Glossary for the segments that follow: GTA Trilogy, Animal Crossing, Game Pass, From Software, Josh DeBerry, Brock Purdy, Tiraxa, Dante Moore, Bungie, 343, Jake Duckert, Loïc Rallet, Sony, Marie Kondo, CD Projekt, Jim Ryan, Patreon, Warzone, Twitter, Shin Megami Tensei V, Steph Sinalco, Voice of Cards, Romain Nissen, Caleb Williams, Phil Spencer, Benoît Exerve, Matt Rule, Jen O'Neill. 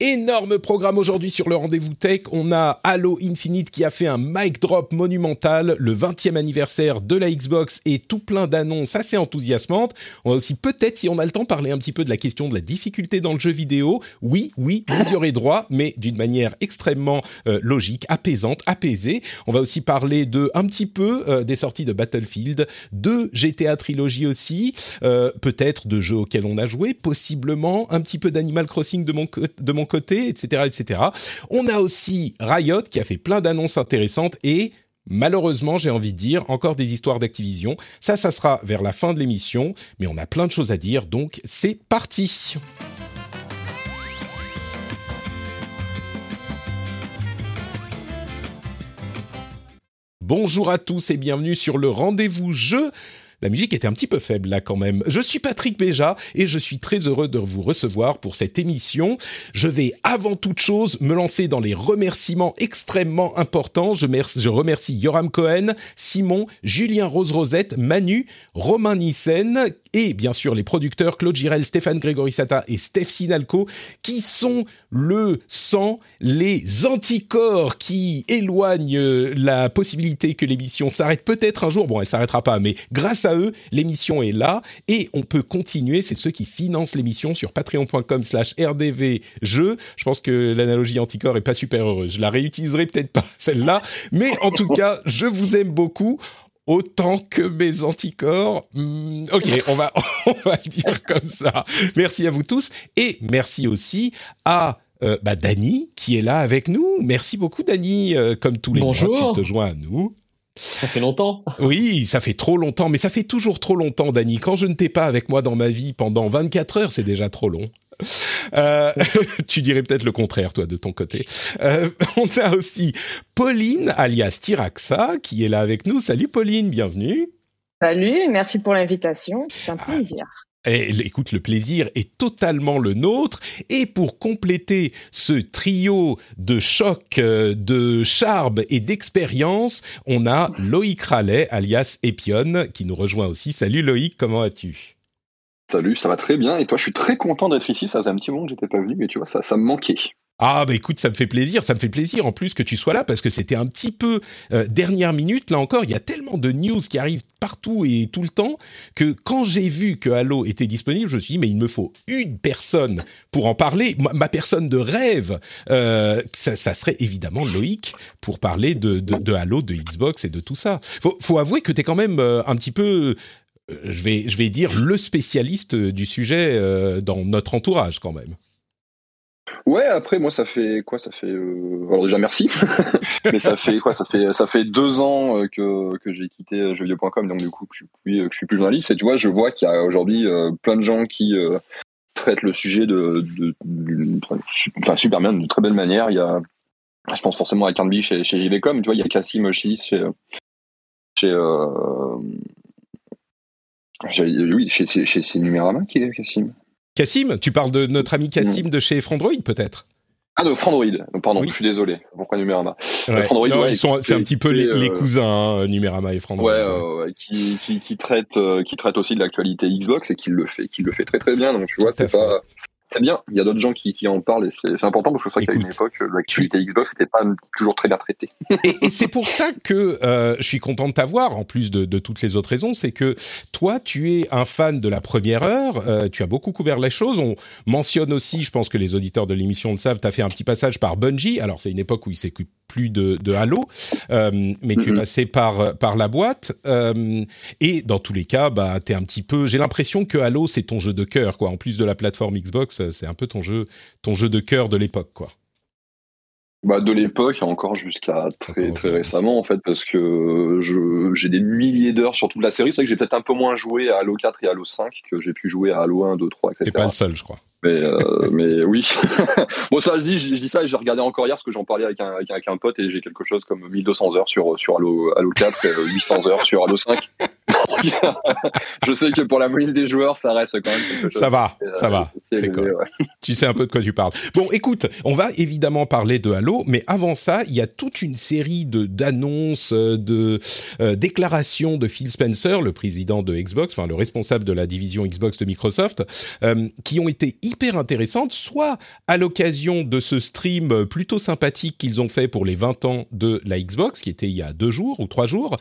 Énorme programme aujourd'hui sur le Rendez-vous Tech. On a Halo Infinite qui a fait un mic drop monumental, le 20e anniversaire de la Xbox et tout plein d'annonces assez enthousiasmantes. On va aussi peut-être, si on a le temps, parler un petit peu de la question de la difficulté dans le jeu vidéo. Oui, vous y aurez droit, mais d'une manière extrêmement logique, apaisante, apaisée. On va aussi parler de un petit peu des sorties de Battlefield, de GTA Trilogy aussi, peut-être de jeux auxquels on a joué, possiblement un petit peu d'Animal Crossing de mon côté, etc. On a aussi Riot qui a fait plein d'annonces intéressantes et malheureusement, j'ai envie de dire, encore des histoires d'Activision. Ça sera vers la fin de l'émission, mais on a plein de choses à dire, donc c'est parti. Bonjour à tous et bienvenue sur le Rendez-vous Jeu. La musique était un petit peu faible là quand même. Je suis Patrick Béja et je suis très heureux de vous recevoir pour cette émission. Je vais avant toute chose me lancer dans les remerciements extrêmement importants. Je remercie Yoram Cohen, Simon, Julien Rose-Rosette, Manu, Romain Nissen et bien sûr les producteurs Claude Girel, Stéphane Grégory Sata et Steph Sinalco qui sont le sang, les anticorps qui éloignent la possibilité que l'émission s'arrête peut-être un jour. Bon, elle s'arrêtera pas, mais grâce à eux, l'émission est là et on peut continuer. C'est ceux qui financent l'émission sur patreon.com/rdvjeux. Je pense que l'analogie anticorps est pas super heureuse. Je la réutiliserai peut-être pas celle-là, mais en tout cas, je vous aime beaucoup. Autant que mes anticorps. Ok, on va le dire comme ça. Merci à vous tous et merci aussi à Dany qui est là avec nous. Merci beaucoup Dany, comme tous les mois tu te joins à nous. Ça fait longtemps. Oui, ça fait trop longtemps, mais ça fait toujours trop longtemps, Dany. Quand je ne t'ai pas avec moi dans ma vie pendant 24 heures, c'est déjà trop long. Tu dirais peut-être le contraire, toi, de ton côté. On a aussi Pauline, alias Tiraxa, qui est là avec nous. Salut Pauline, bienvenue. Salut, merci pour l'invitation, c'est un plaisir. Écoute, le plaisir est totalement le nôtre. Et pour compléter ce trio de choc, de charbe et d'expérience, on a Loïc Rallet, alias Epion, qui nous rejoint aussi. Salut Loïc, comment vas-tu ? Salut, ça va très bien. Et toi, je suis très content d'être ici. Ça faisait un petit moment que j'étais pas venu, mais tu vois, ça me manquait. Ah bah écoute, ça me fait plaisir en plus que tu sois là parce que c'était un petit peu dernière minute, là encore, il y a tellement de news qui arrivent partout et tout le temps que quand j'ai vu que Halo était disponible, je me suis dit mais il me faut une personne pour en parler, ma personne de rêve, ça serait évidemment Loïc pour parler de Halo, de Xbox et de tout ça. Faut avouer que t'es quand même un petit peu, je vais dire, le spécialiste du sujet dans notre entourage quand même. Ouais, après moi ça fait alors déjà merci, mais ça fait 2 ans que j'ai quitté jeuxvideo.com, donc du coup que je suis plus journaliste et tu vois je vois qu'il y a aujourd'hui plein de gens qui traitent le sujet de super bien, de très belle manière. Il y a, je pense forcément à Carnby chez JVcom, tu vois il y a Kassim aussi chez Numérama qui est Kassim. Kassim, tu parles de notre ami Kassim de chez Frandroid, peut-être ? Ah, de Frandroid, pardon, oui. Je suis désolé. Pourquoi Numérama ? Ouais. Frandroid, non, ouais, c'est un petit peu les cousins, hein, Numérama et Frandroid. Ouais, ouais. Qui traite aussi de l'actualité Xbox et qui le fait très très bien. Donc tu vois, c'est bien. Il y a d'autres gens qui en parlent et c'est important parce que c'est vrai qu'à une époque, l'actualité Xbox n'était pas toujours très bien traitée. Et c'est pour ça que je suis content de t'avoir, en plus de toutes les autres raisons, c'est que toi, tu es un fan de la première heure, tu as beaucoup couvert les choses. On mentionne aussi, je pense que les auditeurs de l'émission le savent, tu as fait un petit passage par Bungie. Alors, c'est une époque où il ne s'occupe plus de Halo, mais tu es passé par la boîte. Et dans tous les cas, bah, tu es un petit peu... J'ai l'impression que Halo, c'est ton jeu de cœur, quoi. En plus de la plateforme Xbox, c'est un peu ton jeu de cœur de l'époque, quoi. Bah, de l'époque, encore jusqu'à très, très récemment, en fait, parce que j'ai des milliers d'heures sur toute la série. C'est vrai que j'ai peut-être un peu moins joué à Halo 4 et Halo 5 que j'ai pu jouer à Halo 1, 2, 3, etc. T'es pas le seul, je crois. Mais oui. Bon, ça, je dis ça et j'ai regardé encore hier parce que j'en parlais avec un pote et j'ai quelque chose comme 1200 heures sur Halo 4 et 800 heures sur Halo 5. Je sais que pour la moyenne des joueurs, ça reste quand même quelque chose. Ça va. C'est cool. Ouais. Tu sais un peu de quoi tu parles. Bon, écoute, on va évidemment parler de Halo, mais avant ça, il y a toute une série d'annonces, de déclarations de Phil Spencer, le président de Xbox, enfin le responsable de la division Xbox de Microsoft, qui ont été hyper intéressantes, soit à l'occasion de ce stream plutôt sympathique qu'ils ont fait pour les 20 ans de la Xbox, qui était il y a 2 jours ou 3 jours,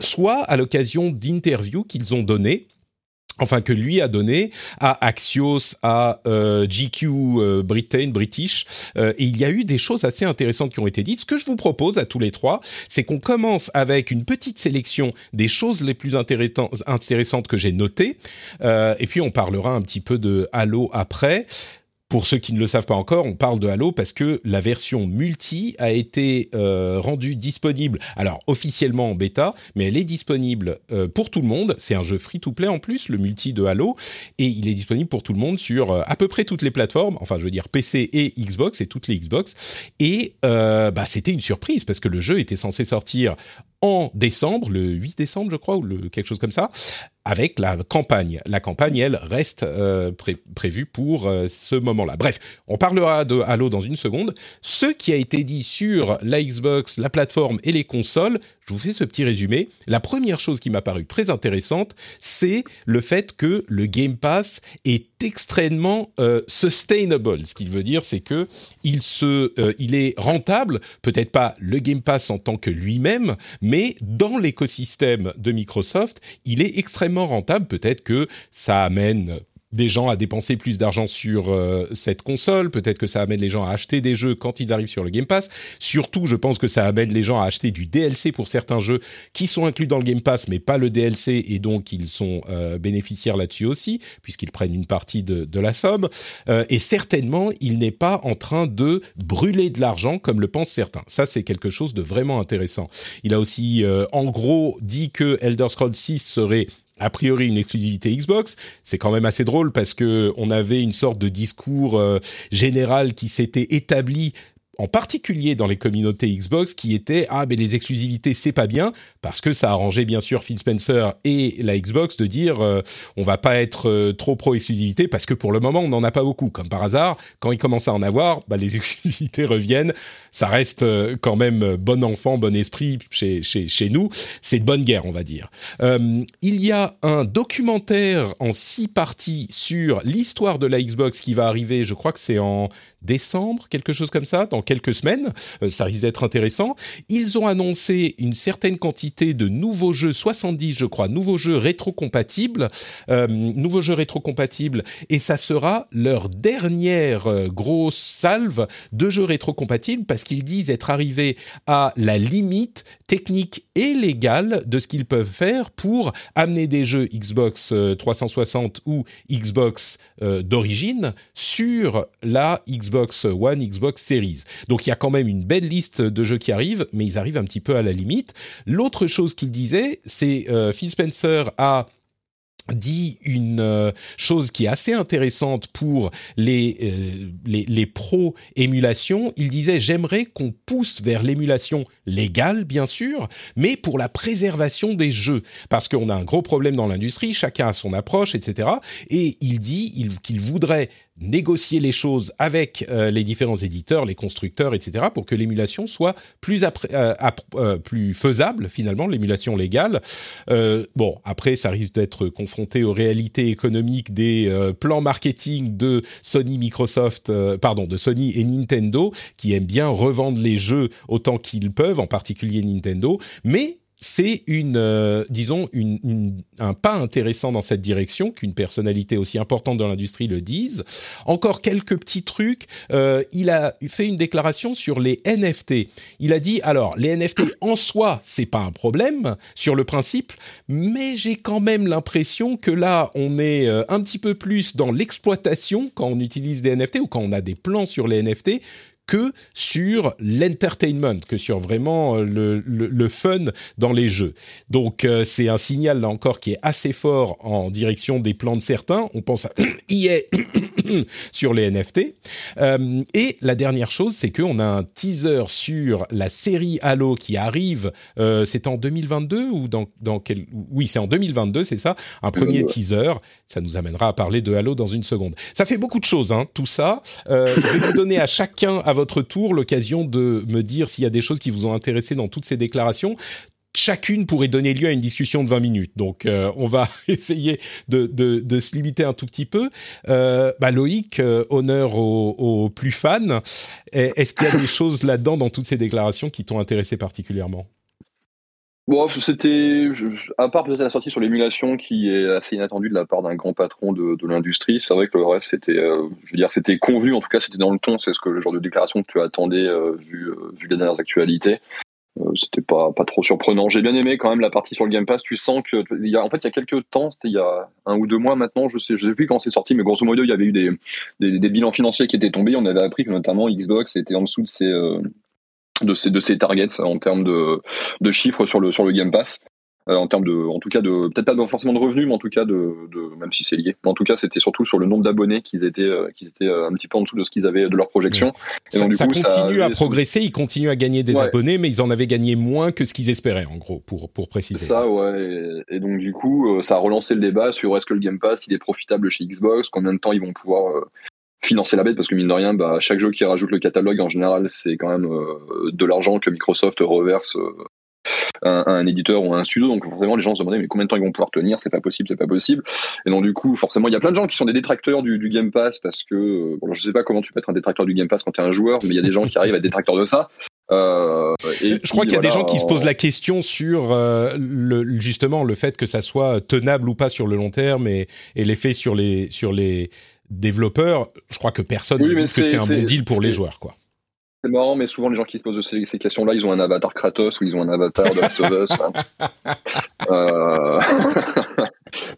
soit à l'occasion d'interviews qu'ils ont données, enfin que lui a donné à Axios, à GQ British, et il y a eu des choses assez intéressantes qui ont été dites. Ce que je vous propose à tous les trois, c'est qu'on commence avec une petite sélection des choses les plus intéressantes que j'ai notées, et puis on parlera un petit peu de Halo après. Pour ceux qui ne le savent pas encore, on parle de Halo parce que la version multi a été rendue disponible, alors officiellement en bêta, mais elle est disponible pour tout le monde. C'est un jeu free-to-play en plus, le multi de Halo, et il est disponible pour tout le monde sur à peu près toutes les plateformes, enfin je veux dire PC et Xbox, et toutes les Xbox. Et bah, c'était une surprise parce que le jeu était censé sortir en décembre, le 8 décembre je crois, ou quelque chose comme ça, avec la campagne. La campagne, elle, reste prévue pour ce moment-là. Bref, on parlera de Halo dans une seconde. Ce qui a été dit sur la Xbox, la plateforme et les consoles, je vous fais ce petit résumé. La première chose qui m'a paru très intéressante, c'est le fait que le Game Pass est extrêmement sustainable. Ce qu'il veut dire, c'est qu'il est rentable, peut-être pas le Game Pass en tant que lui-même, mais dans l'écosystème de Microsoft, il est extrêmement rentable. Peut-être que ça amène des gens à dépenser plus d'argent sur cette console, peut-être que ça amène les gens à acheter des jeux quand ils arrivent sur le Game Pass. Surtout, je pense que ça amène les gens à acheter du DLC pour certains jeux qui sont inclus dans le Game Pass, mais pas le DLC, et donc ils sont bénéficiaires là-dessus aussi, puisqu'ils prennent une partie de la somme. Et certainement, il n'est pas en train de brûler de l'argent, comme le pensent certains. Ça, c'est quelque chose de vraiment intéressant. Il a aussi, en gros, dit que Elder Scrolls 6 serait a priori une exclusivité Xbox. C'est quand même assez drôle parce que on avait une sorte de discours général qui s'était établi, en particulier dans les communautés Xbox, qui était « Ah, mais les exclusivités, c'est pas bien », parce que ça arrangeait bien sûr Phil Spencer et la Xbox de dire « On va pas être trop pro-exclusivité, parce que pour le moment, on n'en a pas beaucoup ». Comme par hasard, quand ils commencent à en avoir, bah, les exclusivités reviennent. Ça reste quand même bon enfant, bon esprit chez nous. C'est de bonne guerre, on va dire. Il y a un documentaire en 6 parties sur l'histoire de la Xbox qui va arriver, je crois que c'est en décembre, quelque chose comme ça, dans quelques semaines, ça risque d'être intéressant. Ils ont annoncé une certaine quantité de nouveaux jeux, 70 je crois, nouveaux jeux rétrocompatibles, et ça sera leur dernière grosse salve de jeux rétrocompatibles, parce qu'ils disent être arrivés à la limite technique et légale de ce qu'ils peuvent faire pour amener des jeux Xbox 360 ou Xbox d'origine sur la Xbox One, Xbox Series. Donc, il y a quand même une belle liste de jeux qui arrivent, mais ils arrivent un petit peu à la limite. L'autre chose qu'il disait, c'est Phil Spencer a dit une chose qui est assez intéressante pour les pros émulation. Il disait « J'aimerais qu'on pousse vers l'émulation légale, bien sûr, mais pour la préservation des jeux. » Parce qu'on a un gros problème dans l'industrie, chacun a son approche, etc. Et il dit qu'il voudrait négocier les choses avec les différents éditeurs, les constructeurs, etc., pour que l'émulation soit plus faisable, finalement, l'émulation légale. Bon, après, ça risque d'être confronté aux réalités économiques des plans marketing de Sony et Nintendo, qui aiment bien revendre les jeux autant qu'ils peuvent, en particulier Nintendo, mais c'est un pas intéressant dans cette direction, qu'une personnalité aussi importante dans l'industrie le dise. Encore quelques petits trucs. Il a fait une déclaration sur les NFT. Il a dit, alors, les NFT en soi, c'est pas un problème sur le principe, mais j'ai quand même l'impression que là, on est un petit peu plus dans l'exploitation quand on utilise des NFT ou quand on a des plans sur les NFT que sur l'entertainment, que sur vraiment le fun dans les jeux. Donc, c'est un signal, là encore, qui est assez fort en direction des plans de certains. On pense à EA sur les NFT. Et la dernière chose, c'est qu'on a un teaser sur la série Halo qui arrive. C'est en 2022 ou dans quel... Oui, c'est en 2022, c'est ça. Un premier teaser. Ça nous amènera à parler de Halo dans une seconde. Ça fait beaucoup de choses, hein, tout ça. Je vais vous donner à chacun, à votre tour, l'occasion de me dire s'il y a des choses qui vous ont intéressé dans toutes ces déclarations. Chacune pourrait donner lieu à une discussion de 20 minutes. Donc, on va essayer de se limiter un tout petit peu. Loïc, honneur aux plus fans. Est-ce qu'il y a des choses là-dedans, dans toutes ces déclarations, qui t'ont intéressé particulièrement ? Bon, c'était, à part peut-être la sortie sur l'émulation qui est assez inattendue de la part d'un grand patron de l'industrie, c'est vrai que le reste c'était, c'était convenu, en tout cas c'était dans le ton, c'est ce que le genre de déclaration que tu attendais vu les dernières actualités. C'était pas trop surprenant. J'ai bien aimé quand même la partie sur le Game Pass. Tu sens que il y a quelques temps, c'était il y a 1 ou 2 mois maintenant, je sais plus quand c'est sorti, mais grosso modo il y avait eu des bilans financiers qui étaient tombés. On avait appris que notamment Xbox était en dessous de ses de ces targets en termes de chiffres sur le Game Pass, en termes de peut-être pas forcément de revenus, mais en tout cas de même si c'est lié, mais en tout cas c'était surtout sur le nombre d'abonnés qu'ils étaient un petit peu en dessous de ce qu'ils avaient de leur projection. Et donc, ça continue à progresser, ils continuent à gagner des abonnés, mais ils en avaient gagné moins que ce qu'ils espéraient, en gros, pour préciser. Ça, ouais. Et donc du coup, ça a relancé le débat sur est-ce que le Game Pass il est profitable chez Xbox, combien de temps ils vont pouvoir financer la bête, parce que mine de rien, chaque jeu qui rajoute le catalogue, en général, c'est quand même de l'argent que Microsoft reverse à un éditeur ou à un studio. Donc forcément, les gens se demandaient mais combien de temps ils vont pouvoir tenir, c'est pas possible. Et donc du coup, forcément, il y a plein de gens qui sont des détracteurs du Game Pass, parce que je sais pas comment tu peux être un détracteur du Game Pass quand t'es un joueur, mais il y a des gens qui arrivent à être détracteurs de ça. Je crois qu'il y a des gens qui se posent la question sur justement le fait que ça soit tenable ou pas sur le long terme et l'effet sur les développeurs. Je crois que personne ne dit que c'est un bon deal pour les joueurs, quoi. C'est marrant, mais souvent les gens qui se posent ces questions-là, ils ont un avatar Kratos ou ils ont un avatar de Last of Us.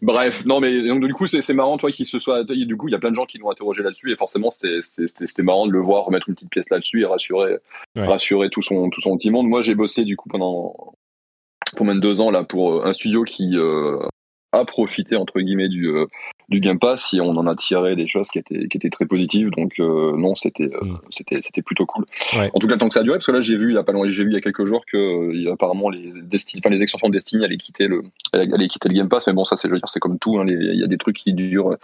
Bref, non, mais donc du coup c'est marrant, toi, qu'il se soit. Du coup, il y a plein de gens qui l'ont interrogé là-dessus, et forcément c'était marrant de le voir remettre une petite pièce là-dessus et rassurer tout son petit monde. Moi, j'ai bossé du coup pour même 2 ans là pour un studio qui a profité entre guillemets du Game Pass, et on en a tiré des choses qui étaient très positives. Donc non, c'était plutôt cool. Ouais. En tout cas, tant que ça a duré, parce que là j'ai vu il y a quelques jours que apparemment les extensions de Destiny allaient quitter le Game Pass. Mais bon, ça c'est comme tout, hein, il y a des trucs qui durent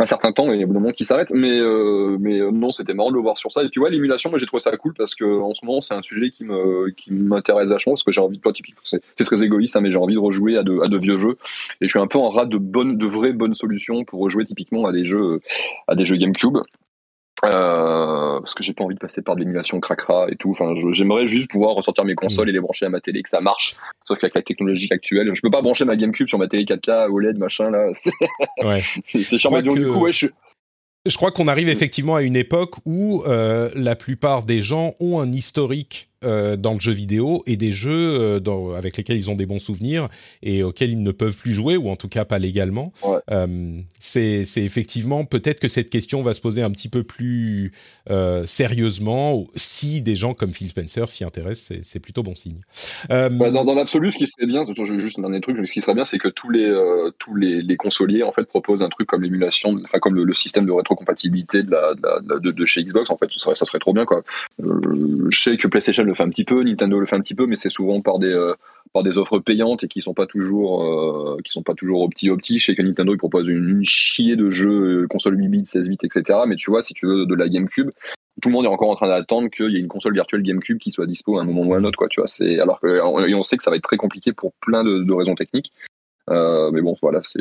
un certain temps et il y a des moments qui s'arrêtent. Mais non, c'était marrant de le voir sur ça. Et puis ouais, l'émulation, moi j'ai trouvé ça cool parce que en ce moment c'est un sujet qui m'intéresse vachement, parce que j'ai envie de c'est très égoïste, hein, mais j'ai envie de rejouer à de vieux jeux, et je suis un peu en rade de vraies bonnes solutions pour rejouer typiquement à des jeux GameCube, parce que j'ai pas envie de passer par de l'émulation cracra et tout. Enfin, j'aimerais juste pouvoir ressortir mes consoles et les brancher à ma télé, que ça marche. Sauf qu'avec la technologie actuelle, je peux pas brancher ma GameCube sur ma télé 4K OLED machin là. Ouais. c'est charmant. Du coup, ouais, je crois qu'on arrive effectivement à une époque où la plupart des gens ont un historique dans le jeu vidéo et des jeux avec lesquels ils ont des bons souvenirs et auxquels ils ne peuvent plus jouer, ou en tout cas pas légalement. Ouais. C'est effectivement, peut-être que cette question va se poser un petit peu plus sérieusement si des gens comme Phil Spencer s'y intéressent, c'est plutôt bon signe. Dans l'absolu, ce qui serait bien, juste un dernier truc, ce qui serait bien, c'est que tous les consoliers en fait proposent un truc comme l'émulation, enfin comme le système de rétrocompatibilité de chez Xbox. En fait, ça serait trop bien, quoi. Je sais que PlayStation le fait un petit peu, Nintendo le fait un petit peu, mais c'est souvent par des offres payantes et qui sont pas toujours au petit. Je sais que Nintendo il propose une chier de jeux console 8 bits, 16 bits, etc. Mais tu vois, si tu veux de la GameCube, tout le monde est encore en train d'attendre qu'il y ait une console virtuelle GameCube qui soit dispo à un moment ou à un autre, quoi. Tu vois, et on sait que ça va être très compliqué pour plein de raisons techniques. Mais bon, voilà, si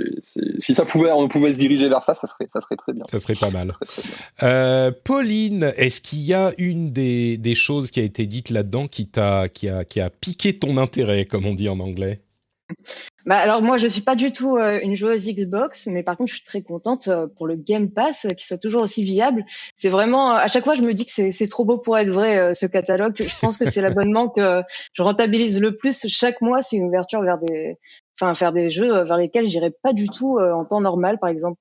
on pouvait se diriger vers ça, ça serait très bien. Ça serait pas mal. Pauline, est-ce qu'il y a une des choses qui a été dite là-dedans qui a piqué ton intérêt, comme on dit en anglais ? Alors moi, je suis pas du tout une joueuse Xbox, mais par contre, je suis très contente pour le Game Pass qui soit toujours aussi viable. C'est vraiment, à chaque fois, je me dis que c'est trop beau pour être vrai, ce catalogue. Je pense que c'est l'abonnement que je rentabilise le plus chaque mois. C'est une ouverture vers des enfin faire des jeux vers lesquels j'irais pas du tout en temps normal. Par exemple,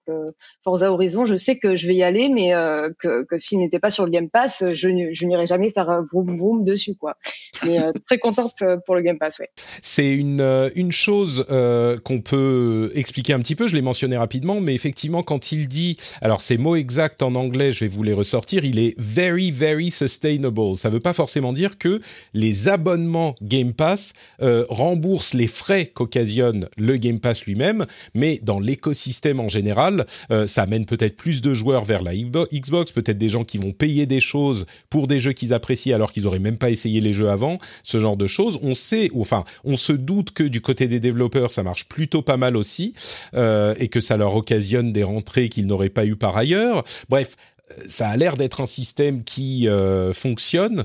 Forza Horizon, je sais que je vais y aller, mais que s'il n'était pas sur le Game Pass, je n'irais jamais faire vroom vroom dessus, quoi. Mais très contente pour le Game Pass, ouais. C'est une chose qu'on peut expliquer un petit peu. Je l'ai mentionné rapidement, mais effectivement, quand il dit, alors ces mots exacts en anglais, je vais vous les ressortir. Il est very very sustainable. Ça veut pas forcément dire que les abonnements Game Pass remboursent les frais qu'occasionne le Game Pass lui-même, mais dans l'écosystème en général, ça amène peut-être plus de joueurs vers la Xbox, peut-être des gens qui vont payer des choses pour des jeux qu'ils apprécient alors qu'ils n'auraient même pas essayé les jeux avant, ce genre de choses. On sait, enfin, on se doute que du côté des développeurs, ça marche plutôt pas mal aussi et que ça leur occasionne des rentrées qu'ils n'auraient pas eues par ailleurs. Bref, ça a l'air d'être un système qui fonctionne.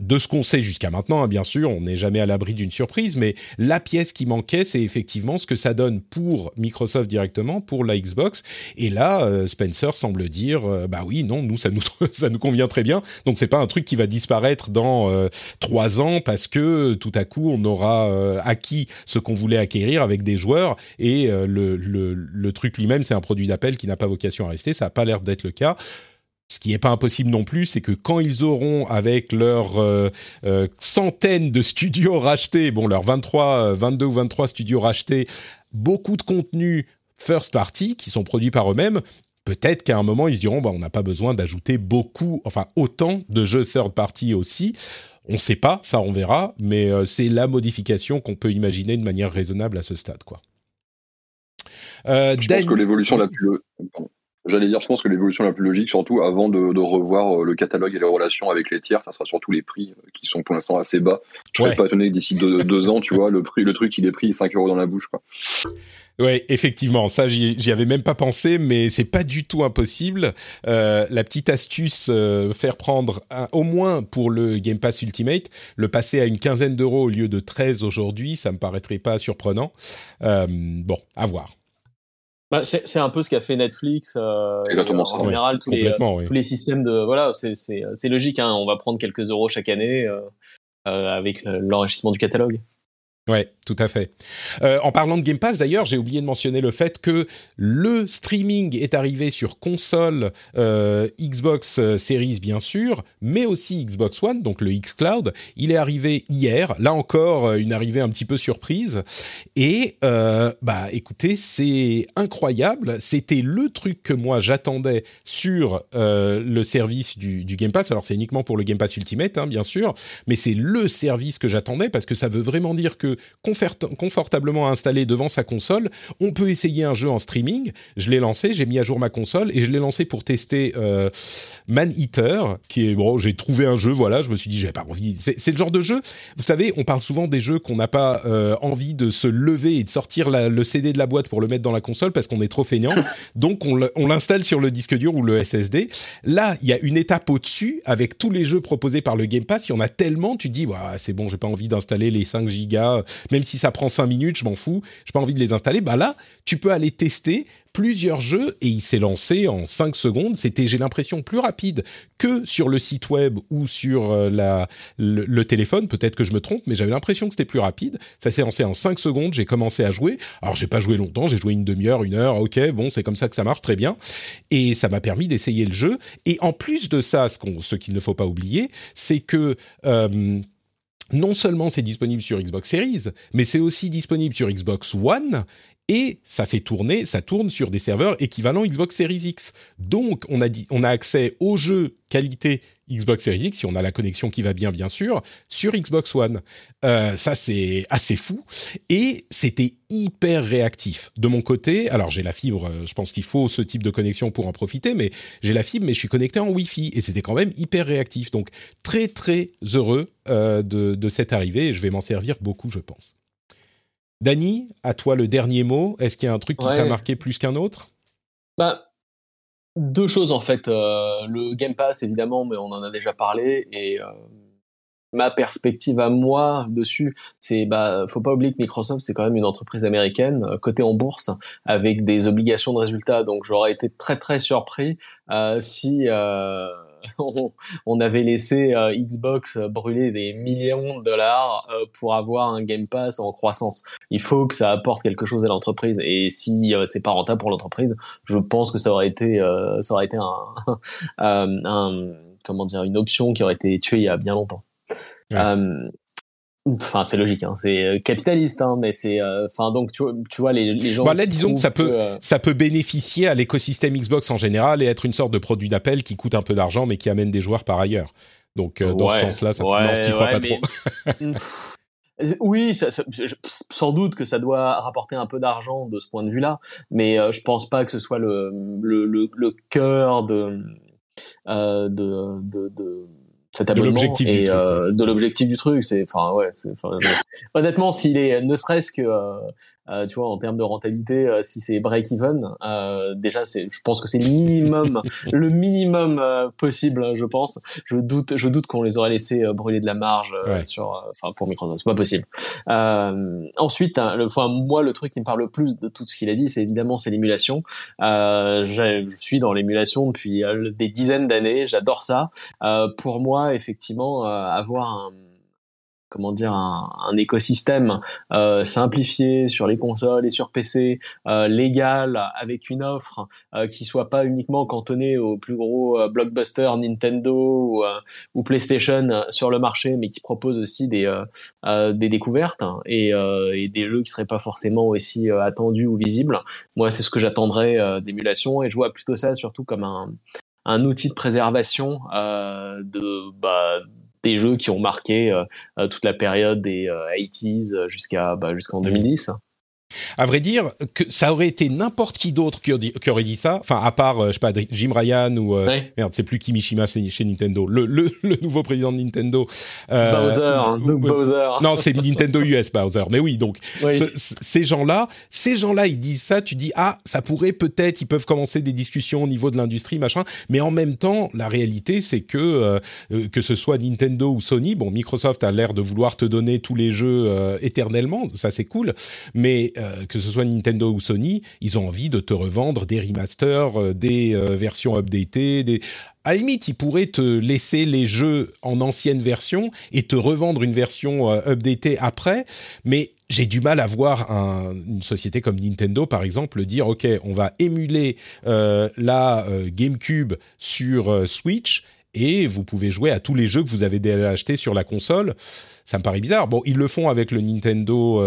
De ce qu'on sait jusqu'à maintenant, hein, bien sûr, on n'est jamais à l'abri d'une surprise, mais la pièce qui manquait, c'est effectivement ce que ça donne pour Microsoft directement, pour la Xbox. Et là, Spencer semble dire, bah oui, non, nous ça nous convient très bien. Donc c'est pas un truc qui va disparaître dans 3 ans parce que tout à coup on aura acquis ce qu'on voulait acquérir avec des joueurs et le truc lui-même, c'est un produit d'appel qui n'a pas vocation à rester. Ça n'a pas l'air d'être le cas. Ce qui n'est pas impossible non plus, c'est que quand ils auront, avec leurs centaines de studios rachetés, bon, leurs 22 ou 23 studios rachetés, beaucoup de contenus first party qui sont produits par eux-mêmes, peut-être qu'à un moment, ils se diront, bah, on n'a pas besoin d'ajouter beaucoup, enfin autant de jeux third party aussi. On ne sait pas, ça on verra, mais c'est la modification qu'on peut imaginer de manière raisonnable à ce stade, quoi. Je pense que l'évolution la plus... J'allais dire, je pense que l'évolution la plus logique, surtout avant de revoir le catalogue et les relations avec les tiers, ça sera surtout les prix qui sont pour l'instant assez bas. Je ne serais pas étonné que d'ici 2 ans, tu vois, le truc, il est pris 5 € dans la bouche, quoi. Oui, effectivement, ça, j'y avais même pas pensé, mais c'est pas du tout impossible. La petite astuce, faire prendre, au moins pour le Game Pass Ultimate, le passer à une quinzaine d'euros au lieu de 13 aujourd'hui, ça me paraîtrait pas surprenant. Bon, à voir. Bah, c'est un peu ce qu'a fait Netflix en général, tous les systèmes de voilà, c'est logique, hein, on va prendre quelques euros chaque année avec l'enrichissement du catalogue. Ouais, tout à fait. En parlant de Game Pass, d'ailleurs, j'ai oublié de mentionner le fait que le streaming est arrivé sur console Xbox Series, bien sûr, mais aussi Xbox One, donc le xCloud. Il est arrivé hier. Là encore, une arrivée un petit peu surprise. Et bah, écoutez, c'est incroyable. C'était le truc que moi j'attendais sur le service du Game Pass. Alors, c'est uniquement pour le Game Pass Ultimate, hein, bien sûr, mais c'est le service que j'attendais parce que ça veut vraiment dire que confortablement installé devant sa console, on peut essayer un jeu en streaming. Je l'ai lancé, j'ai mis à jour ma console et je l'ai lancé pour tester Maneater, qui est, bon, j'ai trouvé un jeu, voilà, je me suis dit, j'avais pas envie. C'est le genre de jeu, vous savez, on parle souvent des jeux qu'on n'a pas envie de se lever et de sortir le CD de la boîte pour le mettre dans la console parce qu'on est trop feignant. Donc, on l'installe sur le disque dur ou le SSD. Là, il y a une étape au-dessus avec tous les jeux proposés par le Game Pass. Il y en a tellement, tu te dis, bah, c'est bon, j'ai pas envie d'installer les 5 gigas. Même si ça prend 5 minutes, je m'en fous, j'ai pas envie de les installer. Bah là, tu peux aller tester plusieurs jeux et il s'est lancé en 5 secondes. C'était, j'ai l'impression, plus rapide que sur le site web ou sur le téléphone. Peut-être que je me trompe, mais j'avais l'impression que c'était plus rapide. Ça s'est lancé en 5 secondes, j'ai commencé à jouer. Alors, j'ai pas joué longtemps, j'ai joué une demi-heure, une heure. Ok, bon, c'est comme ça que ça marche, très bien. Et ça m'a permis d'essayer le jeu. Et en plus de ça, ce qu'il ne faut pas oublier, c'est que... non seulement c'est disponible sur Xbox Series, mais c'est aussi disponible sur Xbox One et ça tourne sur des serveurs équivalents Xbox Series X. Donc, on a accès aux jeux qualité Xbox Series X, si on a la connexion qui va bien, bien sûr, sur Xbox One. Ça, c'est assez fou. Et c'était hyper réactif. De mon côté, alors j'ai la fibre, je pense qu'il faut ce type de connexion pour en profiter, mais j'ai la fibre, mais je suis connecté en Wi-Fi. Et c'était quand même hyper réactif. Donc, très, très heureux de cette arrivée. Et je vais m'en servir beaucoup, je pense. Dany, à toi le dernier mot. Est-ce qu'il y a un truc qui t'a marqué plus qu'un autre ? Bah, 2 choses en fait. Le Game Pass, évidemment, mais on en a déjà parlé. Et ma perspective à moi dessus, c'est faut pas oublier que Microsoft, c'est quand même une entreprise américaine, cotée en bourse, avec des obligations de résultats. Donc, j'aurais été très, très surpris si... on avait laissé Xbox brûler des millions de dollars pour avoir un Game Pass en croissance. Il faut que ça apporte quelque chose à l'entreprise, et si c'est pas rentable pour l'entreprise, je pense que ça aurait été une option qui aurait été tuée il y a bien longtemps. Ouais. Enfin, c'est logique, hein. C'est capitaliste, hein, mais c'est, enfin, donc tu vois les gens. Bah là, disons que ça peut bénéficier à l'écosystème Xbox en général et être une sorte de produit d'appel qui coûte un peu d'argent mais qui amène des joueurs par ailleurs. Donc dans ce sens-là, ça t'y crois pas trop. Oui, sans doute que ça doit rapporter un peu d'argent de ce point de vue-là, mais je pense pas que ce soit le cœur de cet abonnement de l'objectif du truc. C'est, enfin, ouais, honnêtement, s'il est, ne serait-ce que, tu vois, en termes de rentabilité, si c'est break-even, déjà, je pense que c'est le minimum possible, je pense. Je doute qu'on les aurait laissé brûler de la marge pour Microsoft. C'est pas possible. Ensuite, moi, le truc qui me parle le plus de tout ce qu'il a dit, c'est évidemment, c'est l'émulation. Je suis dans l'émulation depuis des dizaines d'années. J'adore ça. Pour moi, effectivement, avoir un écosystème simplifié sur les consoles et sur PC, légal, avec une offre qui soit pas uniquement cantonnée aux plus gros blockbusters Nintendo ou PlayStation sur le marché, mais qui propose aussi des découvertes et des jeux qui seraient pas forcément aussi attendus ou visibles. Moi, c'est ce que j'attendrais d'émulation, et je vois plutôt ça surtout comme un outil de préservation des jeux qui ont marqué toute la période des 80s jusqu'en 2010. À vrai dire, que ça aurait été n'importe qui d'autre qui aurait dit ça, enfin à part je sais pas, Jim Ryan ou merde, c'est plus Kimishima chez Nintendo, le nouveau président de Nintendo, Doug Bowser. Non, c'est Nintendo US Bowser. Mais oui, donc ces gens-là, ils disent ça, tu dis ah, ça pourrait peut-être, ils peuvent commencer des discussions au niveau de l'industrie machin, mais en même temps, la réalité c'est que ce soit Nintendo ou Sony, bon, Microsoft a l'air de vouloir te donner tous les jeux éternellement, ça c'est cool, mais que ce soit Nintendo ou Sony, ils ont envie de te revendre des remasters, des versions updatées, des... À la limite, ils pourraient te laisser les jeux en ancienne version et te revendre une version updatée après, mais j'ai du mal à voir une société comme Nintendo, par exemple, dire « Ok, on va émuler la GameCube sur Switch », et vous pouvez jouer à tous les jeux que vous avez déjà achetés sur la console. Ça me paraît bizarre. Bon, ils le font avec le Nintendo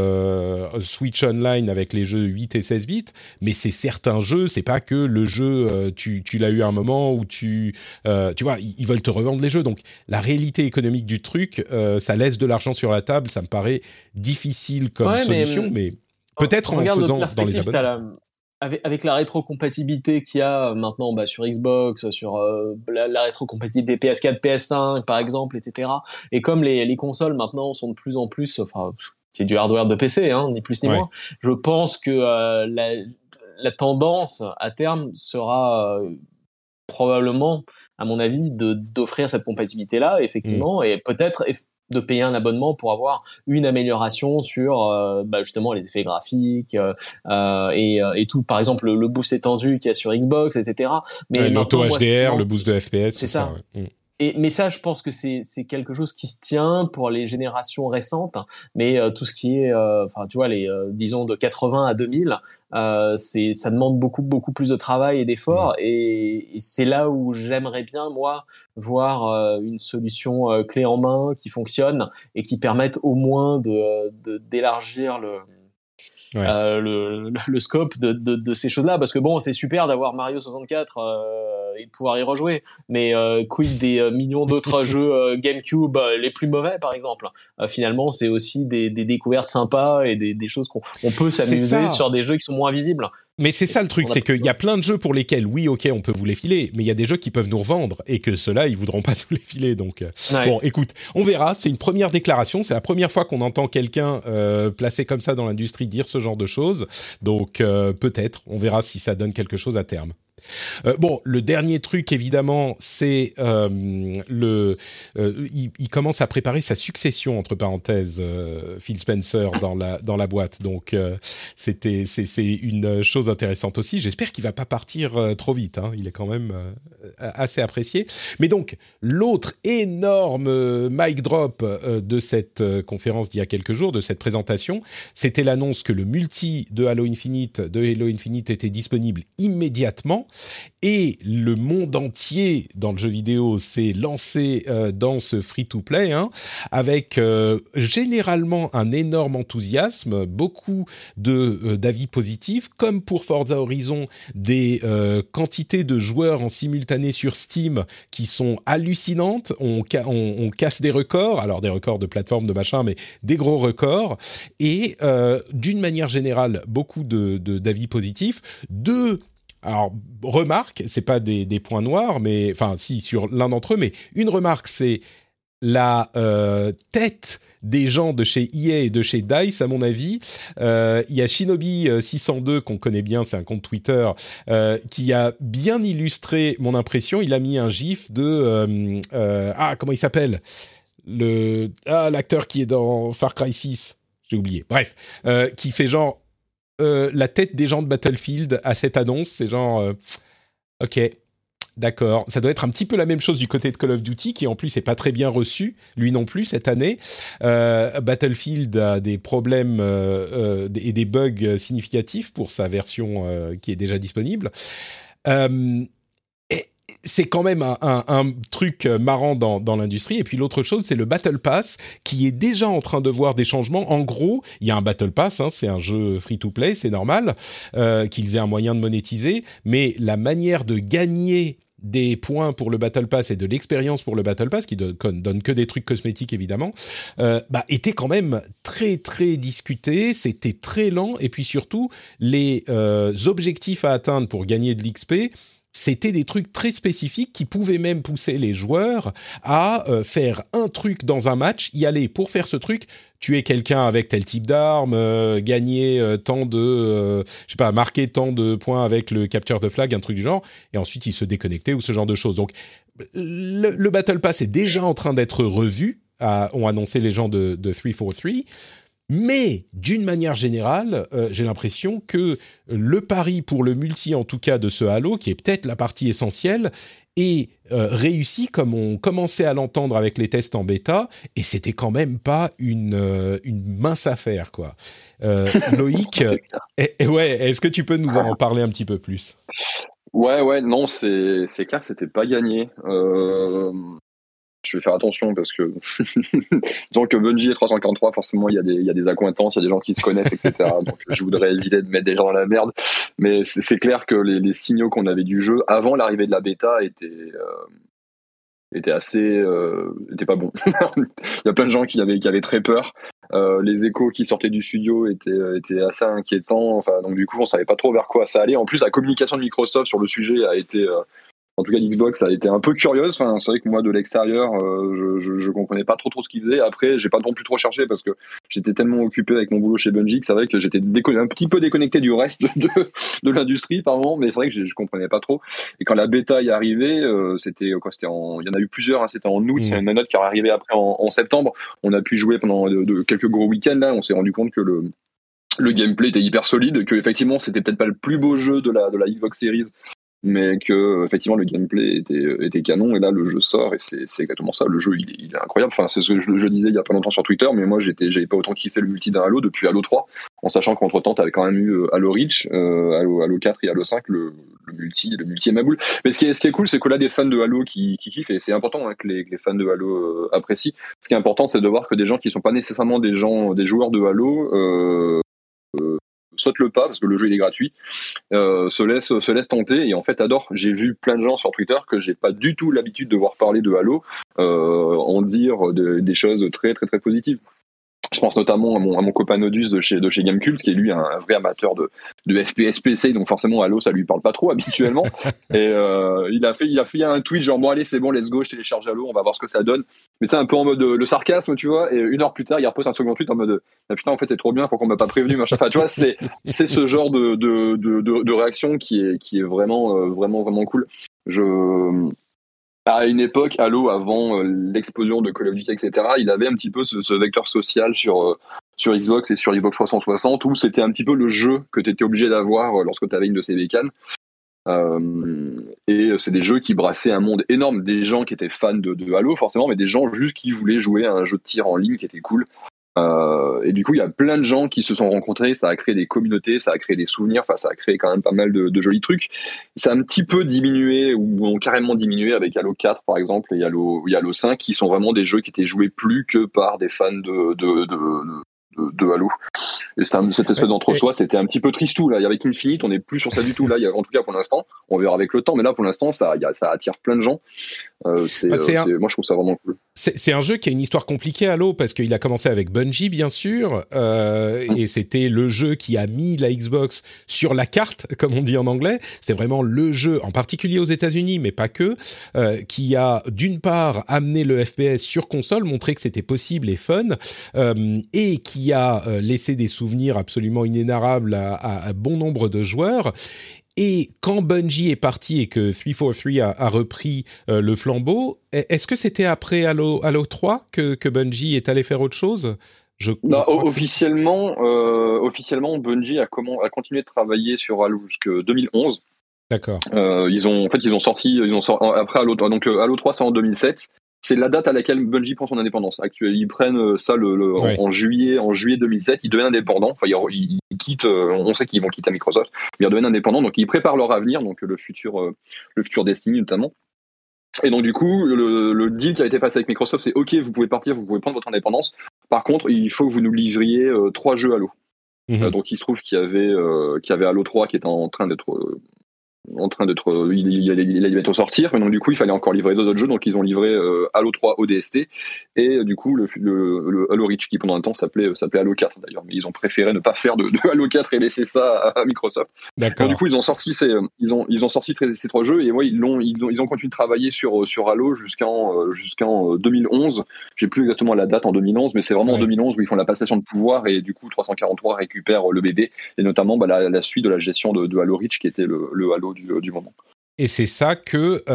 Switch Online, avec les jeux 8 et 16 bits, mais c'est certains jeux, c'est pas que le jeu, tu l'as eu à un moment où tu vois, ils veulent te revendre les jeux. Donc, la réalité économique du truc, ça laisse de l'argent sur la table, ça me paraît difficile comme solution, mais peut-être en faisant dans les abonnements. Avec la rétrocompatibilité qu'il y a maintenant sur Xbox, sur la rétrocompatibilité PS4, PS5 par exemple, etc. Et comme les consoles maintenant sont de plus en plus, enfin c'est du hardware de PC, hein, ni plus ni moins, je pense que la tendance à terme sera probablement, à mon avis, d'offrir cette compatibilité-là, effectivement, et peut-être... de payer un abonnement pour avoir une amélioration sur justement les effets graphiques et tout, par exemple le boost étendu qu'il y a sur Xbox, etc. Mais l'auto HDR, le boost de FPS, c'est ça. Ouais. Mais ça, je pense que c'est quelque chose qui se tient pour les générations récentes, mais tout ce qui est, tu vois, les disons de 80 à 2000, ça demande beaucoup beaucoup plus de travail et d'efforts, et c'est là où j'aimerais bien moi voir une solution clé en main qui fonctionne et qui permette au moins d'élargir le scope de ces choses-là, parce que bon, c'est super d'avoir Mario 64 et de pouvoir y rejouer, mais quid des millions d'autres jeux GameCube les plus mauvais par exemple. Finalement, c'est aussi des découvertes sympas et des choses qu'on peut s'amuser sur des jeux qui sont moins visibles. Mais c'est ça le truc, c'est qu'il y a plein de jeux pour lesquels, oui, ok, on peut vous les filer, mais il y a des jeux qui peuvent nous revendre, et que ceux-là, ils voudront pas nous les filer. Donc, bon, écoute, on verra, c'est une première déclaration, c'est la première fois qu'on entend quelqu'un placé comme ça dans l'industrie dire ce genre de choses, donc peut-être, on verra si ça donne quelque chose à terme. Bon, le dernier truc, évidemment, c'est il commence à préparer sa succession, entre parenthèses, Phil Spencer dans la boîte. Donc, c'est une chose intéressante aussi. J'espère qu'il va pas partir trop vite. Hein. Il est quand même assez apprécié. Mais donc, l'autre énorme mic drop de cette conférence d'il y a quelques jours, de cette présentation, c'était l'annonce que le multi de Halo Infinite était disponible immédiatement, et le monde entier dans le jeu vidéo s'est lancé dans ce free-to-play, hein, avec généralement un énorme enthousiasme, beaucoup d'avis positifs, comme pour Forza Horizon, des quantités de joueurs en simultané sur Steam qui sont hallucinantes. On casse des records, alors des records de plateforme, de machin, mais des gros records. Et d'une manière générale, beaucoup d'avis positifs. Alors, remarque, c'est pas des points noirs, mais enfin, si, sur l'un d'entre eux, mais une remarque, c'est la tête des gens de chez EA et de chez DICE, à mon avis. Il y a Shinobi602, qu'on connaît bien, c'est un compte Twitter, qui a bien illustré mon impression. Il a mis un gif de... comment il s'appelle ? L'acteur qui est dans Far Cry 6. J'ai oublié. Bref, qui fait genre... la tête des gens de Battlefield à cette annonce, c'est genre... ok, d'accord. Ça doit être un petit peu la même chose du côté de Call of Duty, qui en plus n'est pas très bien reçu, lui non plus, cette année. Battlefield a des problèmes et des bugs significatifs pour sa version qui est déjà disponible. C'est quand même un truc marrant dans l'industrie. Et puis l'autre chose, c'est le Battle Pass, qui est déjà en train de voir des changements. En gros, il y a un Battle Pass, hein, c'est un jeu free-to-play, c'est normal qu'ils aient un moyen de monétiser, mais la manière de gagner des points pour le Battle Pass et de l'expérience pour le Battle Pass, qui donne que des trucs cosmétiques évidemment, était quand même très très discuté, c'était très lent, et puis surtout, les objectifs à atteindre pour gagner de l'XP, c'était des trucs très spécifiques qui pouvaient même pousser les joueurs à faire un truc dans un match, y aller pour faire ce truc, tuer quelqu'un avec tel type d'arme, gagner tant de... je sais pas, marquer tant de points avec le capture de flag, un truc du genre, et ensuite ils se déconnectaient ou ce genre de choses. Donc le Battle Pass est déjà en train d'être revu, ont annoncé les gens de 343, mais d'une manière générale, j'ai l'impression que le pari pour le multi, en tout cas de ce Halo, qui est peut-être la partie essentielle, est réussi comme on commençait à l'entendre avec les tests en bêta, et c'était quand même pas une mince affaire, quoi. Loïc, est-ce que tu peux nous en parler un petit peu plus ? Ouais, non, c'est clair, c'était pas gagné. Je vais faire attention parce que donc Bungie et 343, forcément il y a des accointances, il y a des gens qui se connaissent, etc. Donc je voudrais éviter de mettre des gens dans la merde, mais c'est clair que les signaux qu'on avait du jeu avant l'arrivée de la bêta étaient étaient pas bons. Il y a plein de gens qui avaient très peur. Les échos qui sortaient du studio étaient assez inquiétants. Enfin donc du coup on savait pas trop vers quoi ça allait. En plus la communication de Microsoft sur le sujet a été en tout cas, l'Xbox a été un peu curieuse. Enfin, c'est vrai que moi, de l'extérieur, je comprenais pas trop ce qu'ils faisaient. Après, j'ai pas non plus trop cherché parce que j'étais tellement occupé avec mon boulot chez Bungie que c'est vrai que j'étais un petit peu déconnecté du reste de l'industrie, pardon. Mais c'est vrai que je comprenais pas trop. Et quand la bêta est arrivée, il y en a eu plusieurs. Hein, c'était en août. Il y en a une autre qui est arrivée après en septembre. On a pu jouer pendant quelques gros week-ends. Là, on s'est rendu compte que le gameplay était hyper solide. Que effectivement, c'était peut-être pas le plus beau jeu de la Xbox Series, mais que effectivement le gameplay était canon, et là le jeu sort et c'est exactement ça. Le jeu il est incroyable. Enfin c'est ce que je disais il y a pas longtemps sur Twitter, mais moi j'avais pas autant kiffé le multi d'un Halo depuis Halo 3, en sachant qu'entre temps t'avais quand même eu Halo Reach, Halo 4 et Halo 5, le multi est ma boule. Mais ce qui est cool, c'est que là des fans de Halo qui kiffent, et c'est important hein, que les fans de Halo apprécient. Ce qui est important, c'est de voir que des gens qui sont pas nécessairement des joueurs de Halo saute le pas, parce que le jeu il est gratuit, se laisse tenter, et en fait adore. J'ai vu plein de gens sur Twitter que j'ai pas du tout l'habitude de voir parler de Halo en dire des choses très très très positives. Je pense notamment à mon copain Nodus de chez Gamecult, qui est lui un vrai amateur de FPS PC, donc forcément Halo ça lui parle pas trop habituellement. Et il a fait un tweet genre bon allez c'est bon, let's go, je télécharge Halo, on va voir ce que ça donne. Mais c'est un peu en mode le sarcasme, tu vois. Et une heure plus tard il repose un second tweet en mode ah, putain en fait c'est trop bien, pourquoi on m'a pas prévenu machin. Enfin tu vois, c'est ce genre de réaction qui est vraiment cool. À une époque, Halo, avant l'explosion de Call of Duty, etc., il avait un petit peu ce vecteur social sur Xbox et sur Xbox 360, où c'était un petit peu le jeu que tu étais obligé d'avoir lorsque tu avais une de ces bécanes. Et c'est des jeux qui brassaient un monde énorme, des gens qui étaient fans de Halo forcément, mais des gens juste qui voulaient jouer à un jeu de tir en ligne qui était cool. Et du coup, il y a plein de gens qui se sont rencontrés, ça a créé des communautés, ça a créé des souvenirs, enfin ça a créé quand même pas mal de jolis trucs. Ça a un petit peu diminué ou ont carrément diminué avec Halo 4 par exemple et Halo 5, qui sont vraiment des jeux qui étaient joués plus que par des fans de Halo. Et cette espèce d'entre-soi, c'était un petit peu tristou là. Avec Infinite, on n'est plus sur ça du tout là. En tout cas pour l'instant, on verra avec le temps, mais là pour l'instant ça attire plein de gens. Moi je trouve ça vraiment cool. C'est un jeu qui a une histoire compliquée à Halo, parce qu'il a commencé avec Bungie bien sûr, et c'était le jeu qui a mis la Xbox sur la carte, comme on dit en anglais. C'était vraiment le jeu, en particulier aux États-Unis, mais pas que, qui a d'une part amené le FPS sur console, montré que c'était possible et fun, et qui a laissé des souvenirs absolument inénarrables à bon nombre de joueurs. Et quand Bungie est parti et que 343 a repris le flambeau, est-ce que c'était après Halo 3 que Bungie est allé faire autre chose ? Officiellement, Bungie a continué de travailler sur Halo jusqu'en 2011. D'accord. Après Halo 3, donc Halo 3 c'est en 2007. C'est la date à laquelle Bungie prend son indépendance. Actuellement, ils prennent ça en juillet 2007. Ils deviennent indépendants. Enfin, ils quittent. On sait qu'ils vont quitter Microsoft. Mais ils deviennent indépendants. Donc, ils préparent leur avenir. Donc, le futur Destiny notamment. Et donc, du coup, le deal qui a été passé avec Microsoft, c'est OK, vous pouvez partir, vous pouvez prendre votre indépendance. Par contre, il faut que vous nous livriez 3 jeux Halo. Mm-hmm. Donc, il se trouve qu'il y avait Halo 3 qui était en train d'être il allait bientôt sortir, mais donc du coup il fallait encore livrer d'autres jeux, donc ils ont livré Halo 3 ODST et du coup le Halo Reach qui pendant un temps s'appelait Halo 4 d'ailleurs, mais ils ont préféré ne pas faire de Halo 4 et laisser ça à Microsoft. D'accord. Donc, du coup ils ont sorti ces 3 jeux et moi ils ont continué de travailler sur Halo jusqu'en 2011. J'ai plus exactement la date en 2011, mais c'est vraiment en 2011 où ils font la passation de pouvoir et du coup 343 récupère le bébé et notamment la suite de la gestion de Halo Reach qui était le Halo du moment. Et c'est ça qui est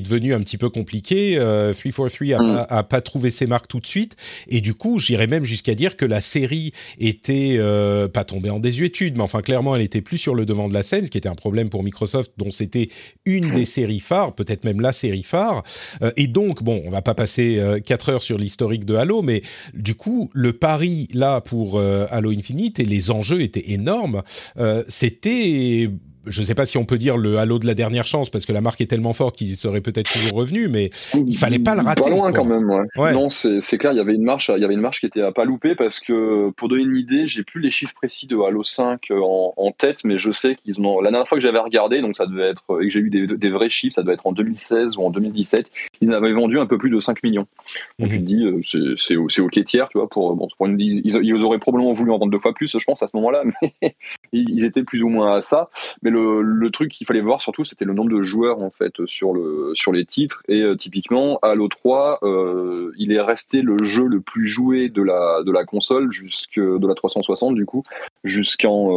devenu un petit peu compliqué. 343 a pas trouvé ses marques tout de suite. Et du coup, j'irais même jusqu'à dire que la série était pas tombée en désuétude, mais enfin clairement, elle était plus sur le devant de la scène, ce qui était un problème pour Microsoft, dont c'était une des séries phares, peut-être même la série phare. Et donc, bon, on va pas passer 4 heures sur l'historique de Halo, mais du coup, le pari là pour Halo Infinite et les enjeux étaient énormes. C'était... Je ne sais pas si on peut dire le Halo de la dernière chance, parce que la marque est tellement forte qu'ils y seraient peut-être toujours revenus, mais il ne fallait pas le rater. Pas loin quoi. Quand même, ouais. Non, c'est clair, il y avait une marche qui était à pas louper, parce que, pour donner une idée, j'ai plus les chiffres précis de Halo 5 en tête, mais je sais qu'ils ont... La dernière fois que j'avais regardé, donc ça devait être, et que j'ai eu des vrais chiffres, ça devait être en 2016 ou en 2017, ils avaient vendu un peu plus de 5 millions. Donc tu te dis, c'est OK tiers, tu vois, ils auraient probablement voulu en vendre 2 fois plus, je pense, à ce moment-là, mais ils étaient plus ou moins à ça. Mais le truc qu'il fallait voir surtout, c'était le nombre de joueurs en fait sur les titres. Et typiquement, Halo 3, il est resté le jeu le plus joué de la console de la 360 du coup jusqu'en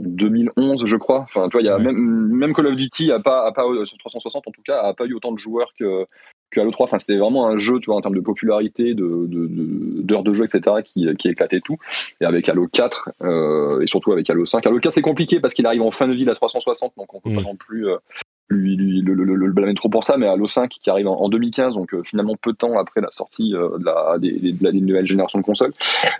2011 je crois. Enfin, tu vois, il y a même Call of Duty a pas sur 360 en tout cas a pas eu autant de joueurs que Halo 3. Enfin, c'était vraiment un jeu, tu vois, en termes de popularité, d'heures de jeu, etc., qui éclatait tout. Et avec Halo 4 et surtout avec Halo 5. Halo 4, c'est compliqué parce qu'il arrive en fin de vie à 360, donc on peut pas non plus lui le blâmer trop pour ça. Mais Halo 5 qui arrive en 2015, donc finalement peu de temps après la sortie de la nouvelle génération de consoles,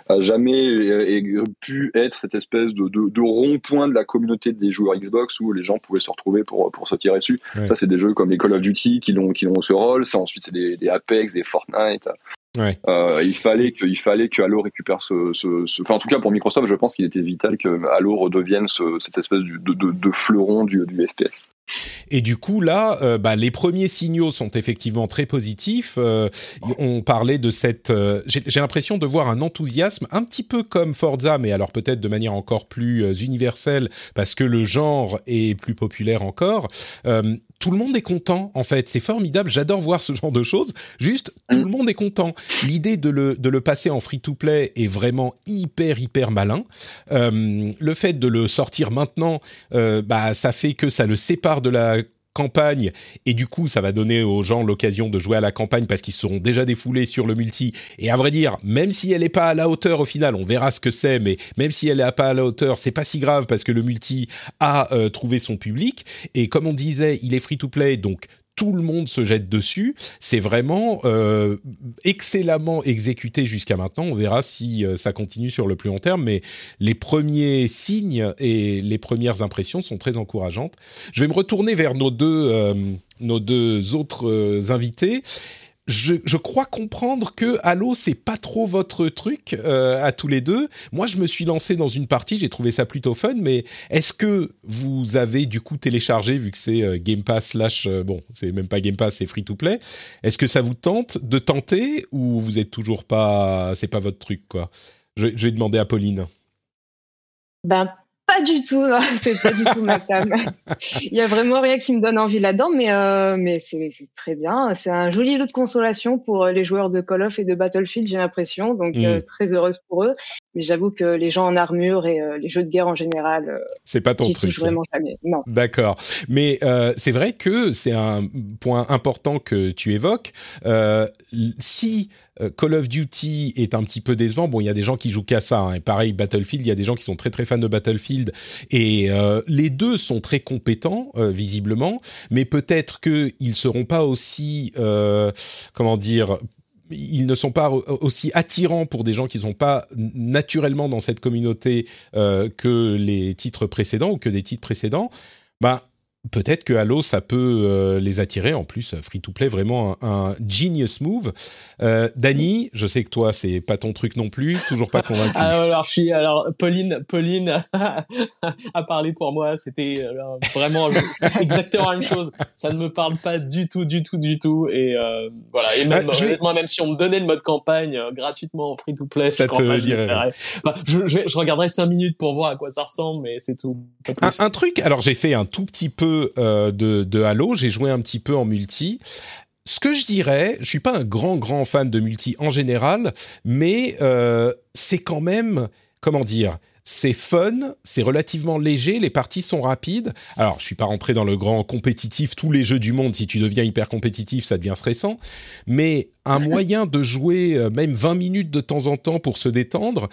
a jamais pu être cette espèce de rond-point de la communauté des joueurs Xbox où les gens pouvaient se retrouver pour se tirer dessus. Ouais. Ça, c'est des jeux comme les Call of Duty qui l'ont ce rôle. Ça, ensuite, c'est des Apex, des Fortnite. Ouais. Il fallait que Halo récupère enfin en tout cas pour Microsoft, je pense qu'il était vital que Halo redevienne cette espèce de fleuron du FPS. Et du coup là, les premiers signaux sont effectivement très positifs. On parlait de cette, j'ai l'impression de voir un enthousiasme un petit peu comme Forza, mais alors peut-être de manière encore plus universelle parce que le genre est plus populaire encore. Tout le monde est content, en fait. C'est formidable. J'adore voir ce genre de choses. Juste, tout le monde est content. L'idée de le passer en free-to-play est vraiment hyper, hyper malin. Le fait de le sortir maintenant, ça fait que ça le sépare de la campagne, et du coup ça va donner aux gens l'occasion de jouer à la campagne parce qu'ils seront déjà défoulés sur le multi. Et à vrai dire, même si elle n'est pas à la hauteur au final, on verra ce que c'est, mais même si elle n'est pas à la hauteur, c'est pas si grave parce que le multi a trouvé son public, et comme on disait, il est free to play, donc tout le monde se jette dessus. C'est vraiment excellemment exécuté jusqu'à maintenant. On verra si ça continue sur le plus long terme, mais les premiers signes et les premières impressions sont très encourageantes. Je vais me retourner vers nos deux autres invités. Je crois comprendre que Halo, c'est pas trop votre truc à tous les deux. Moi, je me suis lancé dans une partie, j'ai trouvé ça plutôt fun, mais est-ce que vous avez du coup téléchargé, vu que c'est Game Pass / bon, c'est même pas Game Pass, c'est free to play. Est-ce que ça vous tente de tenter ou vous êtes toujours pas, c'est pas votre truc quoi? Je vais demander à Pauline. Pas du tout, non. C'est pas du tout ma came. Il y a vraiment rien qui me donne envie là-dedans, mais c'est très bien. C'est un joli lot de consolation pour les joueurs de Call of et de Battlefield, j'ai l'impression, donc très heureuse pour eux. Mais j'avoue que les gens en armure et les jeux de guerre en général, c'est pas ton truc. Vraiment jamais. Non. D'accord. Mais c'est vrai que c'est un point important que tu évoques. Si Call of Duty est un petit peu décevant, bon, il y a des gens qui jouent qu'à ça. Hein, et pareil, Battlefield, il y a des gens qui sont très très fans de Battlefield. Et les deux sont très compétents visiblement, mais peut-être que ils seront pas aussi, comment dire. Ils ne sont pas aussi attirants pour des gens qui ne sont pas naturellement dans cette communauté que les titres précédents ou que des titres précédents. Bah, peut-être que Halo, ça peut les attirer. En plus, free-to-play, vraiment un genius move. Dany, je sais que toi, c'est pas ton truc non plus. Toujours pas convaincu. Alors, Pauline a parlé pour moi. C'était vraiment exactement la même chose. Ça ne me parle pas du tout, du tout, du tout. Et voilà. Et même, honnêtement, même si on me donnait le mode campagne gratuitement en free-to-play, ça te dirait. Bah, je regarderai 5 minutes pour voir à quoi ça ressemble, mais c'est tout. Un truc. Alors, j'ai fait un tout petit peu de Halo, j'ai joué un petit peu en multi. Ce que je dirais, je suis pas un grand fan de multi en général, mais c'est quand même, comment dire, c'est fun, c'est relativement léger, les parties sont rapides. Alors, je suis pas rentré dans le grand compétitif, tous les jeux du monde, si tu deviens hyper compétitif, ça devient stressant, mais un moyen de jouer même 20 minutes de temps en temps pour se détendre.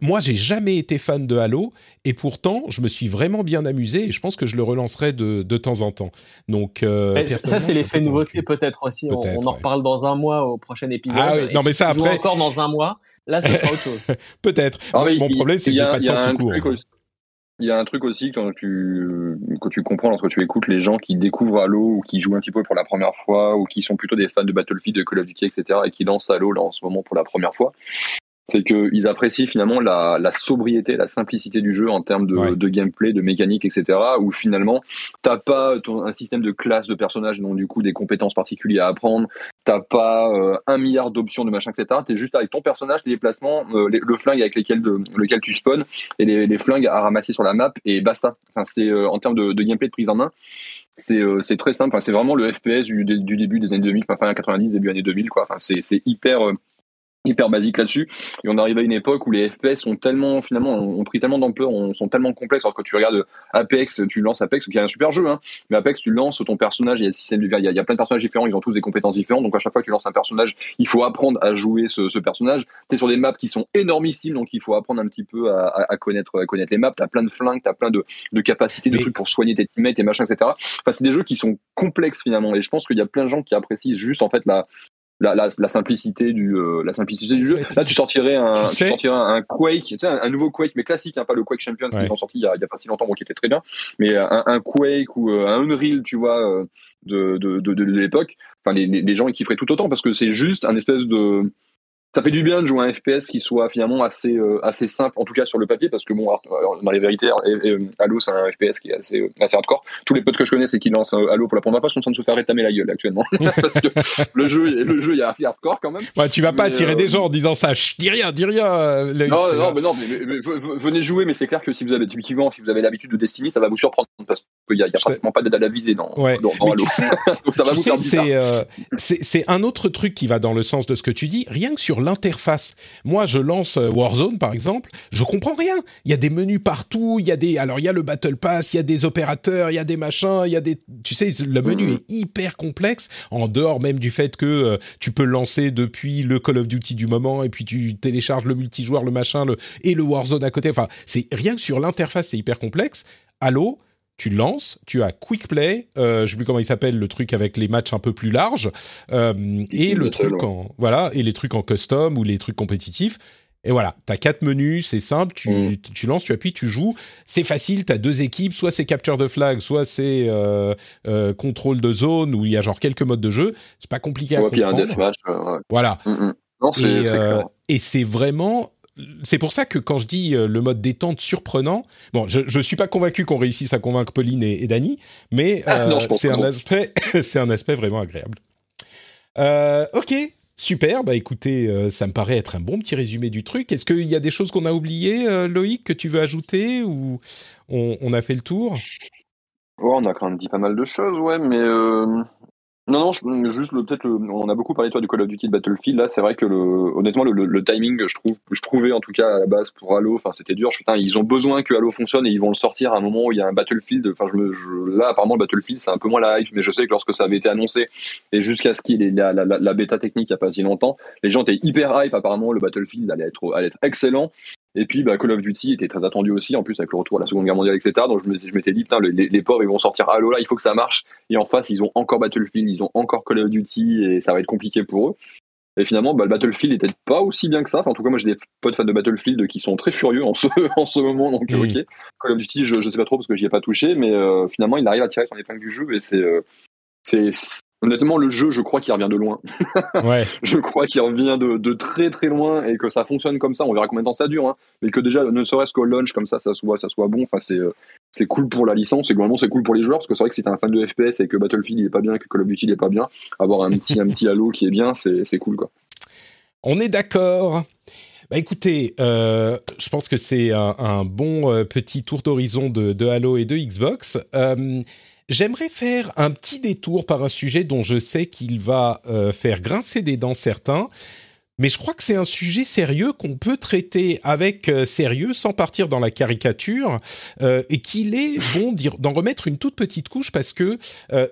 Moi, j'ai jamais été fan de Halo, et pourtant, je me suis vraiment bien amusé, et je pense que je le relancerai de temps en temps. Donc, ça, c'est l'effet nouveauté, peut-être aussi. On en reparle dans un mois, au prochain épisode. Ah oui, non, mais ça, après. Encore dans un mois, là, ce sera autre chose. Peut-être. Mon problème, c'est il y a un truc aussi quand tu comprends, lorsque tu écoutes les gens qui découvrent Halo ou qui jouent un petit peu pour la première fois ou qui sont plutôt des fans de Battlefield, de Call of Duty, etc. et qui lancent Halo là en ce moment pour la première fois, c'est qu'ils apprécient finalement la sobriété, la simplicité du jeu en termes de gameplay, de mécanique, etc. où finalement, t'as pas un système de classe de personnages, donc du coup des compétences particulières à apprendre, t'as pas 1 milliard d'options de machin, etc. T'es juste avec ton personnage, les déplacements, le flingue avec lequel tu spawns et les flingues à ramasser sur la map et basta. Enfin, c'est, en termes de gameplay, de prise en main, c'est très simple. Enfin, c'est vraiment le FPS du début des années 2000, enfin, fin 90, début années 2000, quoi. Enfin, c'est hyper basique là-dessus, et on arrive à une époque où les FPS sont tellement, finalement, ont pris tellement d'ampleur, sont tellement complexes. Alors que tu regardes Apex, tu lances Apex, qui est un super jeu, hein, mais Apex, tu lances ton personnage, il y a plein de personnages différents, ils ont tous des compétences différentes, donc à chaque fois que tu lances un personnage, il faut apprendre à jouer ce personnage. T'es sur des maps qui sont énormissimes, donc il faut apprendre un petit peu à connaître les maps. T'as plein de flingues, t'as plein de capacités, de trucs pour soigner tes teammates et machin, etc. Enfin, c'est des jeux qui sont complexes finalement, et je pense qu'il y a plein de gens qui apprécient juste en fait la simplicité du jeu. Là, tu sortirais un Quake, tu sais, un nouveau Quake, mais classique, hein, pas le Quake Champions qu'ils ont sorti il y a pas si longtemps, bon, qui était très bien, mais un Quake ou un Unreal, tu vois, de l'époque. Enfin, les gens, ils kifferaient tout autant parce que c'est juste un espèce de. Ça fait du bien de jouer à un FPS qui soit finalement assez simple, en tout cas sur le papier, parce que bon, alors, dans les vérités, Halo, c'est un FPS qui est assez hardcore. Tous les potes que je connais, c'est qu'ils lancent Halo pour la première fois, sont en train de se faire rétamer la gueule actuellement. Parce que le jeu, il est assez hardcore quand même. Ouais, tu vas pas attirer des gens en disant ça. Dis rien. Mais venez jouer, mais c'est clair que si vous avez l'habitude de Destiny, ça va vous surprendre parce qu'il y a pratiquement pas d'aide à viser dans Halo. Donc ça va vous faire bizarre. C'est un autre truc qui va dans le sens de ce que tu dis. Rien que sur sur l'interface. Moi, je lance Warzone, par exemple, je comprends rien. Il y a des menus partout, il y a des... Alors, il y a le Battle Pass, il y a des opérateurs, il y a des machins, il y a des... Tu sais, le menu est hyper complexe, en dehors même du fait que tu peux lancer depuis le Call of Duty du moment, et puis tu télécharges le multijoueur, le machin, et le Warzone à côté. Enfin, c'est rien que sur l'interface, c'est hyper complexe. Halo, tu lances, tu as Quick Play, je ne sais plus comment il s'appelle, le truc avec les matchs un peu plus larges, et le truc en, voilà, et les trucs en custom ou les trucs compétitifs. Et voilà, tu as 4 menus, c'est simple, tu lances, tu appuies, tu joues. C'est facile, tu as 2 équipes, soit c'est capture de flag, soit c'est contrôle de zone, où il y a genre quelques modes de jeu. C'est pas compliqué à comprendre. Puis un deathmatch, voilà. Non, c'est clair. Et c'est vraiment... C'est pour ça que quand je dis le mode détente surprenant, bon, je ne suis pas convaincu qu'on réussisse à convaincre Pauline et Dany, mais c'est un aspect vraiment agréable. Ok, super, bah écoutez, ça me paraît être un bon petit résumé du truc. Est-ce qu'il y a des choses qu'on a oubliées, Loïc, que tu veux ajouter, ou on a fait le tour ? Ouais, on a quand même dit pas mal de choses, ouais, mais... Non, juste peut-être on a beaucoup parlé toi du Call of Duty, de Battlefield. Là, c'est vrai que honnêtement le timing, je trouvais en tout cas à la base pour Halo, enfin c'était dur. Ils ont besoin que Halo fonctionne et ils vont le sortir à un moment où il y a un Battlefield. Enfin, là apparemment le Battlefield c'est un peu moins la hype, mais je sais que lorsque ça avait été annoncé et jusqu'à ce qu'il ait la bêta technique il y a pas si longtemps, les gens étaient hyper hype. Apparemment le Battlefield allait être excellent. Et puis bah, Call of Duty était très attendu aussi, en plus avec le retour à la Seconde Guerre mondiale, etc. Donc je m'étais dit, putain, les pauvres, ils vont sortir Halo là, il faut que ça marche. Et en face, ils ont encore Battlefield, ils ont encore Call of Duty, et ça va être compliqué pour eux. Et finalement, bah, le Battlefield n'était pas aussi bien que ça. Enfin, en tout cas, moi, j'ai des potes fans de Battlefield qui sont très furieux en ce moment. Donc, ok, Call of Duty, je ne sais pas trop parce que j'y ai pas touché, mais finalement, il arrive à tirer son épingle du jeu, et c'est honnêtement, le jeu, je crois qu'il revient de loin. Ouais. Je crois qu'il revient de très très loin et que ça fonctionne comme ça. On verra combien de temps ça dure, hein. Mais que déjà, ne serait-ce qu'au launch comme ça, ça soit bon. Enfin, c'est cool pour la licence et globalement, c'est cool pour les joueurs parce que c'est vrai que si t'es un fan de FPS et que Battlefield il est pas bien, que Call of Duty il est pas bien, avoir un petit Halo qui est bien, c'est cool quoi. On est d'accord. Bah écoutez, je pense que c'est un bon petit tour d'horizon de Halo et de Xbox. J'aimerais faire un petit détour par un sujet dont je sais qu'il va faire grincer des dents certains, mais je crois que c'est un sujet sérieux qu'on peut traiter avec sérieux sans partir dans la caricature et qu'il est bon d'en remettre une toute petite couche parce que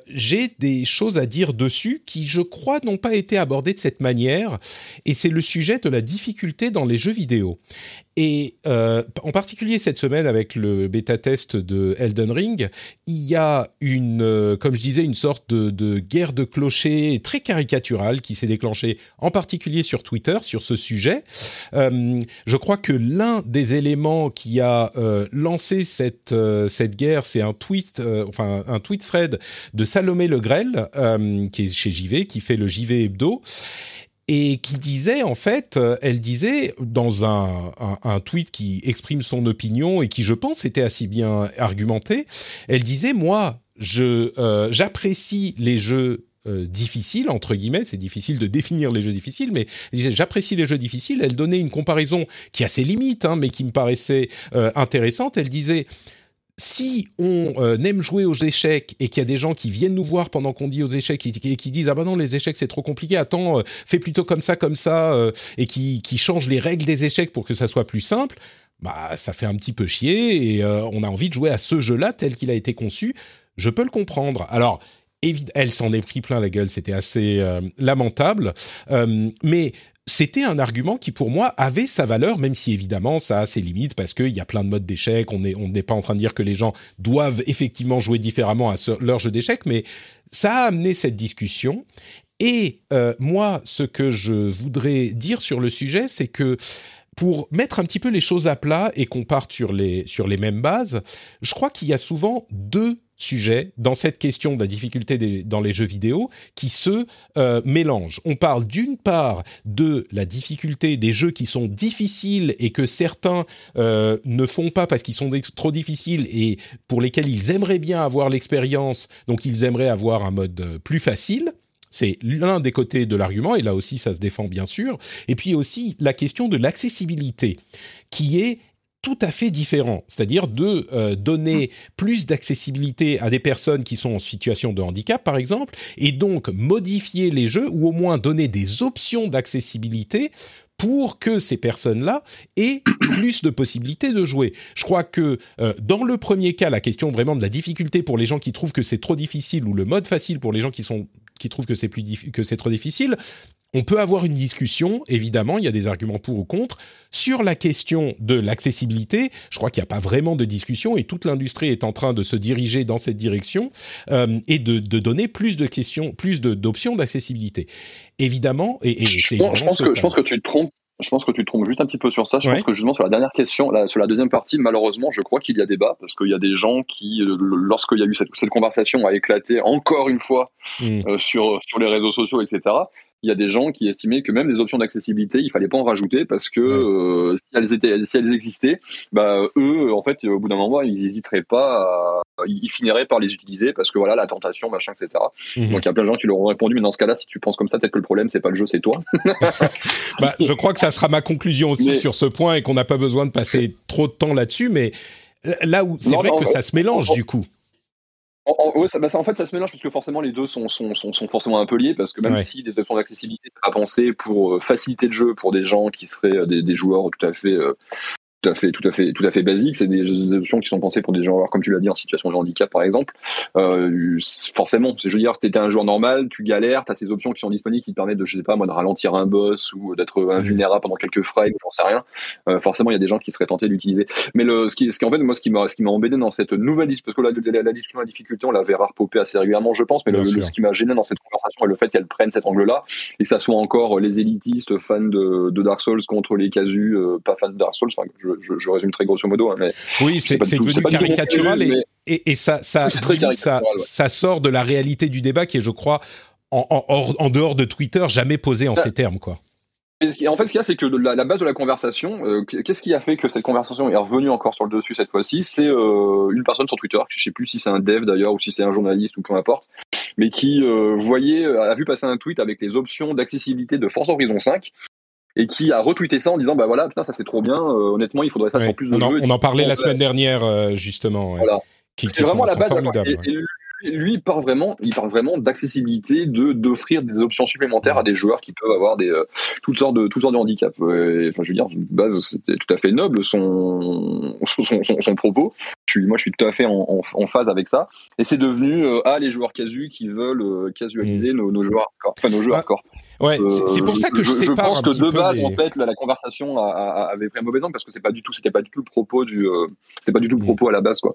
j'ai des choses à dire dessus qui, je crois, n'ont pas été abordées de cette manière et c'est le sujet de la difficulté dans les jeux vidéo. Et en particulier cette semaine avec le bêta-test de Elden Ring, il y a comme je disais, une sorte de guerre de clochers très caricaturale qui s'est déclenchée en particulier sur Twitter sur ce sujet. Je crois que l'un des éléments qui a lancé cette guerre, c'est un tweet thread de Salomé Le Grel, qui est chez JV, qui fait le JV Hebdo. Et qui disait, en fait, elle disait, dans un tweet qui exprime son opinion et qui, je pense, était assez bien argumenté, elle disait, moi, j'apprécie les jeux difficiles, entre guillemets, c'est difficile de définir les jeux difficiles, mais elle disait, j'apprécie les jeux difficiles, elle donnait une comparaison qui a ses limites, hein, mais qui me paraissait intéressante, elle disait... Si on aime jouer aux échecs et qu'il y a des gens qui viennent nous voir pendant qu'on dit aux échecs et qui disent « Ah ben non, les échecs, c'est trop compliqué, attends, fais plutôt comme ça », et qui changent les règles des échecs pour que ça soit plus simple, bah ça fait un petit peu chier et on a envie de jouer à ce jeu-là tel qu'il a été conçu. Je peux le comprendre. Alors, elle s'en est pris plein la gueule, c'était assez lamentable, mais... C'était un argument qui, pour moi, avait sa valeur, même si, évidemment, ça a ses limites, parce qu'il y a plein de modes d'échecs, on n'est pas en train de dire que les gens doivent effectivement jouer différemment à leur jeu d'échecs, mais ça a amené cette discussion. Et moi, ce que je voudrais dire sur le sujet, c'est que, pour mettre un petit peu les choses à plat et qu'on parte sur les mêmes bases, je crois qu'il y a souvent deux sujets dans cette question de la difficulté dans les jeux vidéo qui se mélangent. On parle d'une part de la difficulté des jeux qui sont difficiles et que certains ne font pas parce qu'ils sont trop difficiles et pour lesquels ils aimeraient bien avoir l'expérience, donc ils aimeraient avoir un mode plus facile. C'est l'un des côtés de l'argument, et là aussi ça se défend bien sûr. Et puis aussi la question de l'accessibilité, qui est tout à fait différent, c'est-à-dire de donner plus d'accessibilité à des personnes qui sont en situation de handicap, par exemple, et donc modifier les jeux ou au moins donner des options d'accessibilité pour que ces personnes-là aient plus de possibilités de jouer. Je crois que dans le premier cas, la question vraiment de la difficulté pour les gens qui trouvent que c'est trop difficile ou le mode facile pour les gens qui trouvent que c'est trop difficile, on peut avoir une discussion, évidemment, il y a des arguments pour ou contre. Sur la question de l'accessibilité, je crois qu'il n'y a pas vraiment de discussion et toute l'industrie est en train de se diriger dans cette direction et de donner plus de questions, plus d'options d'accessibilité. Évidemment, et c'est vraiment je pense que tu te trompes juste un petit peu sur ça. Je pense que justement sur la dernière question, sur la deuxième partie, malheureusement, je crois qu'il y a débat parce qu'il y a des gens qui, lorsqu'il y a eu cette conversation a éclaté encore une fois sur les réseaux sociaux, etc., il y a des gens qui estimaient que même les options d'accessibilité, il ne fallait pas en rajouter parce que si elles existaient, bah, eux, en fait, au bout d'un moment, ils n'hésiteraient pas, ils finiraient par les utiliser parce que voilà, la tentation, machin, etc. Mmh. Donc il y a plein de gens qui leur ont répondu, mais dans ce cas-là, si tu penses comme ça, peut-être que le problème, c'est pas le jeu, c'est toi. Bah, je crois que ça sera ma conclusion aussi sur ce point et qu'on n'a pas besoin de passer trop de temps là-dessus, mais là où c'est vrai que ça se mélange du coup. En fait, ça se mélange parce que forcément, les deux sont forcément un peu liés parce que même si des options d'accessibilité à penser pour faciliter le jeu pour des gens qui seraient des joueurs tout à fait basiques, c'est des options qui sont pensées pour des joueurs, comme tu l'as dit, en situation de handicap, par exemple. Forcément, je veux dire, si t'étais un joueur normal, tu galères, t'as ces options qui sont disponibles qui te permettent de, je sais pas, moi, de ralentir un boss ou d'être invulnérable pendant quelques frames, j'en sais rien. Forcément, il y a des gens qui seraient tentés d'utiliser. Mais ce qui m'a embêté dans cette nouvelle discussion, parce que la discussion de la difficulté, on la verra repopée assez régulièrement, je pense, mais ce qui m'a gêné dans cette conversation est le fait qu'elle prenne cet angle-là et que ça soit encore les élitistes fans de Dark Souls contre les casus pas fans de Dark Souls. Enfin, je résume très grosso modo, hein, mais oui, c'est devenu caricatural et ça sort de la réalité du débat qui est, je crois, en dehors de Twitter, jamais posé en ces termes, quoi. En fait, ce qu'il y a, c'est que la base de la conversation, qu'est-ce qui a fait que cette conversation est revenue encore sur le dessus cette fois-ci, c'est une personne sur Twitter, je ne sais plus si c'est un dev d'ailleurs ou si c'est un journaliste ou peu importe, mais qui a vu passer un tweet avec les options d'accessibilité de Forza Horizon 5. Et qui a retweeté ça en disant, bah voilà, putain, ça c'est trop bien, honnêtement, il faudrait ça sur plus de jeux. On en parlait la semaine dernière, justement. Voilà. C'est vraiment la base. Et lui, il parle vraiment d'accessibilité, d'offrir des options supplémentaires à des joueurs qui peuvent avoir toutes sortes de handicaps. Et, enfin, je veux dire, une base, c'était tout à fait noble son propos. Moi, je suis tout à fait en phase avec ça. Et c'est devenu les joueurs casus qui veulent casualiser nos joueurs hardcore. Enfin, nos jeux hardcore. Ouais, c'est pour ça que je sais pas. Je pense que de base, en fait, la conversation avait pris un mauvais angle parce que c'était pas du tout le propos à la base, quoi.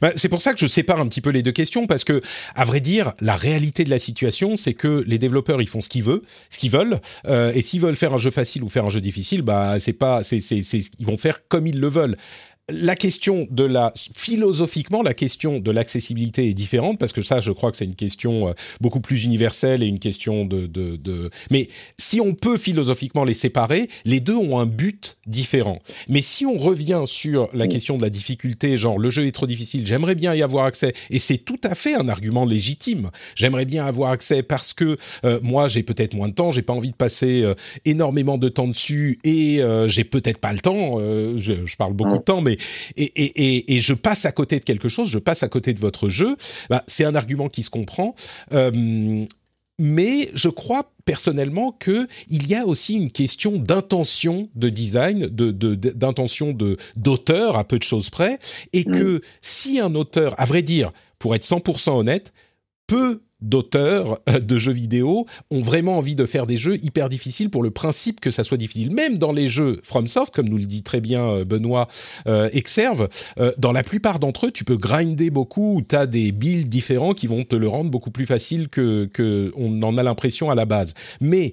Ben, c'est pour ça que je sépare un petit peu les deux questions parce que, à vrai dire, la réalité de la situation, c'est que les développeurs ils font ce qu'ils veulent, et s'ils veulent faire un jeu facile ou faire un jeu difficile, bah ils vont faire comme ils le veulent. La question de philosophiquement, la question de l'accessibilité est différente parce que ça, je crois que c'est une question beaucoup plus universelle et une question de... Mais si on peut philosophiquement les séparer, les deux ont un but différent. Mais si on revient sur la question de la difficulté, genre le jeu est trop difficile, j'aimerais bien y avoir accès, et c'est tout à fait un argument légitime. J'aimerais bien avoir accès parce que moi, j'ai peut-être moins de temps, j'ai pas envie de passer énormément de temps dessus et j'ai peut-être pas le temps, je parle beaucoup de temps, mais et je passe à côté de quelque chose, je passe à côté de votre jeu, bah, c'est un argument qui se comprend. Mais je crois personnellement qu'il y a aussi une question d'intention de design, d'intention d'auteur à peu de choses près, et que si un auteur, à vrai dire, pour être 100% honnête, peu d'auteurs de jeux vidéo ont vraiment envie de faire des jeux hyper difficiles pour le principe que ça soit difficile. Même dans les jeux FromSoft, comme nous le dit très bien Benoît Exerve, dans la plupart d'entre eux, tu peux grinder beaucoup ou tu as des builds différents qui vont te le rendre beaucoup plus facile que on en a l'impression à la base. Mais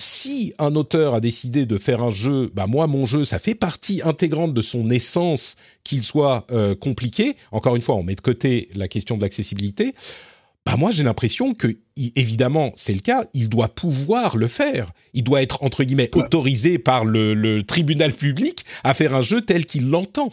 si un auteur a décidé de faire un jeu, bah moi, mon jeu, ça fait partie intégrante de son essence qu'il soit compliqué. Encore une fois, on met de côté la question de l'accessibilité. Bah moi, j'ai l'impression que, évidemment, c'est le cas, il doit pouvoir le faire. Il doit être, entre guillemets, autorisé par le tribunal public à faire un jeu tel qu'il l'entend.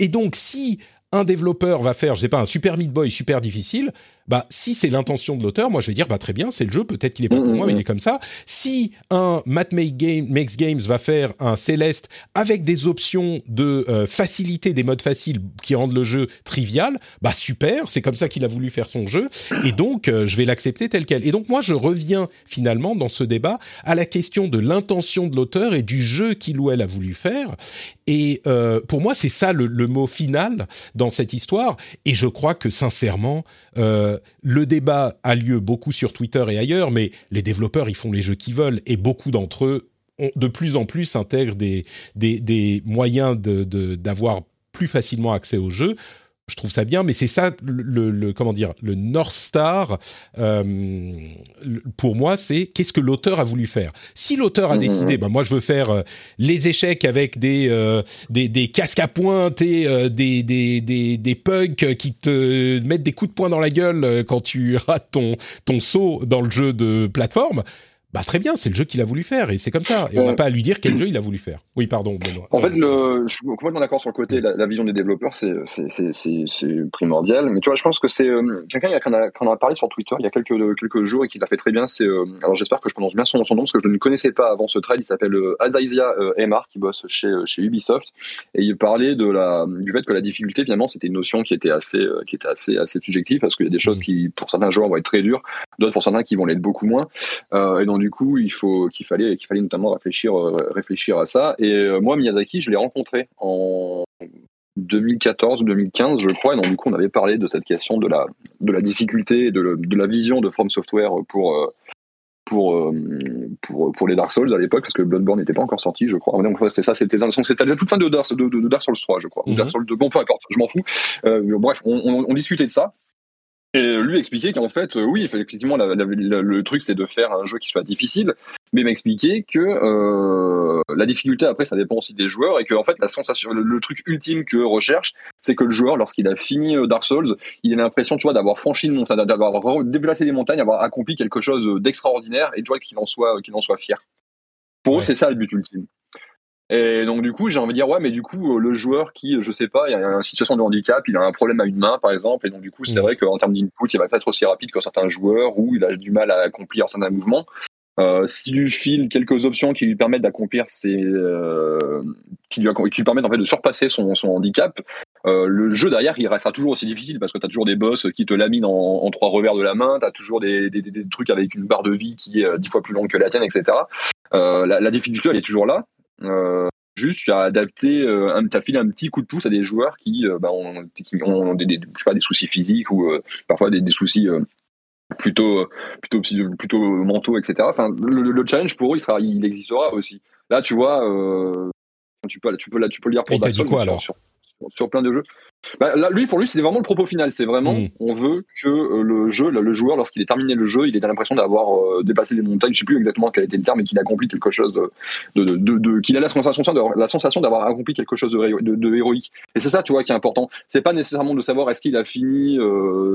Et donc, si un développeur va faire, je sais pas, un Super Meat Boy super difficile, bah, si c'est l'intention de l'auteur, moi je vais dire bah, très bien, c'est le jeu, peut-être qu'il n'est pas pour moi, mais il est comme ça. Si un Matt Makes Games va faire un Céleste avec des options de facilité, des modes faciles qui rendent le jeu trivial, bah super, c'est comme ça qu'il a voulu faire son jeu, et donc je vais l'accepter tel quel. Et donc moi je reviens finalement dans ce débat à la question de l'intention de l'auteur et du jeu qu'il ou elle a voulu faire, et pour moi c'est ça le mot final dans cette histoire, et je crois que sincèrement le débat a lieu beaucoup sur Twitter et ailleurs, mais les développeurs ils font les jeux qu'ils veulent, et beaucoup d'entre eux de plus en plus intègrent des moyens d'avoir plus facilement accès au jeu. Je trouve ça bien, mais c'est ça le North Star pour moi, c'est qu'est-ce que l'auteur a voulu faire. Si l'auteur a décidé, ben moi je veux faire les échecs avec des casques à pointe et des punks qui te mettent des coups de poing dans la gueule quand tu rates ton saut dans le jeu de plateforme. Bah très bien, c'est le jeu qu'il a voulu faire et c'est comme ça. Et on n'a pas à lui dire quel jeu il a voulu faire. Oui, pardon. Benoît. En fait, je suis complètement d'accord sur le côté, la vision des développeurs, c'est primordial. Mais tu vois, je pense que c'est quelqu'un qui en a parlé sur Twitter il y a quelques jours et qui l'a fait très bien. C'est alors j'espère que je prononce bien son nom parce que je ne le connaissais pas avant ce trade. Il s'appelle Azaizia Emar qui bosse chez Ubisoft, et il parlait du fait que la difficulté finalement c'était une notion qui était assez subjective, parce qu'il y a des choses qui pour certains joueurs vont être très dures, d'autres pour certains qui vont l'être beaucoup moins. Et donc du coup, qu'il fallait notamment réfléchir à ça. Et moi, Miyazaki, je l'ai rencontré en 2014 ou 2015, je crois. Et donc du coup, on avait parlé de cette question de la difficulté, de la vision de From Software pour les Dark Souls à l'époque, parce que Bloodborne n'était pas encore sorti, je crois. Donc c'est ça, c'était la toute fin de Dark Souls 3, je crois. Ou Dark Souls 2, bon, peu importe, je m'en fous. Bref, on discutait de ça. Et lui expliquer qu'en fait, oui, effectivement, le truc, c'est de faire un jeu qui soit difficile, mais m'expliquer que la difficulté, après, ça dépend aussi des joueurs, et que en fait, la sensation, le truc ultime que recherche, c'est que le joueur, lorsqu'il a fini Dark Souls, il a l'impression, tu vois, d'avoir franchi une montagne, d'avoir déplacé des montagnes, d'avoir accompli quelque chose d'extraordinaire, et tu vois qu'il en soit fier. Pour eux, c'est ça le but ultime. Et donc du coup, j'ai envie de dire ouais, mais du coup le joueur qui, je sais pas, il a une situation de handicap, il a un problème à une main par exemple, et donc du coup c'est vrai qu'en termes d'input, il va pas être aussi rapide que certains joueurs, ou il a du mal à accomplir certains mouvements. Si tu lui files quelques options qui lui permettent d'accomplir qui lui permettent en fait de surpasser son handicap, le jeu derrière il restera toujours aussi difficile parce que t'as toujours des boss qui te laminent en trois revers de la main, t'as toujours des trucs avec une barre de vie qui est 10 fois plus longue que la tienne, etc. La difficulté elle est toujours là. Juste tu as adapté, t'as filé un petit coup de pouce à des joueurs qui ont des soucis physiques ou parfois des soucis plutôt mentaux, etc. Enfin, le challenge pour eux il existera aussi. Là tu vois, tu peux le lire pour Dark Souls sur plein de jeux. Bah, là, pour lui c'est vraiment le propos final, c'est vraiment on veut que le joueur lorsqu'il est terminé le jeu, il ait l'impression d'avoir dépassé les montagnes, je sais plus exactement quel était le terme, mais qu'il a accompli quelque chose qu'il a la sensation d'avoir accompli quelque chose de héroïque. Et c'est ça tu vois qui est important, c'est pas nécessairement de savoir est-ce qu'il a fini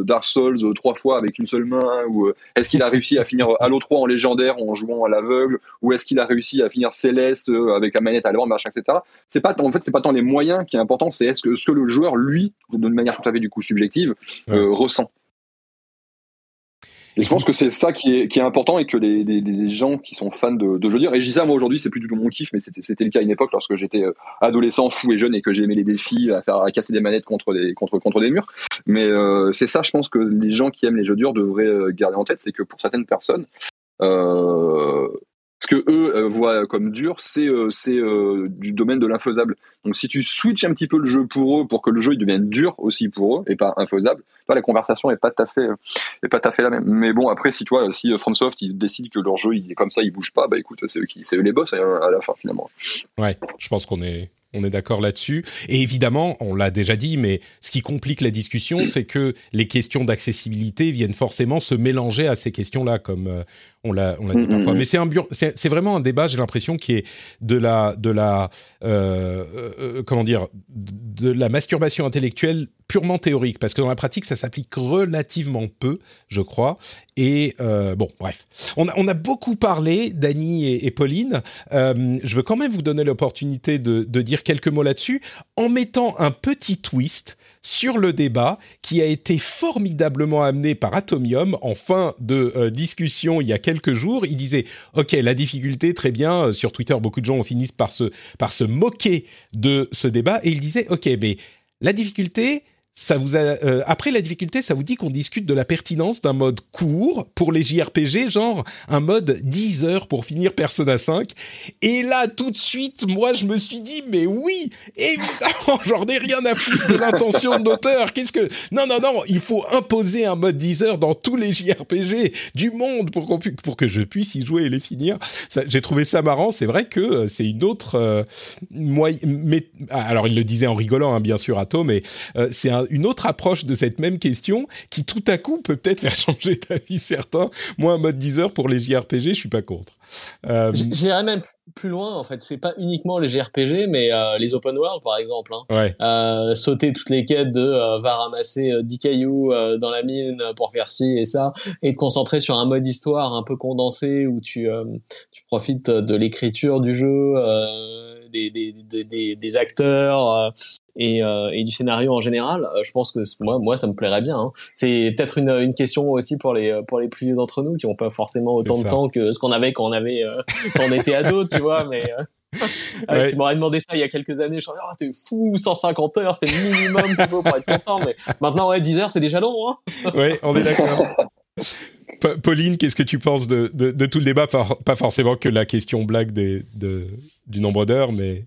Dark Souls 3 fois avec une seule main, ou est-ce qu'il a réussi à finir Halo 3 en légendaire en jouant à l'aveugle, ou est-ce qu'il a réussi à finir Céleste avec la manette à l'avant, machin, etc. C'est pas tant les moyens qui est important, c'est ce que le joueur lui, d'une manière tout à fait du coup subjective, ressent. Et je pense que c'est ça qui est important, et que les gens qui sont fans de jeux, et je dis ça moi aujourd'hui, c'est plus du tout mon kiff, mais c'était le cas à une époque lorsque j'étais adolescent, fou et jeune, et que j'aimais les défis, à casser des manettes contre des murs. Mais c'est ça, je pense que les gens qui aiment les jeux durs devraient garder en tête, c'est que pour certaines personnes, ce que eux voient comme dur, c'est du domaine de l'infaisable. Donc si tu switches un petit peu le jeu pour eux, pour que le jeu il devienne dur aussi pour eux et pas infaisable, la conversation n'est pas tout à fait la même. Mais bon, après si FromSoft ils décident que leur jeu il est comme ça, il bouge pas, bah écoute, c'est eux les boss à la fin finalement. Ouais, je pense qu'on est d'accord là-dessus. Et évidemment, on l'a déjà dit, mais ce qui complique la discussion, c'est que les questions d'accessibilité viennent forcément se mélanger à ces questions-là, comme on l'a dit parfois. Mais c'est vraiment un débat, j'ai l'impression, qui est de la masturbation intellectuelle purement théorique, parce que dans la pratique, ça s'applique relativement peu, je crois. Et bon, bref. On a beaucoup parlé d'Annie et Pauline. Je veux quand même vous donner l'opportunité de dire quelques mots là-dessus, en mettant un petit twist sur le débat qui a été formidablement amené par Atomium en fin de discussion il y a quelques jours. Il disait « Ok, la difficulté, très bien. » Sur Twitter, beaucoup de gens finissent par se moquer de ce débat. Et il disait « Ok, mais la difficulté... » Ça vous a, après la difficulté, ça vous dit qu'on discute de la pertinence d'un mode court pour les JRPG, genre un mode 10 heures pour finir Persona 5. Et là, tout de suite, moi, je me suis dit, mais oui, évidemment, j'en ai rien à foutre de l'intention de l'auteur. Non, il faut imposer un mode 10 heures dans tous les JRPG du monde pour que je puisse y jouer et les finir. Ça, j'ai trouvé ça marrant. C'est vrai que c'est une autre... alors, il le disait en rigolant, hein, bien sûr, Ato, mais c'est une autre approche de cette même question qui tout à coup peut peut-être faire changer d'avis certains. Moi, un mode 10 heures pour les JRPG, je suis pas contre. J'irais même plus loin en fait. C'est pas uniquement les JRPG, mais les open world par exemple. Hein. Ouais. Sauter toutes les quêtes de va ramasser 10 cailloux dans la mine pour faire ci et ça, et te concentrer sur un mode histoire un peu condensé où tu profites de l'écriture du jeu, des acteurs. Et du scénario en général, je pense que moi ça me plairait bien. Hein. C'est peut-être une question aussi pour les plus vieux d'entre nous qui n'ont pas forcément autant de temps que ce qu'on avait quand on était ado, tu vois. Mais ouais. Tu m'aurais demandé ça il y a quelques années, je me disais t'es fou, 150 heures c'est le minimum qu'il faut pour être content. Mais maintenant 10 heures c'est déjà long. Hein. Ouais, on est d'accord. Pauline, qu'est-ce que tu penses de tout le débat, pas forcément que la question blague du nombre d'heures, mais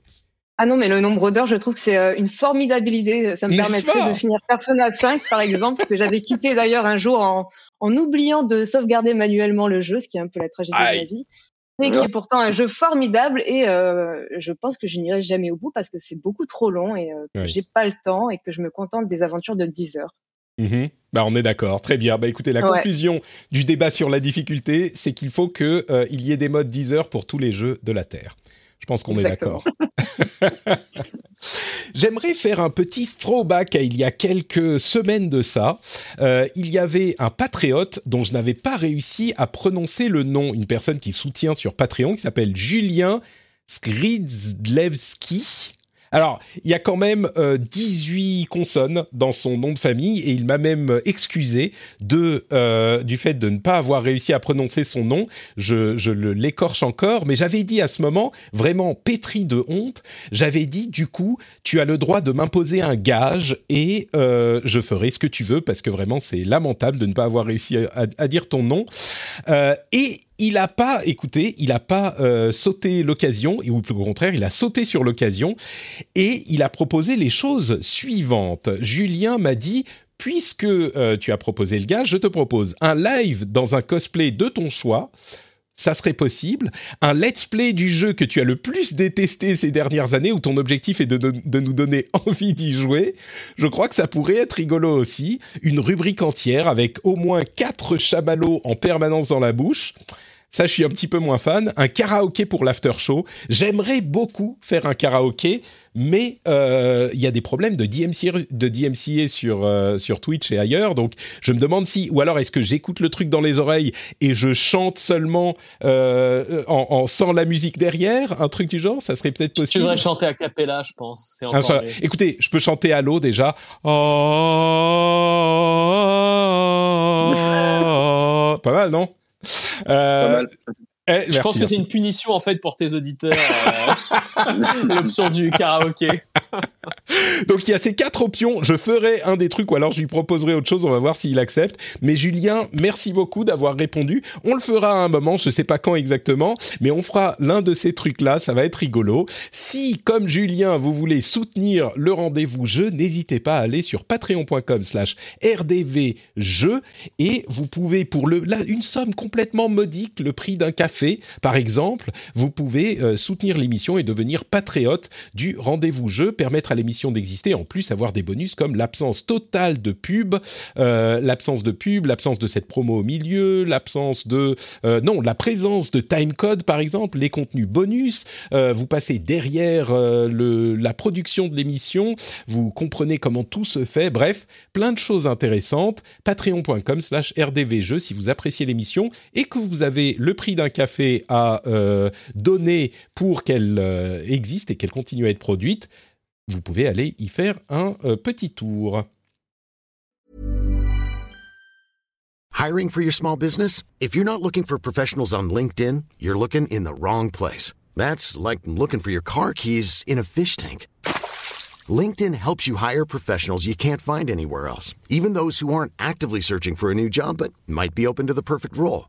ah non, mais le nombre d'heures, je trouve que c'est une formidable idée. Ça me permettrait de finir Persona 5, par exemple, que j'avais quitté d'ailleurs un jour en oubliant de sauvegarder manuellement le jeu, ce qui est un peu la tragédie de ma vie. Mais qui est pourtant un jeu formidable et je pense que je n'irai jamais au bout parce que c'est beaucoup trop long et j'ai pas le temps et que je me contente des aventures de 10 heures. Mm-hmm. Bah, on est d'accord, très bien. Bah, écoutez, la conclusion du débat sur la difficulté, c'est qu'il faut qu'il y ait des modes 10 heures pour tous les jeux de la Terre. Je pense qu'on est d'accord. J'aimerais faire un petit throwback à il y a quelques semaines de ça. Il y avait un patriote dont je n'avais pas réussi à prononcer le nom, une personne qui soutient sur Patreon, qui s'appelle Julien Skrzydlewski. Alors, il y a quand même 18 consonnes dans son nom de famille et il m'a même excusé du fait de ne pas avoir réussi à prononcer son nom. Je l'écorche encore, mais j'avais dit à ce moment, vraiment pétri de honte, j'avais dit du coup, tu as le droit de m'imposer un gage et je ferai ce que tu veux parce que vraiment c'est lamentable de ne pas avoir réussi à dire ton nom. Et il n'a pas écouté, il n'a pas sauté l'occasion, ou au contraire, il a sauté sur l'occasion, et il a proposé les choses suivantes. Julien m'a dit, puisque tu as proposé le gars, je te propose un live dans un cosplay de ton choix, ça serait possible, un let's play du jeu que tu as le plus détesté ces dernières années, où ton objectif est de nous donner envie d'y jouer. Je crois que ça pourrait être rigolo aussi. Une rubrique entière avec au moins 4 chamallows en permanence dans la bouche. Ça, je suis un petit peu moins fan. Un karaoké pour l'after show. J'aimerais beaucoup faire un karaoké, mais il y a des problèmes de DMCA sur Twitch et ailleurs. Donc, je me demande ou alors est-ce que j'écoute le truc dans les oreilles et je chante seulement sans la musique derrière, un truc du genre. Ça serait peut-être possible. Tu devrais chanter a cappella, je pense. C'est encore écoutez, je peux chanter à l'eau déjà. Oh, pas mal, non? Je pense que c'est une punition en fait pour tes auditeurs l'option du karaoké. Donc il y a ces 4 options, je ferai un des trucs ou alors je lui proposerai autre chose, on va voir s'il accepte. Mais Julien, merci beaucoup d'avoir répondu, on le fera à un moment, je sais pas quand exactement, mais on fera l'un de ces trucs là, ça va être rigolo. Si comme Julien vous voulez soutenir le rendez-vous jeu, n'hésitez pas à aller sur patreon.com/rdvjeu et vous pouvez pour une somme complètement modique, le prix d'un café par exemple, vous pouvez soutenir l'émission et devenir patriote du rendez-vous jeu, permettre à l'émission d'exister, en plus avoir des bonus comme l'absence totale de pub, l'absence de cette promo au milieu, la présence de timecode par exemple, les contenus bonus, vous passez derrière la production de l'émission, vous comprenez comment tout se fait, bref, plein de choses intéressantes. patreon.com/rdvjeu si vous appréciez l'émission et que vous avez le prix d'un café à donner pour qu'elle existe et qu'elle continue à être produite. vous pouvez aller y faire un petit tour. Hiring for your small business? If you're not looking for professionals on LinkedIn, you're looking in the wrong place. That's like looking for your car keys in a fish tank. LinkedIn helps you hire professionals you can't find anywhere else, even those who aren't actively searching for a new job but might be open to the perfect role.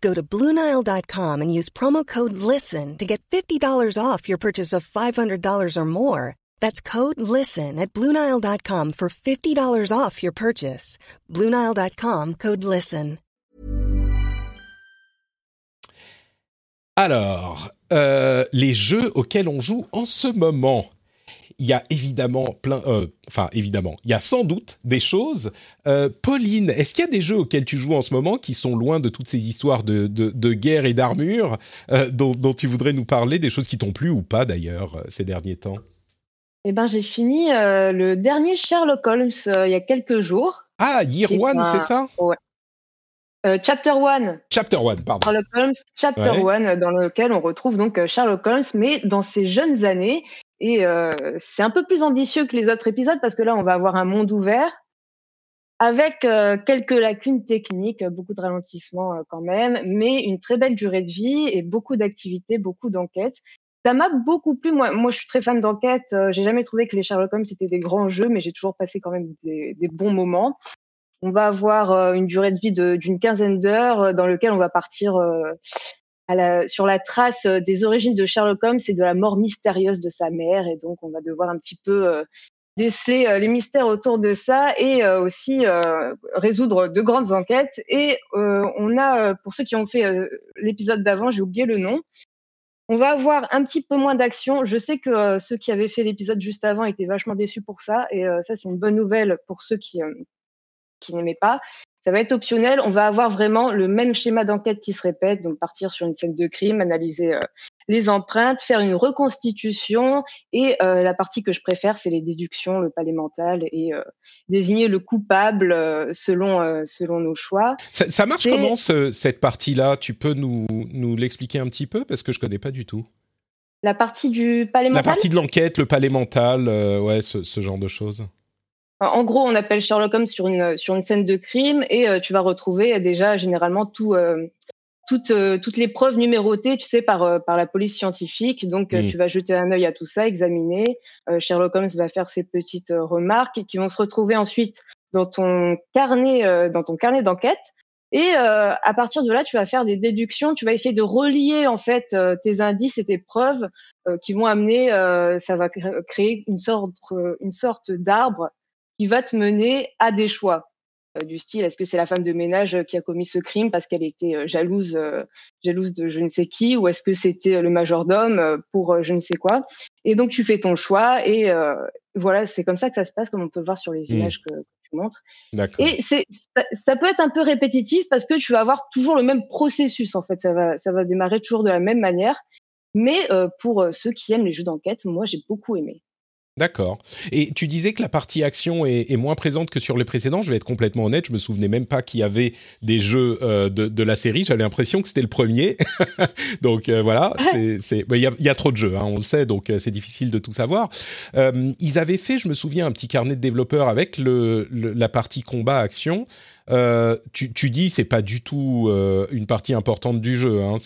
Go to BlueNile.com and use promo code LISTEN to get $50 off your purchase of $500 or more. That's code LISTEN at BlueNile.com for $50 off your purchase. BlueNile.com, code LISTEN. Alors, les jeux auxquels on joue en ce moment, il y a évidemment plein... il y a sans doute des choses. Pauline, est-ce qu'il y a des jeux auxquels tu joues en ce moment qui sont loin de toutes ces histoires de guerre et d'armure dont tu voudrais nous parler, des choses qui t'ont plu ou pas d'ailleurs ces derniers temps? Eh bien, j'ai fini le dernier Sherlock Holmes il y a quelques jours. Ah, Year One, c'est ça? Ouais. Chapter One, pardon. Sherlock Holmes, Chapter One, dans lequel on retrouve donc Sherlock Holmes, mais dans ses jeunes années. Et c'est un peu plus ambitieux que les autres épisodes, parce que là, on va avoir un monde ouvert avec quelques lacunes techniques, beaucoup de ralentissements quand même, mais une très belle durée de vie et beaucoup d'activités, beaucoup d'enquêtes. Ça m'a beaucoup plu. Moi, je suis très fan d'enquêtes. J'ai jamais trouvé que les Sherlock Holmes, c'était des grands jeux, mais j'ai toujours passé quand même des bons moments. On va avoir une durée de vie d'une 15aine d'heures dans lequel on va partir sur la trace des origines de Sherlock Holmes et de la mort mystérieuse de sa mère. Et donc, on va devoir un petit peu déceler les mystères autour de ça et aussi résoudre de grandes enquêtes. Et on a, pour ceux qui ont fait l'épisode d'avant, j'ai oublié le nom, on va avoir un petit peu moins d'action. Je sais que ceux qui avaient fait l'épisode juste avant étaient vachement déçus pour ça. Et ça, c'est une bonne nouvelle pour ceux qui n'aimaient pas. Ça va être optionnel. On va avoir vraiment le même schéma d'enquête qui se répète, donc partir sur une scène de crime, analyser les empreintes, faire une reconstitution et la partie que je préfère, c'est les déductions, le palais mental et désigner le coupable selon nos choix. Ça marche comment cette partie-là? Tu peux nous l'expliquer un petit peu parce que je connais pas du tout. La partie du palais mental? La partie de l'enquête, le palais mental, ce genre de choses. En gros, on appelle Sherlock Holmes sur une scène de crime et tu vas retrouver déjà généralement toutes les preuves numérotées, tu sais, par la police scientifique. Donc, tu vas jeter un œil à tout ça, examiner. Sherlock Holmes va faire ses petites remarques qui vont se retrouver ensuite dans ton carnet d'enquête. Et à partir de là, tu vas faire des déductions. Tu vas essayer de relier en fait tes indices et tes preuves qui vont amener. Ça va créer une sorte d'arbre qui va te mener à des choix du style est-ce que c'est la femme de ménage qui a commis ce crime parce qu'elle était jalouse de je ne sais qui, ou est-ce que c'était le majordome pour je ne sais quoi. Et donc tu fais ton choix et voilà, c'est comme ça que ça se passe, comme on peut le voir sur les images que tu montres. D'accord. Et ça peut être un peu répétitif parce que tu vas avoir toujours le même processus en fait, ça va démarrer toujours de la même manière, mais pour ceux qui aiment les jeux d'enquête, moi j'ai beaucoup aimé. D'accord. Et tu disais que la partie action est moins présente que sur les précédents. Je vais être complètement honnête, je me souvenais même pas qu'il y avait des jeux de la série. J'avais l'impression que c'était le premier. Donc voilà, il y a trop de jeux, hein, on le sait, donc c'est difficile de tout savoir. Ils avaient fait, je me souviens, un petit carnet de développeurs avec la partie combat-action. Tu dis, c'est pas du tout une partie importante du jeu, hein,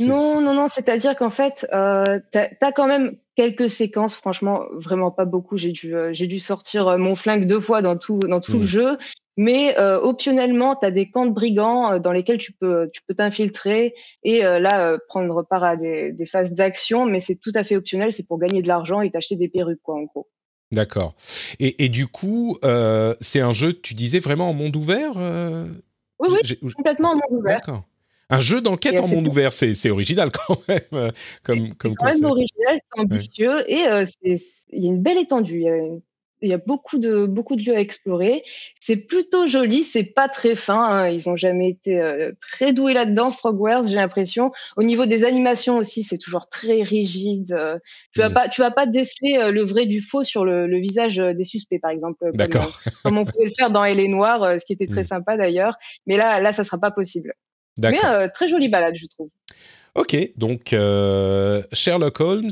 Non, c'est-à-dire qu'en fait, t'as quand même quelques séquences, franchement, vraiment pas beaucoup. J'ai dû sortir mon flingue 2 fois dans tout le jeu, mais optionnellement, t'as des camps de brigands dans lesquels tu peux t'infiltrer et là prendre part à des phases d'action, mais c'est tout à fait optionnel. C'est pour gagner de l'argent et t'acheter des perruques, quoi, en gros. D'accord. Et du coup, c'est un jeu, tu disais, vraiment en monde ouvert. Oui, complètement en monde ouvert. D'accord. Un jeu d'enquête en monde ouvert, c'est original quand même. Comme quand même original, c'est ambitieux, ouais. Et il y a une belle étendue. Il y a beaucoup de lieux à explorer. C'est plutôt joli, c'est pas très fin. Hein. Ils n'ont jamais été très doués là-dedans, Frogwares, j'ai l'impression. Au niveau des animations aussi, c'est toujours très rigide. Tu vas pas déceler le vrai du faux sur le visage des suspects, par exemple. D'accord. Comme on pouvait le faire dans Elle est Noire, ce qui était très sympa d'ailleurs. Mais là, ça sera pas possible. D'accord. Mais très jolie balade, je trouve. Ok, donc Sherlock Holmes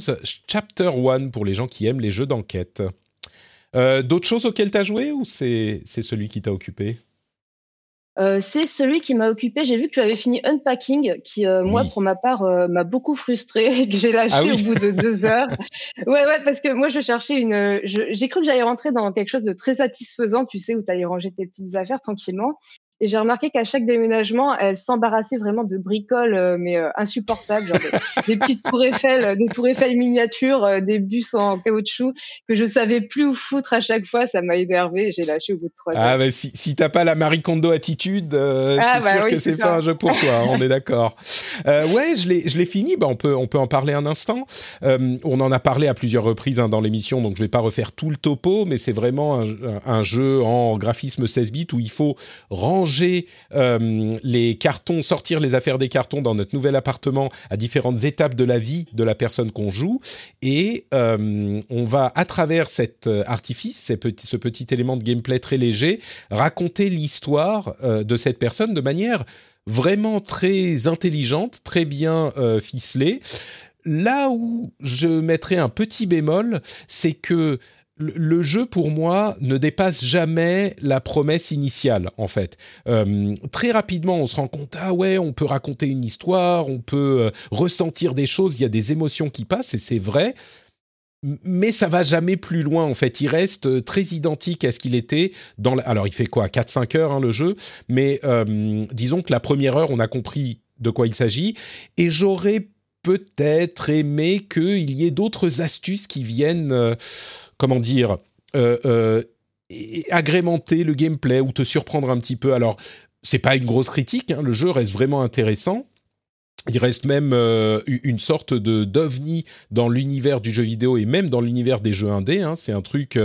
Chapter One pour les gens qui aiment les jeux d'enquête. D'autres choses auxquelles tu as joué ou c'est celui qui t'a occupé ? C'est celui qui m'a occupé. J'ai vu que tu avais fini Unpacking, qui, moi, pour ma part, m'a beaucoup frustrée et que j'ai lâché au bout de 2 heures. Ouais, parce que moi, je cherchais j'ai cru que j'allais rentrer dans quelque chose de très satisfaisant, tu sais, où tu allais ranger tes petites affaires tranquillement. Et j'ai remarqué qu'à chaque déménagement, elle s'embarrassait vraiment de bricoles, mais insupportables, genre des petites tours Eiffel, des tours Eiffel miniatures, des bus en caoutchouc que je savais plus où foutre à chaque fois. Ça m'a énervé, j'ai lâché au bout de 3 heures. Ah bah si t'as pas la Marie Kondo attitude, c'est sûr que c'est pas un jeu pour toi. On est d'accord. Je l'ai fini. Bah on peut en parler un instant. On en a parlé à plusieurs reprises dans l'émission, donc je vais pas refaire tout le topo, mais c'est vraiment un jeu en graphisme 16 bits où il faut ranger les cartons, sortir les affaires des cartons dans notre nouvel appartement à différentes étapes de la vie de la personne qu'on joue. Et on va, à travers cet artifice, ce petit élément de gameplay très léger, raconter l'histoire de cette personne de manière vraiment très intelligente, très bien ficelée. Là où je mettrais un petit bémol, c'est que le jeu, pour moi, ne dépasse jamais la promesse initiale, en fait. Très rapidement, on se rend compte, on peut raconter une histoire, on peut ressentir des choses, il y a des émotions qui passent, et c'est vrai, mais ça va jamais plus loin, en fait. Il reste très identique à ce qu'il était dans Alors, il fait 4-5 heures, le jeu, mais disons que la première heure, on a compris de quoi il s'agit, et j'aurais peut-être aimé qu'il y ait d'autres astuces qui viennent... agrémenter le gameplay ou te surprendre un petit peu. Alors, c'est pas une grosse critique, le jeu reste vraiment intéressant. Il reste même une sorte d'ovni dans l'univers du jeu vidéo et même dans l'univers des jeux indés. C'est un truc,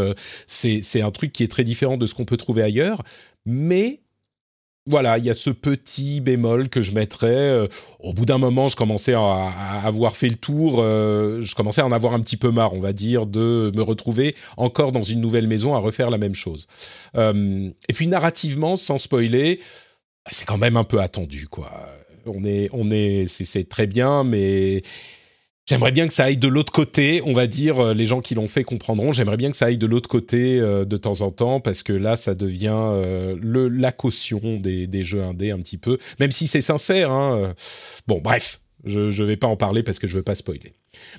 c'est un truc qui est très différent de ce qu'on peut trouver ailleurs. Mais voilà, il y a ce petit bémol que je mettrais. Au bout d'un moment, je commençais à avoir fait le tour. Je commençais à en avoir un petit peu marre, on va dire, de me retrouver encore dans une nouvelle maison à refaire la même chose. Et puis, narrativement, sans spoiler, c'est quand même un peu attendu, c'est très bien, mais... J'aimerais bien que ça aille de l'autre côté, on va dire, les gens qui l'ont fait comprendront, j'aimerais bien que ça aille de l'autre côté de temps en temps, parce que là, ça devient la caution des jeux indés un petit peu, même si c'est sincère. Bon, bref, je vais pas en parler parce que je veux pas spoiler.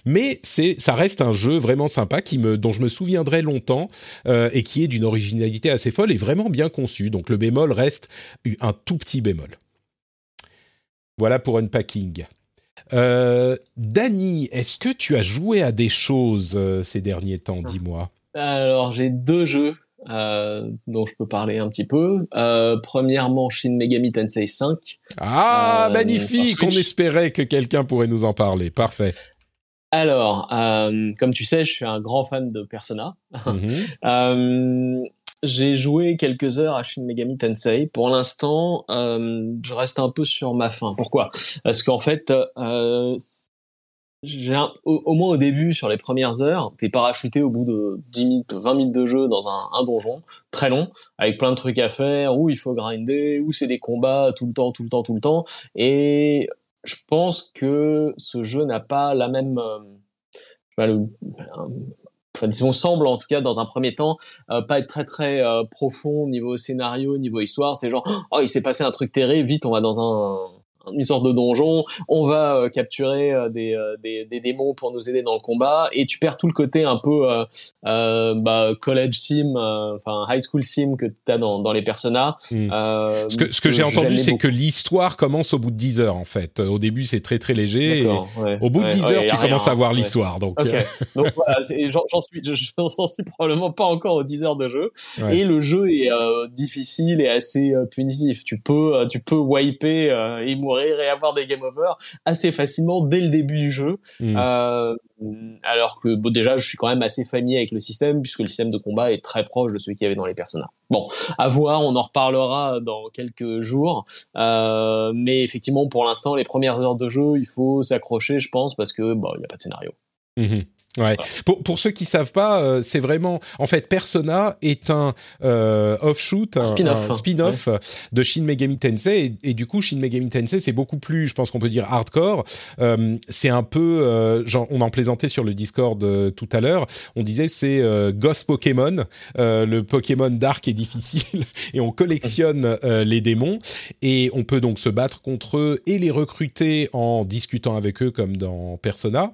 Mais ça reste un jeu vraiment sympa dont je me souviendrai longtemps et qui est d'une originalité assez folle et vraiment bien conçu. Donc le bémol reste un tout petit bémol. Voilà pour Unpacking. Dany, est-ce que tu as joué à des choses ces derniers temps, dis-moi? Alors, j'ai 2 jeux dont je peux parler un petit peu. Premièrement, Shin Megami Tensei 5. Magnifique. On espérait que quelqu'un pourrait nous en parler. Parfait. Alors, comme tu sais, je suis un grand fan de Persona. J'ai joué quelques heures à Shin Megami Tensei. Pour l'instant, je reste un peu sur ma faim. Pourquoi ? Parce qu'en fait, au moins au début, sur les premières heures, t'es parachuté au bout de 10 minutes, 20 minutes de jeu dans un donjon très long, avec plein de trucs à faire, où il faut grinder, où c'est des combats tout le temps. Et je pense que ce jeu n'a pas la même... on semble en tout cas dans un premier temps pas être très profond niveau scénario, niveau histoire. C'est genre il s'est passé un truc terrible, vite on va dans une sorte de donjon, on va capturer des démons pour nous aider dans le combat, et tu perds tout le côté un peu college sim, high school sim que t'as dans les Persona. Ce que j'ai entendu, c'est beaucoup que l'histoire commence au bout de 10 heures en fait. Au début c'est très très léger, au bout de 10 heures tu commences à voir l'histoire. Donc voilà, j'en suis probablement pas encore aux 10 heures de jeu, et le jeu est difficile et assez punitif. Tu peux wiper et mourir mourir et avoir des game over assez facilement dès le début du jeu. Alors que bon, déjà je suis quand même assez familier avec le système puisque le système de combat est très proche de celui qu'il y avait dans les Persona. Bon, à voir, on en reparlera dans quelques jours. Mais effectivement, pour l'instant, les premières heures de jeu, il faut s'accrocher, je pense, parce que bon, il n'y a pas de scénario. Ouais. Pour ceux qui savent pas, c'est vraiment en fait Persona est un offshoot, un spin-off ouais. de Shin Megami Tensei et du coup Shin Megami Tensei c'est beaucoup plus, je pense qu'on peut dire hardcore. C'est un peu, genre, on en plaisantait sur le Discord tout à l'heure, on disait c'est Goth Pokémon, le Pokémon dark et difficile et on collectionne les démons et on peut donc se battre contre eux et les recruter en discutant avec eux comme dans Persona.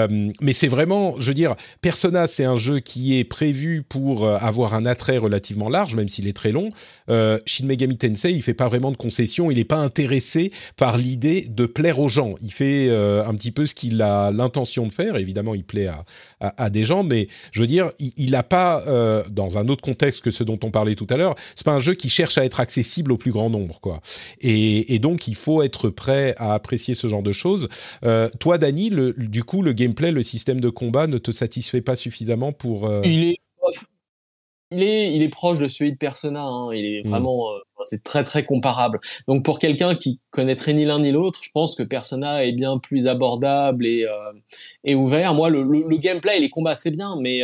Mais c'est vraiment, je veux dire, Persona, c'est un jeu qui est prévu pour avoir un attrait relativement large, même s'il est très long. Shin Megami Tensei, il fait pas vraiment de concessions, il est pas intéressé par l'idée de plaire aux gens. Il fait un petit peu ce qu'il a l'intention de faire. Évidemment, il plaît à des gens, mais je veux dire, il a pas, dans un autre contexte que ce dont on parlait tout à l'heure, c'est pas un jeu qui cherche à être accessible au plus grand nombre, quoi. Et donc, il faut être prêt à apprécier ce genre de choses. Toi, Dany, du coup, le gameplay, le système de combat ne te satisfait pas suffisamment pour... Il est proche de celui de Persona, hein. Il est vraiment... c'est très très comparable. Donc pour quelqu'un qui connaîtrait ni l'un ni l'autre, je pense que Persona est bien plus abordable et ouvert. Moi, le gameplay et les combats, c'est bien, mais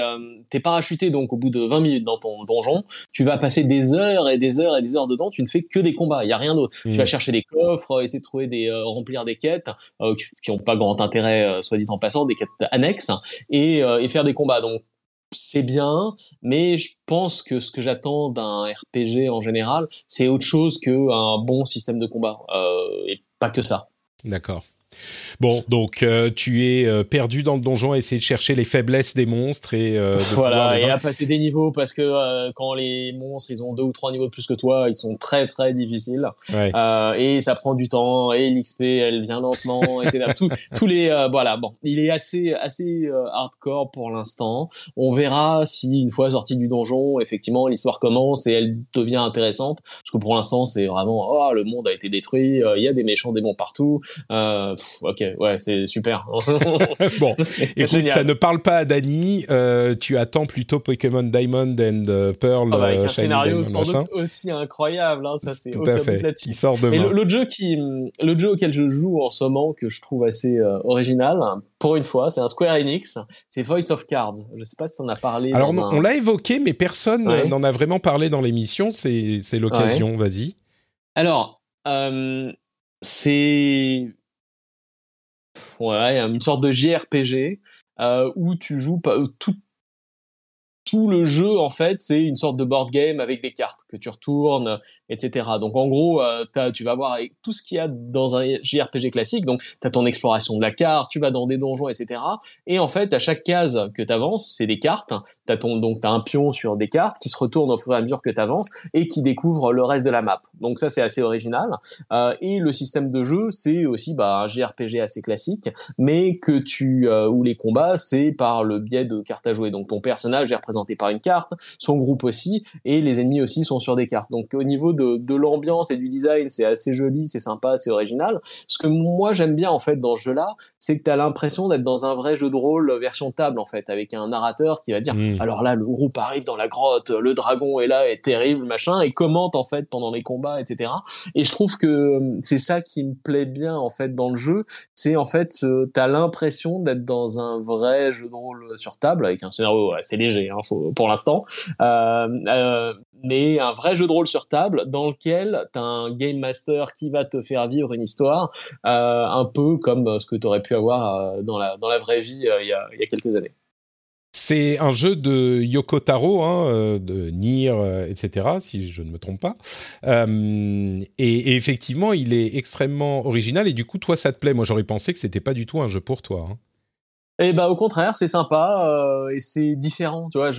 t'es parachuté, donc au bout de 20 minutes dans ton donjon, tu vas passer des heures et des heures et des heures dedans, tu ne fais que des combats, il n'y a rien d'autre. Tu vas chercher des coffres, essayer de trouver remplir des quêtes qui n'ont pas grand intérêt, soit dit en passant, des quêtes annexes, et faire des combats. Donc c'est bien, mais je pense que ce que j'attends d'un RPG en général, c'est autre chose qu'un bon système de combat, et pas que ça. D'accord. Bon, donc tu es perdu dans le donjon à essayer de chercher les faiblesses des monstres et voilà, et à passer des niveaux parce que quand les monstres ils ont 2 ou 3 niveaux de plus que toi, ils sont très très difficiles et ça prend du temps et l'XP elle vient lentement et tous les voilà, bon, il est assez hardcore pour l'instant. On verra si une fois sorti du donjon, effectivement l'histoire commence et elle devient intéressante parce que pour l'instant c'est vraiment le monde a été détruit, il y a des méchants démons partout. Ok, ouais, c'est super. Bon, écoute, ça ne parle pas à Dany. Tu attends plutôt Pokémon Diamond and Pearl. Avec un Shiny scénario Diamond, sans doute aussi incroyable. Hein, ça, c'est tout à fait. Il sort demain. Et l'autre jeu auquel je joue en ce moment, que je trouve assez original, pour une fois, c'est un Square Enix. C'est Voice of Cards. Je ne sais pas si tu en as parlé. Alors, on l'a évoqué, mais personne n'en a vraiment parlé dans l'émission. C'est l'occasion. Ouais. Vas-y. Alors, c'est... Ouais, une sorte de JRPG où tu joues tout le jeu en fait, c'est une sorte de board game avec des cartes que tu retournes, etc. Donc en gros, tu vas voir tout ce qu'il y a dans un JRPG classique. Donc tu as ton exploration de la carte, tu vas dans des donjons, etc. Et en fait, à chaque case que tu avances, c'est des cartes. Donc tu as un pion sur des cartes qui se retournent au fur et à mesure que tu avances et qui découvrent le reste de la map. Donc ça, c'est assez original. Et le système de jeu, c'est aussi un JRPG assez classique, mais que où les combats, c'est par le biais de cartes à jouer. Donc ton personnage est représenté par une carte, son groupe aussi, et les ennemis aussi sont sur des cartes. Donc au niveau de l'ambiance et du design, c'est assez joli, c'est sympa, c'est original. Ce que moi j'aime bien en fait dans ce jeu-là, c'est que tu as l'impression d'être dans un vrai jeu de rôle version table en fait, avec un narrateur qui va dire alors là le groupe arrive dans la grotte, le dragon est là, est terrible, machin, et commente en fait pendant les combats, etc. Et je trouve que c'est ça qui me plaît bien en fait dans le jeu, c'est en fait t'as l'impression d'être dans un vrai jeu de rôle sur table avec un scénario assez léger pour l'instant, mais un vrai jeu de rôle sur table dans lequel t'as un game master qui va te faire vivre une histoire un peu comme ce que t'aurais pu avoir dans la vraie vie il y a quelques années. C'est un jeu de Yoko Taro, de Nier, etc., si je ne me trompe pas. Et effectivement, il est extrêmement original. Et du coup, toi, ça te plaît. Moi, j'aurais pensé que c'était pas du tout un jeu pour toi. Eh ben, au contraire, c'est sympa et c'est différent, tu vois.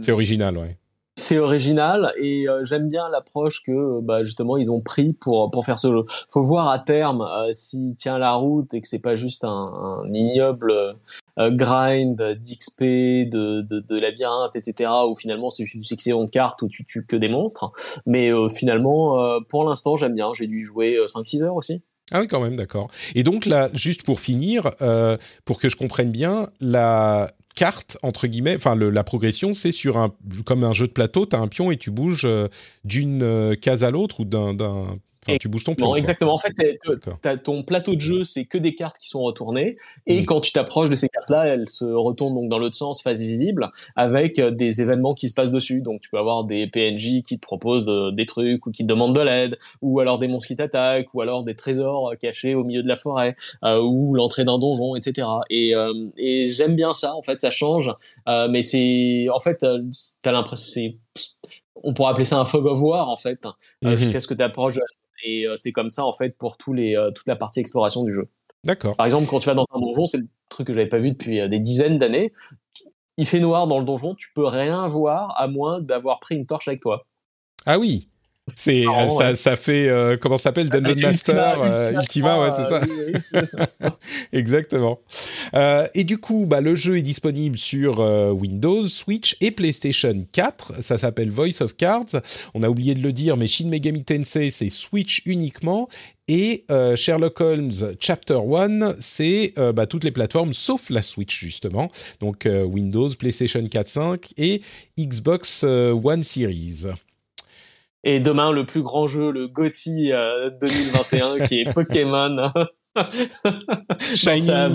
C'est original, ouais. C'est original et j'aime bien l'approche que justement ils ont pris pour faire ce jeu. Faut voir à terme s'il tient la route et que c'est pas juste un ignoble grind d'XP, de labyrinthe, etc. où finalement c'est juste une succession de cartes où tu tues que des monstres. Mais finalement, pour l'instant, j'aime bien. J'ai dû jouer 5-6 heures aussi. Ah oui, quand même, d'accord. Et donc là, juste pour finir, pour que je comprenne bien, la carte, entre guillemets, enfin la progression, c'est sur comme un jeu de plateau, tu as un pion et tu bouges d'une case à l'autre ou d'un enfin, tu bouges ton pion. Non, exactement. En fait, ton plateau de jeu, c'est que des cartes qui sont retournées. Et quand tu t'approches de ces cartes-là, elles se retournent donc dans l'autre sens, face visible, avec des événements qui se passent dessus. Donc, tu peux avoir des PNJ qui te proposent des trucs ou qui te demandent de l'aide, ou alors des monstres qui t'attaquent, ou alors des trésors cachés au milieu de la forêt, ou l'entrée d'un donjon, etc. Et j'aime bien ça. En fait, ça change. Mais c'est... En fait, t'as l'impression... On pourrait appeler ça un fog of war, en fait, jusqu'à ce que t'approches de la... Et c'est comme ça, en fait, pour toute la partie exploration du jeu. D'accord. Par exemple, quand tu vas dans un donjon, c'est le truc que j'avais pas vu depuis des dizaines d'années. Il fait noir dans le donjon, tu peux rien voir à moins d'avoir pris une torche avec toi. Ah oui, c'est marrant, ça, ouais. Ça fait comment ça s'appelle, Dungeon Master Ultima, ouais, c'est ça. Oui. Exactement. Et du coup, bah, le jeu est disponible sur Windows, Switch et PlayStation 4. Ça s'appelle Voice of Cards. On a oublié de le dire, mais Shin Megami Tensei, c'est Switch uniquement. Et Sherlock Holmes Chapter One, c'est bah, toutes les plateformes sauf la Switch, justement. Donc Windows, PlayStation 4, 5 et Xbox One Series. Et demain, le plus grand jeu, le GOTY 2021, qui est Pokémon. Shining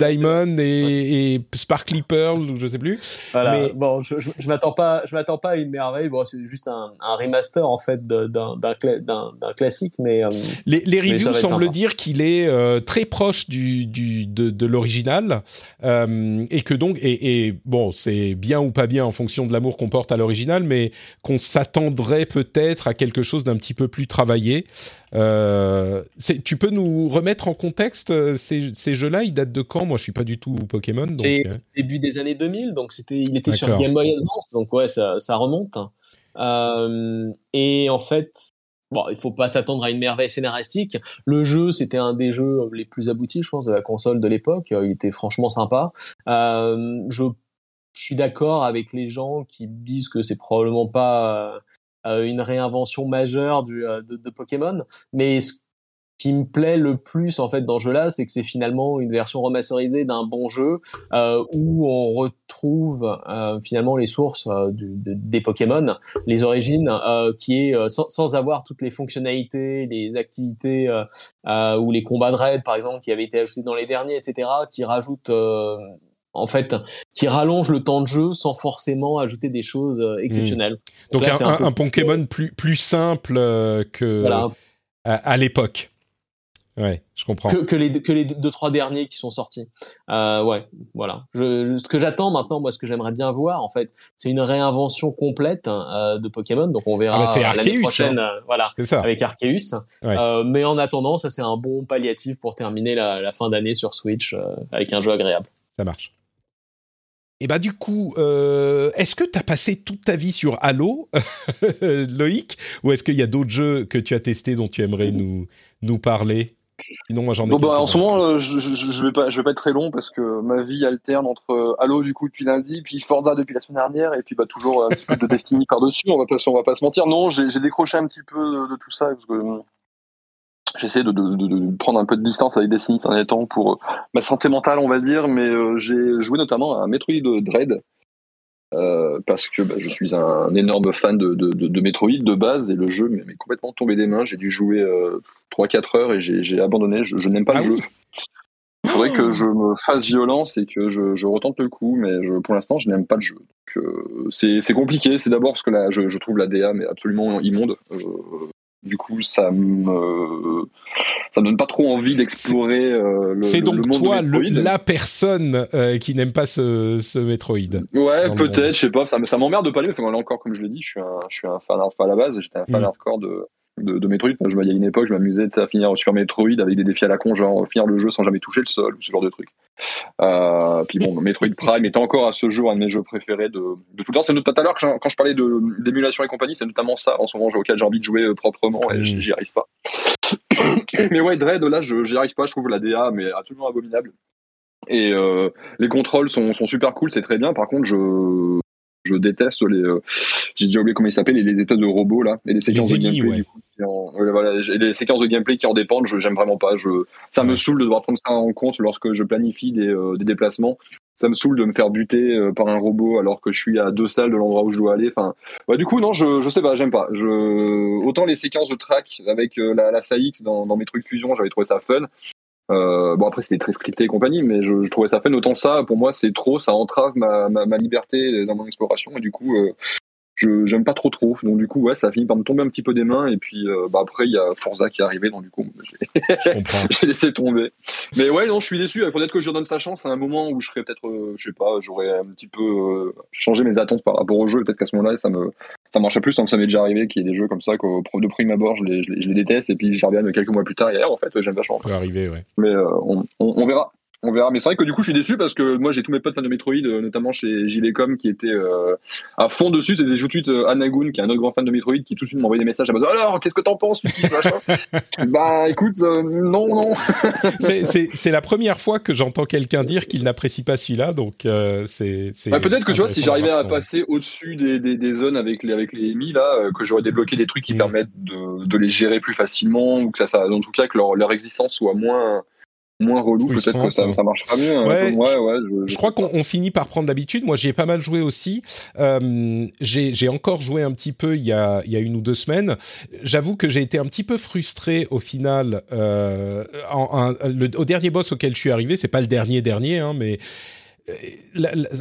Diamond et Sparkly Pearl, je sais plus. Voilà. Mais... Bon, je m'attends pas à une merveille. Bon, c'est juste un remaster en fait d'un classique, mais les reviews semblent dire qu'il est très proche de l'original et que donc et bon, c'est bien ou pas bien en fonction de l'amour qu'on porte à l'original, mais qu'on s'attendrait peut-être à quelque chose d'un petit peu plus travaillé. Tu peux nous remettre en contexte ces jeux-là, ils datent de quand? Moi, je suis pas du tout Pokémon. Donc... C'est début des années 2000, donc il était D'accord. sur Game Boy Advance, donc ouais, ça remonte. Et en fait, bon, il faut pas s'attendre à une merveille scénaristique. Le jeu, c'était un des jeux les plus aboutis, je pense, de la console de l'époque. Il était franchement sympa. Je suis d'accord avec les gens qui disent que c'est probablement pas une réinvention majeure de Pokémon, mais ce qui me plaît le plus en fait dans ce jeu-là, c'est que c'est finalement une version remasterisée d'un bon jeu où on retrouve finalement les sources des Pokémon, les origines, qui est sans avoir toutes les fonctionnalités, les activités ou les combats de raid par exemple qui avaient été ajoutés dans les derniers, etc., qui rajoutent en fait, qui rallonge le temps de jeu sans forcément ajouter des choses exceptionnelles. Donc là, un Pokémon plus simple que voilà. à l'époque. Ouais, je comprends. Que les 2-3 derniers qui sont sortis. Ouais, voilà. Ce que j'attends maintenant, moi, ce que j'aimerais bien voir, en fait, c'est une réinvention complète de Pokémon. Donc, on verra l'année prochaine, hein. Voilà, avec Arceus. Ouais. Mais en attendant, ça, c'est un bon palliatif pour terminer la fin d'année sur Switch avec un jeu agréable. Ça marche. Et bah du coup, est-ce que tu as passé toute ta vie sur Halo, Loïc, ou est-ce qu'il y a d'autres jeux que tu as testés dont tu aimerais nous parler? Sinon, moi, j'en ai en ce moment, je vais pas être très long parce que ma vie alterne entre Halo du coup depuis lundi, puis Forza depuis la semaine dernière, et puis bah toujours un petit peu de Destiny par-dessus. On va pas se mentir. Non, j'ai décroché un petit peu de tout ça parce que. J'essaie de prendre un peu de distance avec Destiny ces derniers temps pour ma santé mentale, on va dire, mais j'ai joué notamment à Metroid Dread parce que bah, je suis un énorme fan de Metroid de base et le jeu m'est complètement tombé des mains. J'ai dû jouer 3-4 heures et j'ai abandonné. Je n'aime pas le jeu. Il faudrait que je me fasse violence et que je retente le coup, mais pour l'instant, je n'aime pas le jeu. Donc, c'est compliqué. C'est d'abord parce que là, je trouve la DA mais absolument immonde. Du coup, ça me donne pas trop envie d'explorer le. C'est donc le monde toi, de la personne qui n'aime pas ce Metroid. Ouais, peut-être, je sais pas. Ça m'emmerde de pas aller. Enfin, là encore, comme je l'ai dit, je suis un fan hardcore à la base. J'étais un fan hardcore de Metroid. Enfin, il y a une époque, je m'amusais à finir sur Metroid avec des défis à la con, genre finir le jeu sans jamais toucher le sol, ce genre de truc. Puis bon, Metroid Prime est encore à ce jour un de mes jeux préférés de tout le temps. C'est tout à l'heure quand je parlais d'émulation et compagnie, c'est notamment ça en ce moment auquel j'ai envie de jouer proprement et j'y arrive pas. Mais ouais, Dread, là, j'y arrive pas. Je trouve la DA mais absolument abominable. Et les contrôles sont super cool, c'est très bien. Par contre, je déteste j'ai déjà oublié comment ils s'appellent, les espèces de robots là, et les séquences de gameplay. Ouais. Du coup, Voilà, les séquences de gameplay qui en dépendent, j'aime vraiment pas. Ça me saoule de devoir prendre ça en compte lorsque je planifie des déplacements. Ça me saoule de me faire buter par un robot alors que je suis à 2 salles de l'endroit où je dois aller. Enfin, bah, du coup, non, je sais pas, j'aime pas. Autant les séquences de track avec la SAX dans mes trucs fusion, j'avais trouvé ça fun. Bon, après, c'était très scripté et compagnie, mais je trouvais ça fun. Autant ça, pour moi, c'est trop, ça entrave ma liberté dans mon exploration. Et du coup, j'aime pas trop. Donc, du coup, ouais, ça finit par me tomber un petit peu des mains. Et puis, après, il y a Forza qui est arrivé. Donc, du coup, j'ai laissé tomber. Mais ouais, non, je suis déçu. Il faudrait que je redonne sa chance à un moment où je serais peut-être, je sais pas, j'aurais un petit peu changé mes attentes par rapport au jeu. Peut-être qu'à ce moment-là, ça marchait plus. Tant que ça m'est déjà arrivé qu'il y ait des jeux comme ça, que de prime abord, je les déteste. Et puis, j'y reviens quelques mois plus tard. Et en fait, j'aime vachement. Ça peut arriver, ouais. Mais on verra. On verra, mais c'est vrai que du coup je suis déçu parce que moi j'ai tous mes potes fans de Metroid, notamment chez JVcom qui étaient à fond dessus. C'était tout de suite Anagoon qui est un autre grand fan de Metroid qui tout de suite m'envoyait des messages à base alors qu'est-ce que t'en penses Bah écoute, non. c'est la première fois que j'entends quelqu'un dire qu'il n'apprécie pas celui-là, donc c'est bah, peut-être que tu vois si j'arrivais à passer au-dessus des zones avec les ennemis là, que j'aurais débloqué des trucs qui permettent de les gérer plus facilement ou que ça en tout cas que leur existence soit moins relou, peut-être que ça marchera mieux. Ouais, je crois qu'on finit par prendre l'habitude. Moi, j'y ai pas mal joué aussi. J'ai encore joué un petit peu il y a 1 ou 2 semaines. J'avoue que j'ai été un petit peu frustré au final. Au dernier boss auquel je suis arrivé, c'est pas le dernier, hein, mais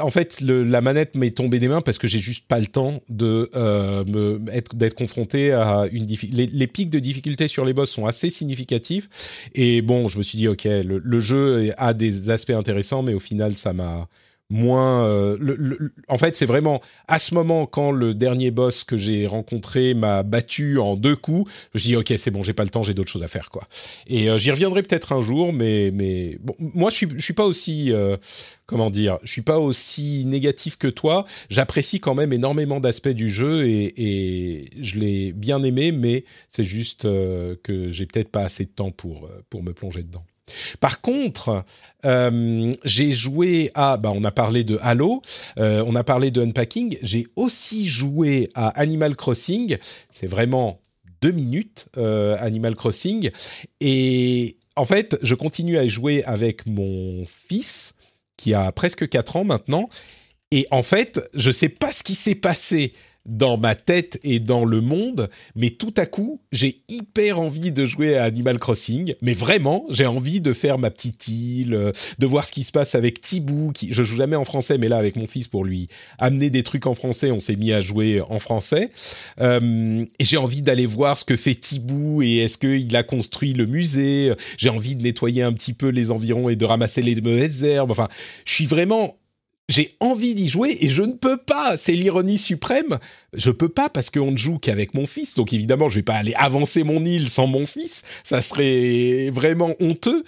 en fait, la manette m'est tombée des mains parce que j'ai juste pas le temps d'être confronté à une difficulté. Les pics de difficulté sur les boss sont assez significatifs. Et bon, je me suis dit, ok, le jeu a des aspects intéressants, mais au final, ça m'a moins... en fait, c'est vraiment à ce moment, quand le dernier boss que j'ai rencontré m'a battu en 2 coups, je me suis dit, ok, c'est bon, j'ai pas le temps, j'ai d'autres choses à faire, quoi. Et j'y reviendrai peut-être un jour, mais bon, moi, je suis pas aussi... comment dire, je suis pas aussi négatif que toi. J'apprécie quand même énormément d'aspects du jeu et je l'ai bien aimé, mais c'est juste que j'ai peut-être pas assez de temps pour me plonger dedans. Par contre, j'ai joué à... Bah, on a parlé de Halo, on a parlé de Unpacking. J'ai aussi joué à Animal Crossing. C'est vraiment 2 minutes, Animal Crossing. Et en fait, je continue à y jouer avec mon fils, qui a presque 4 ans maintenant. Et en fait, je ne sais pas ce qui s'est passé dans ma tête et dans le monde, mais tout à coup, j'ai hyper envie de jouer à Animal Crossing. Mais vraiment, j'ai envie de faire ma petite île, de voir ce qui se passe avec Thibaut, qui je joue jamais en français, mais là, avec mon fils, pour lui amener des trucs en français, on s'est mis à jouer en français. Et j'ai envie d'aller voir ce que fait Thibaut et est-ce qu'il a construit le musée. J'ai envie de nettoyer un petit peu les environs et de ramasser les mauvaises herbes. Enfin, je suis vraiment... J'ai envie d'y jouer et je ne peux pas. C'est l'ironie suprême. Je peux pas parce qu'on ne joue qu'avec mon fils. Donc évidemment, je vais pas aller avancer mon île sans mon fils. Ça serait vraiment honteux.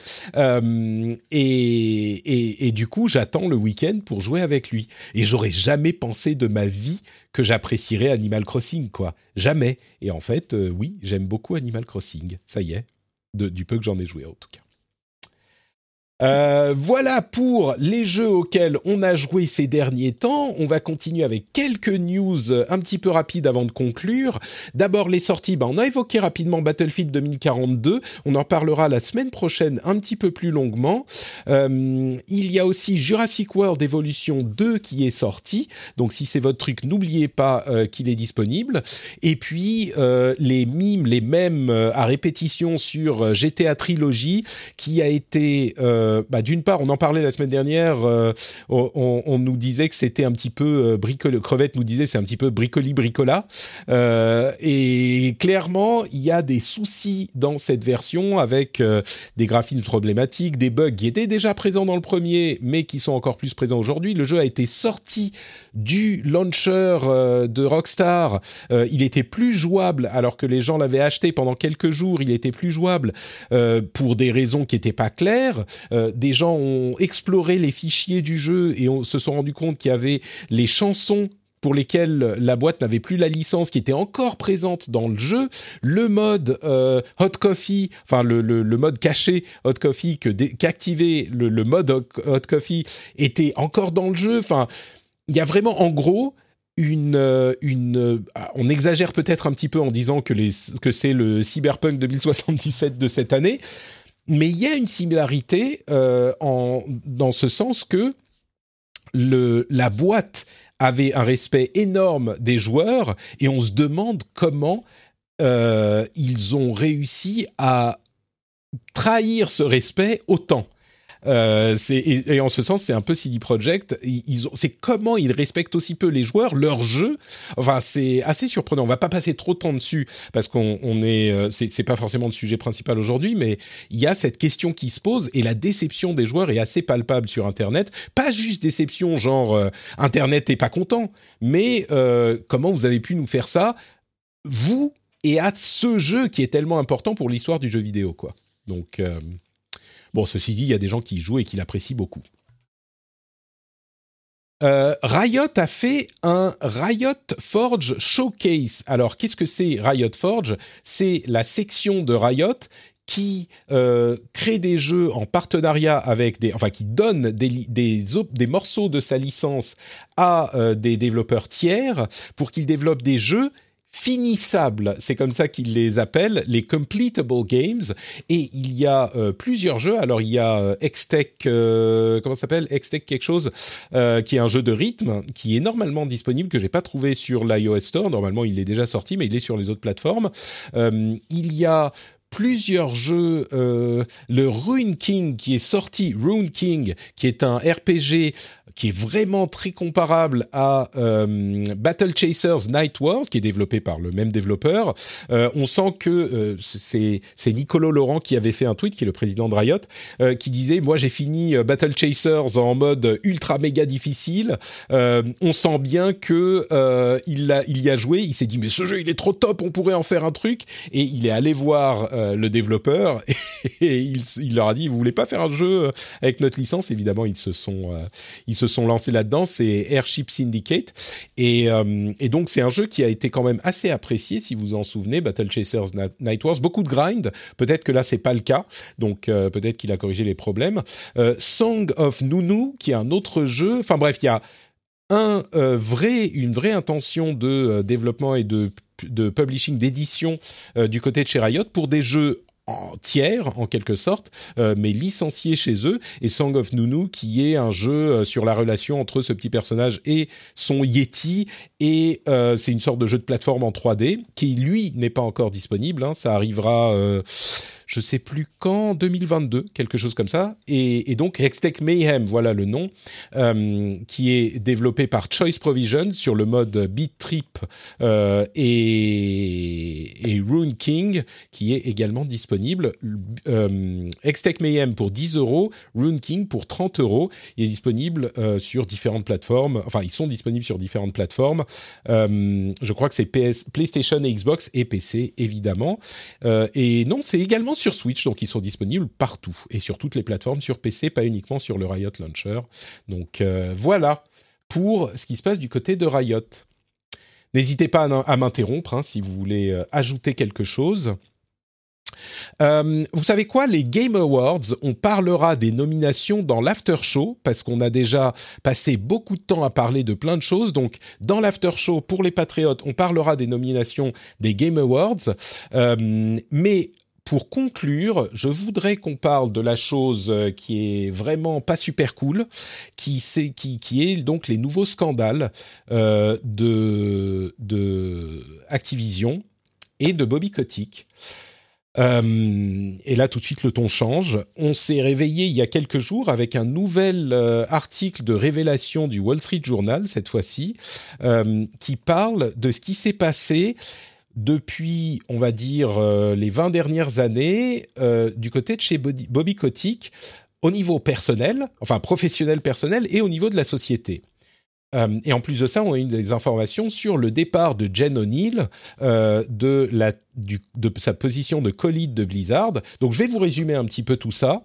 Et du coup, j'attends le week-end pour jouer avec lui. Et j'aurais jamais pensé de ma vie que j'apprécierais Animal Crossing, quoi. Jamais. Et en fait, oui, j'aime beaucoup Animal Crossing. Ça y est, du peu que j'en ai joué en tout cas. Voilà pour les jeux auxquels on a joué ces derniers temps. On va continuer avec quelques news un petit peu rapides avant de conclure. D'abord les sorties, on a évoqué rapidement Battlefield 2042, on en parlera la semaine prochaine un petit peu plus longuement. Il y a aussi Jurassic World Evolution 2 qui est sorti, donc si c'est votre truc, n'oubliez pas qu'il est disponible. Et puis les mimes, les mèmes à répétition sur GTA Trilogy qui a été... d'une part, on en parlait la semaine dernière, on nous disait que c'était un petit peu Crevette nous disait c'est un petit peu bricoli-bricola. Et clairement, il y a des soucis dans cette version avec des graphismes problématiques, des bugs qui étaient déjà présents dans le premier, mais qui sont encore plus présents aujourd'hui. Le jeu a été sorti du launcher de Rockstar. Il était plus jouable alors que les gens l'avaient acheté pendant quelques jours. Il était plus jouable pour des raisons qui n'étaient pas claires. Des gens ont exploré les fichiers du jeu et se sont rendus compte qu'il y avait les chansons pour lesquelles la boîte n'avait plus la licence, qui était encore présente dans le jeu, le mode Hot Coffee, enfin le mode caché Hot Coffee qu'activait le mode Hot Coffee était encore dans le jeu. Enfin, il y a vraiment en gros on exagère peut-être un petit peu en disant que c'est le Cyberpunk 2077 de cette année, mais il y a une similarité dans ce sens que la boîte avait un respect énorme des joueurs et on se demande comment ils ont réussi à trahir ce respect autant. Et en ce sens, c'est un peu CD Projekt. C'est comment ils respectent aussi peu les joueurs, leur jeu. Enfin, c'est assez surprenant. On va pas passer trop de temps dessus parce c'est pas forcément le sujet principal aujourd'hui, mais il y a cette question qui se pose et la déception des joueurs est assez palpable sur Internet. Pas juste déception, genre Internet est pas content, mais comment vous avez pu nous faire ça, vous et à ce jeu qui est tellement important pour l'histoire du jeu vidéo, quoi. Donc bon, ceci dit, il y a des gens qui y jouent et qui l'apprécient beaucoup. Riot a fait un Riot Forge Showcase. Alors, qu'est-ce que c'est Riot Forge ? C'est la section de Riot qui crée des jeux en partenariat avec qui donne des morceaux de sa licence à des développeurs tiers pour qu'ils développent des jeux finissables, c'est comme ça qu'ils les appellent, les completable games. Et il y a plusieurs jeux. Alors il y a X-Tech, comment ça s'appelle, X-Tech quelque chose, qui est un jeu de rythme qui est normalement disponible, que j'ai pas trouvé sur l'iOS Store. Normalement il est déjà sorti, mais il est sur les autres plateformes. Il y a plusieurs jeux, le Rune King qui est sorti, Rune King qui est un RPG qui est vraiment très comparable à Battle Chasers Night Wars, qui est développé par le même développeur. On sent que c'est Nicolas Laurent qui avait fait un tweet, qui est le président de Riot, qui disait « Moi, j'ai fini Battle Chasers en mode ultra-méga difficile. On sent bien qu'il y a joué. Il s'est dit « Mais ce jeu, il est trop top, on pourrait en faire un truc. » Et il est allé voir le développeur et il leur a dit « Vous voulez pas faire un jeu avec notre licence ?» Évidemment, ils se sont lancés là-dedans, c'est Airship Syndicate. Et donc, c'est un jeu qui a été quand même assez apprécié, si vous en souvenez, Battle Chasers Night Wars. Beaucoup de grind. Peut-être que là, c'est pas le cas. Donc, peut-être qu'il a corrigé les problèmes. Song of Nunu, qui est un autre jeu. Enfin, bref, il y a une vraie intention de développement et de publishing, d'édition du côté de chez Riot pour des jeux tiers, en quelque sorte, mais licencié chez eux, et Song of Nunu qui est un jeu sur la relation entre ce petit personnage et son Yeti, et c'est une sorte de jeu de plateforme en 3D, qui lui n'est pas encore disponible, hein, ça arrivera je sais plus quand, 2022, quelque chose comme ça, et donc Hextech Mayhem, voilà le nom, qui est développé par Choice Provision sur le mode Beat Trip et Rune King, qui est également disponible. Hextech Mayhem pour 10€, Rune King pour 30€, il est disponible sur différentes plateformes, enfin ils sont disponibles sur différentes plateformes, je crois que c'est PlayStation et Xbox et PC évidemment, et non, c'est également sur Switch, donc ils sont disponibles partout et sur toutes les plateformes, sur PC, pas uniquement sur le Riot Launcher. Donc voilà pour ce qui se passe du côté de Riot. N'hésitez pas à m'interrompre hein, si vous voulez ajouter quelque chose. Vous savez quoi, les Game Awards, on parlera des nominations dans l'after show parce qu'on a déjà passé beaucoup de temps à parler de plein de choses. Donc dans l'after show pour les Patriotes, on parlera des nominations des Game Awards, mais pour conclure, je voudrais qu'on parle de la chose qui est vraiment pas super cool, qui est donc les nouveaux scandales de Activision et de Bobby Kotick. Et là, tout de suite, le ton change. On s'est réveillé il y a quelques jours avec un nouvel article de révélation du Wall Street Journal, cette fois-ci, qui parle de ce qui s'est passé depuis, on va dire, les 20 dernières années, du côté de chez Bobby Kotick, au niveau personnel, enfin professionnel, et au niveau de la société. Et en plus de ça, on a eu des informations sur le départ de Jen O'Neill de sa position de co-lead de Blizzard. Donc, je vais vous résumer un petit peu tout ça.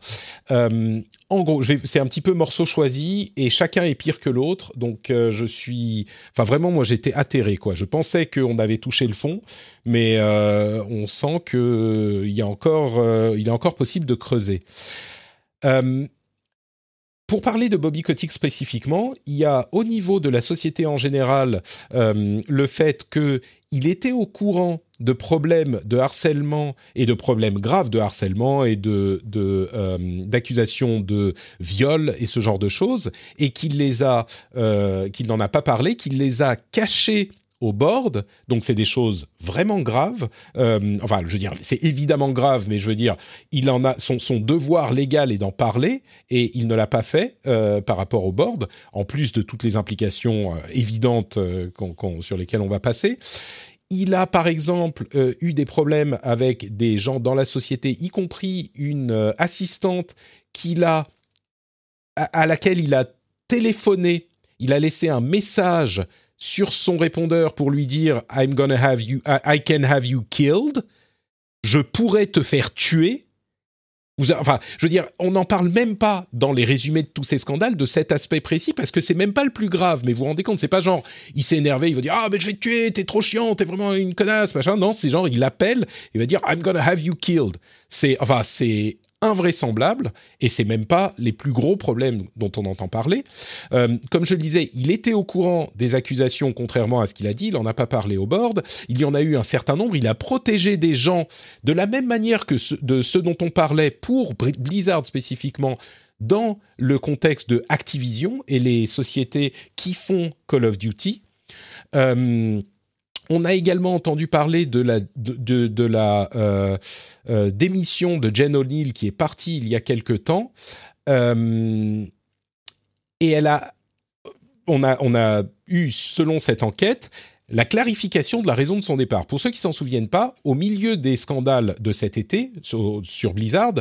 En gros, c'est un petit peu morceau choisi et chacun est pire que l'autre. Donc, vraiment, moi, j'étais atterré, quoi. Je pensais qu'on avait touché le fond, mais on sent qu'il est encore possible de creuser. Pour parler de Bobby Kotick spécifiquement, il y a au niveau de la société en général le fait qu'il était au courant de problèmes de harcèlement et de problèmes graves de harcèlement et d'accusations de viol et ce genre de choses, et qu'il n'en a pas parlé, qu'il les a cachés au board, donc c'est des choses vraiment graves. Enfin, je veux dire, c'est évidemment grave, mais je veux dire, il en a son devoir légal est d'en parler et il ne l'a pas fait par rapport au board. En plus de toutes les implications évidentes sur lesquelles on va passer, il a par exemple eu des problèmes avec des gens dans la société, y compris une assistante à laquelle il a téléphoné. Il a laissé un message sur son répondeur pour lui dire « I can have you killed », je pourrais te faire tuer. Enfin, je veux dire, on n'en parle même pas dans les résumés de tous ces scandales de cet aspect précis, parce que c'est même pas le plus grave, mais vous vous rendez compte, c'est pas genre, il s'est énervé, il va dire « Ah, mais je vais te tuer, t'es trop chiant, t'es vraiment une connasse, machin ». Non, c'est genre, il appelle, il va dire « I'm gonna have you killed ». C'est invraisemblable, et c'est même pas les plus gros problèmes dont on entend parler. Comme je le disais, il était au courant des accusations, contrairement à ce qu'il a dit, il n'en a pas parlé au board, il y en a eu un certain nombre, il a protégé des gens de la même manière que de ceux dont on parlait pour Blizzard spécifiquement, dans le contexte de Activision et les sociétés qui font Call of Duty. On a également entendu parler de la démission de Jen O'Neill, qui est partie il y a quelque temps, et on a eu, selon cette enquête, la clarification de la raison de son départ. Pour ceux qui s'en souviennent pas, au milieu des scandales de cet été sur Blizzard,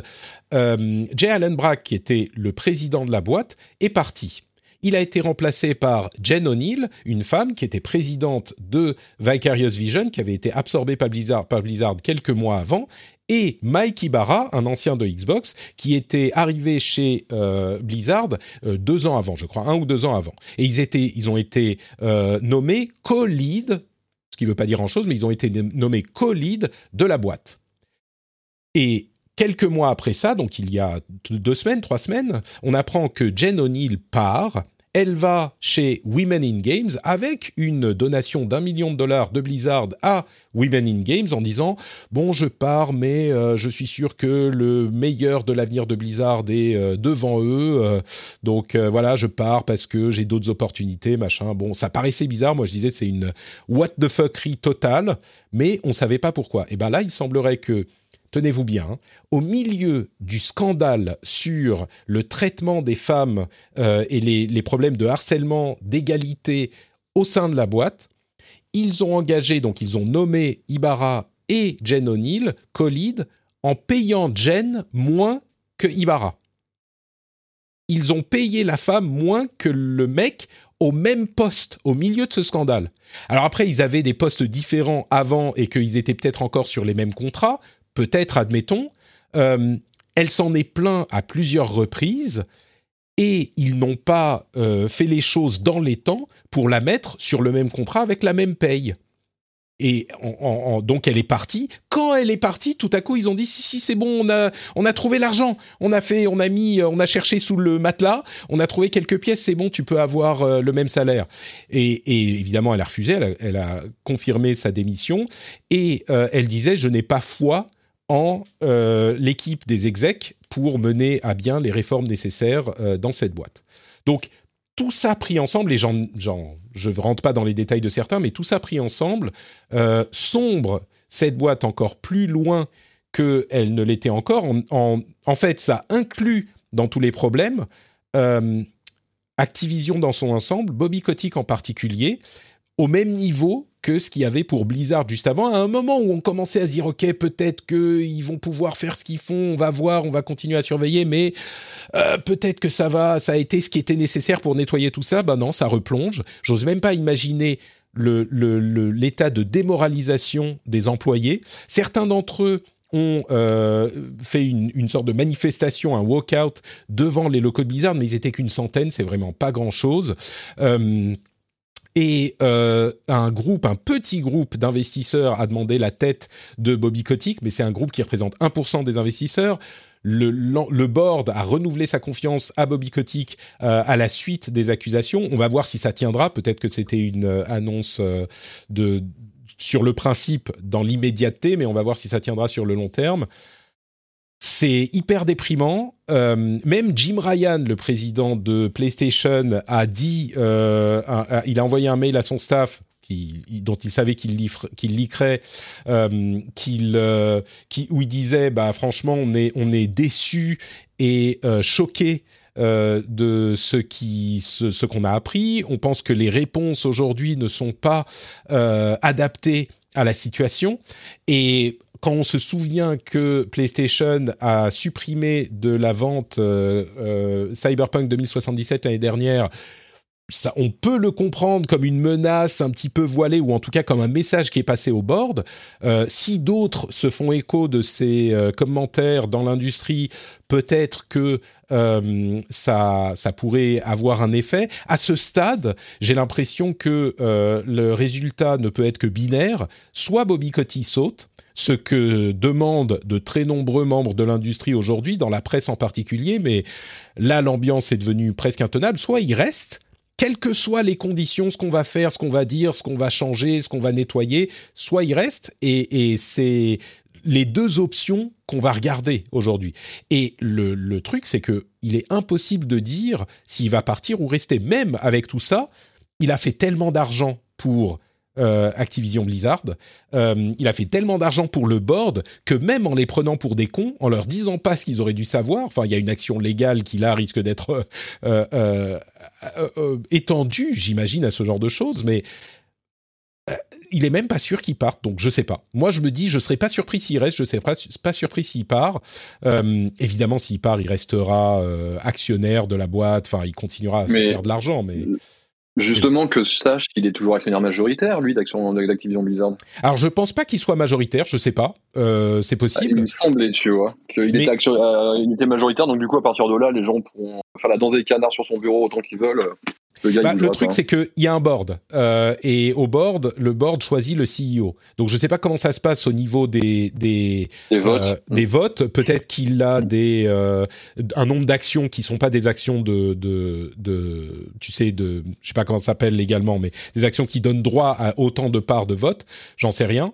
Jay Allen Brack, qui était le président de la boîte, est parti. Il a été remplacé par Jen O'Neill, une femme qui était présidente de Vicarious Vision, qui avait été absorbée par Blizzard quelques mois avant, et Mike Ibarra, un ancien de Xbox, qui était arrivé chez Blizzard 2 ans avant, je crois, 1 ou 2 ans avant. Et ils ont été nommés co-lead, ce qui ne veut pas dire grand-chose, mais ils ont été nommés co-lead de la boîte. Et quelques mois après ça, donc il y a 2 semaines, 3 semaines, on apprend que Jen O'Neill part. Elle va chez Women in Games avec une donation $1 million de Blizzard à Women in Games en disant « Bon, je pars, mais je suis sûr que le meilleur de l'avenir de Blizzard est devant eux. Donc voilà, je pars parce que j'ai d'autres opportunités, machin. » Bon, ça paraissait bizarre. Moi, je disais c'est une « what the fuckerie » totale, mais on ne savait pas pourquoi. Et bien là, il semblerait que, tenez-vous bien, au milieu du scandale sur le traitement des femmes et les problèmes de harcèlement, d'égalité au sein de la boîte, ils ont nommé Ibarra et Jen O'Neill co-lead en payant Jen moins que Ibarra. Ils ont payé la femme moins que le mec au même poste, au milieu de ce scandale. Alors après, ils avaient des postes différents avant et qu'ils étaient peut-être encore sur les mêmes contrats, peut-être, admettons, elle s'en est plainte à plusieurs reprises et ils n'ont pas fait les choses dans les temps pour la mettre sur le même contrat avec la même paye. Et donc elle est partie. Quand elle est partie, tout à coup ils ont dit si c'est bon, on a trouvé l'argent, on a cherché sous le matelas, on a trouvé quelques pièces, c'est bon, tu peux avoir le même salaire. Et évidemment elle a refusé, elle a confirmé sa démission et elle disait je n'ai pas foi en l'équipe des execs pour mener à bien les réformes nécessaires dans cette boîte. Donc tout ça pris ensemble, et je ne rentre pas dans les détails de certains, mais tout ça pris ensemble, sombre cette boîte encore plus loin qu'elle ne l'était encore. En fait, ça inclut dans tous les problèmes Activision dans son ensemble, Bobby Kotick en particulier, au même niveau que ce qu'il y avait pour Blizzard juste avant, à un moment où on commençait à se dire « Ok, peut-être qu'ils vont pouvoir faire ce qu'ils font, on va voir, on va continuer à surveiller, mais peut-être que ça a été ce qui était nécessaire pour nettoyer tout ça. » Ben non, ça replonge. J'ose même pas imaginer l'état de démoralisation des employés. Certains d'entre eux ont fait une sorte de manifestation, un walk-out devant les locaux de Blizzard, mais ils étaient qu'une centaine, c'est vraiment pas grand-chose. Et un petit groupe d'investisseurs a demandé la tête de Bobby Kotick, mais c'est un groupe qui représente 1% des investisseurs. le board a renouvelé sa confiance à Bobby Kotick à la suite des accusations. On va voir si ça tiendra. Peut-être que c'était une annonce sur le principe dans l'immédiateté, mais on va voir si ça tiendra sur le long terme. C'est hyper déprimant. Même Jim Ryan, le président de PlayStation, a dit... il a envoyé un mail à son staff dont il savait qu'il leakerait, où il disait franchement, on est déçus et choqués de ce qu'on a appris. On pense que les réponses aujourd'hui ne sont pas adaptées à la situation. Et quand on se souvient que PlayStation a supprimé de la vente Cyberpunk 2077 l'année dernière, ça, on peut le comprendre comme une menace un petit peu voilée, ou en tout cas comme un message qui est passé au board. Si d'autres se font écho de ces commentaires dans l'industrie, peut-être que ça pourrait avoir un effet. À ce stade, j'ai l'impression que le résultat ne peut être que binaire. Soit Bobby Kotick saute, ce que demandent de très nombreux membres de l'industrie aujourd'hui, dans la presse en particulier, mais là, l'ambiance est devenue presque intenable. Soit il reste... Quelles que soient les conditions, ce qu'on va faire, ce qu'on va dire, ce qu'on va changer, ce qu'on va nettoyer, soit il reste, et c'est les deux options qu'on va regarder aujourd'hui. Et le truc, c'est que il est impossible de dire s'il va partir ou rester. Même avec tout ça, il a fait tellement d'argent pour Activision Blizzard, il a fait tellement d'argent pour le board que même en les prenant pour des cons, en leur disant pas ce qu'ils auraient dû savoir, enfin il y a une action légale qui là risque d'être étendue, j'imagine, à ce genre de choses, mais il est même pas sûr qu'il parte, donc je sais pas. Moi je me dis, je serais pas surpris s'il reste, je serais pas surpris s'il part. Évidemment s'il part, il restera actionnaire de la boîte, enfin il continuera à se faire de l'argent, mais... Justement, que je sache qu'il est toujours actionnaire majoritaire, lui, d'Activision Blizzard. Alors, je pense pas qu'il soit majoritaire, je sais pas. C'est possible. Il me semblait, tu vois, qu'il était majoritaire, donc du coup, à partir de là, les gens pourront faire la danse des canards sur son bureau autant qu'ils veulent. Le truc, c'est qu'il y a un board. Et au board, le board choisit le CEO. Donc, je ne sais pas comment ça se passe au niveau des votes. Peut-être qu'il a un nombre d'actions qui ne sont pas des actions de je ne sais pas comment ça s'appelle légalement, mais des actions qui donnent droit à autant de parts de vote. J'en sais rien.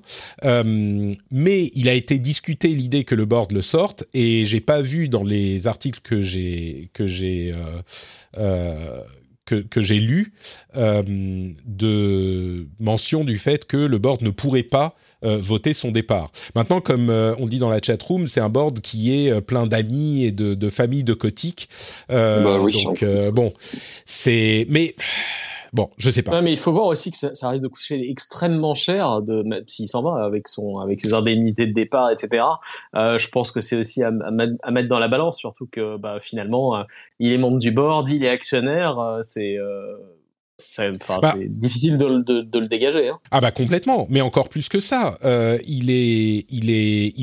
Mais il a été discuté l'idée que le board le sorte. Et je n'ai pas vu dans les articles que j'ai lu de mention du fait que le board ne pourrait pas voter son départ. Maintenant, comme on dit dans la chatroom, c'est un board qui est plein d'amis et de familles de Kotick. Oui, donc, bon, c'est... Mais... Bon, je sais pas. Non, mais il faut voir aussi que ça risque de coûter extrêmement cher, même s'il s'en va avec ses indemnités de départ, etc. Je pense que c'est aussi à mettre dans la balance, surtout que finalement, il est membre du board, il est actionnaire, c'est difficile de le dégager. Hein. Ah bah complètement, mais encore plus que ça. Il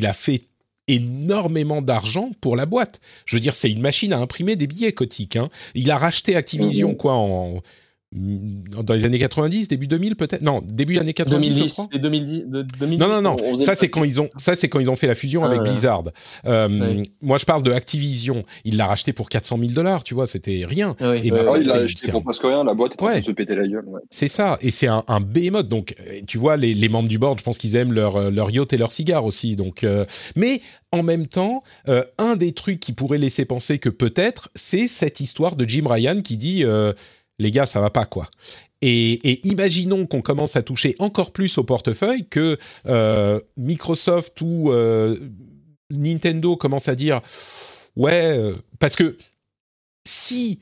a fait énormément d'argent pour la boîte. Je veux dire, c'est une machine à imprimer des billets, Kotick. Hein. Il a racheté Activision, dans les années 90, début 2000 peut-être. Non, début années 90. 2010, et 2010. Non. Ça c'est quand ils ont fait la fusion avec Blizzard. Oui. Moi, je parle de Activision. Il l'a racheté pour $400,000. Tu vois, c'était rien. Oui. Et il l'a acheté pour presque rien. La boîte est en train de se péter la gueule. Ouais. C'est ça. Et c'est un behemoth. Donc, tu vois, les membres du board, je pense qu'ils aiment leur yacht et leur cigare aussi. Donc, mais en même temps, un des trucs qui pourrait laisser penser que peut-être, c'est cette histoire de Jim Ryan qui dit. Les gars, ça va pas, quoi. Et imaginons qu'on commence à toucher encore plus au portefeuille, que Microsoft ou Nintendo commencent à dire « Ouais, parce que si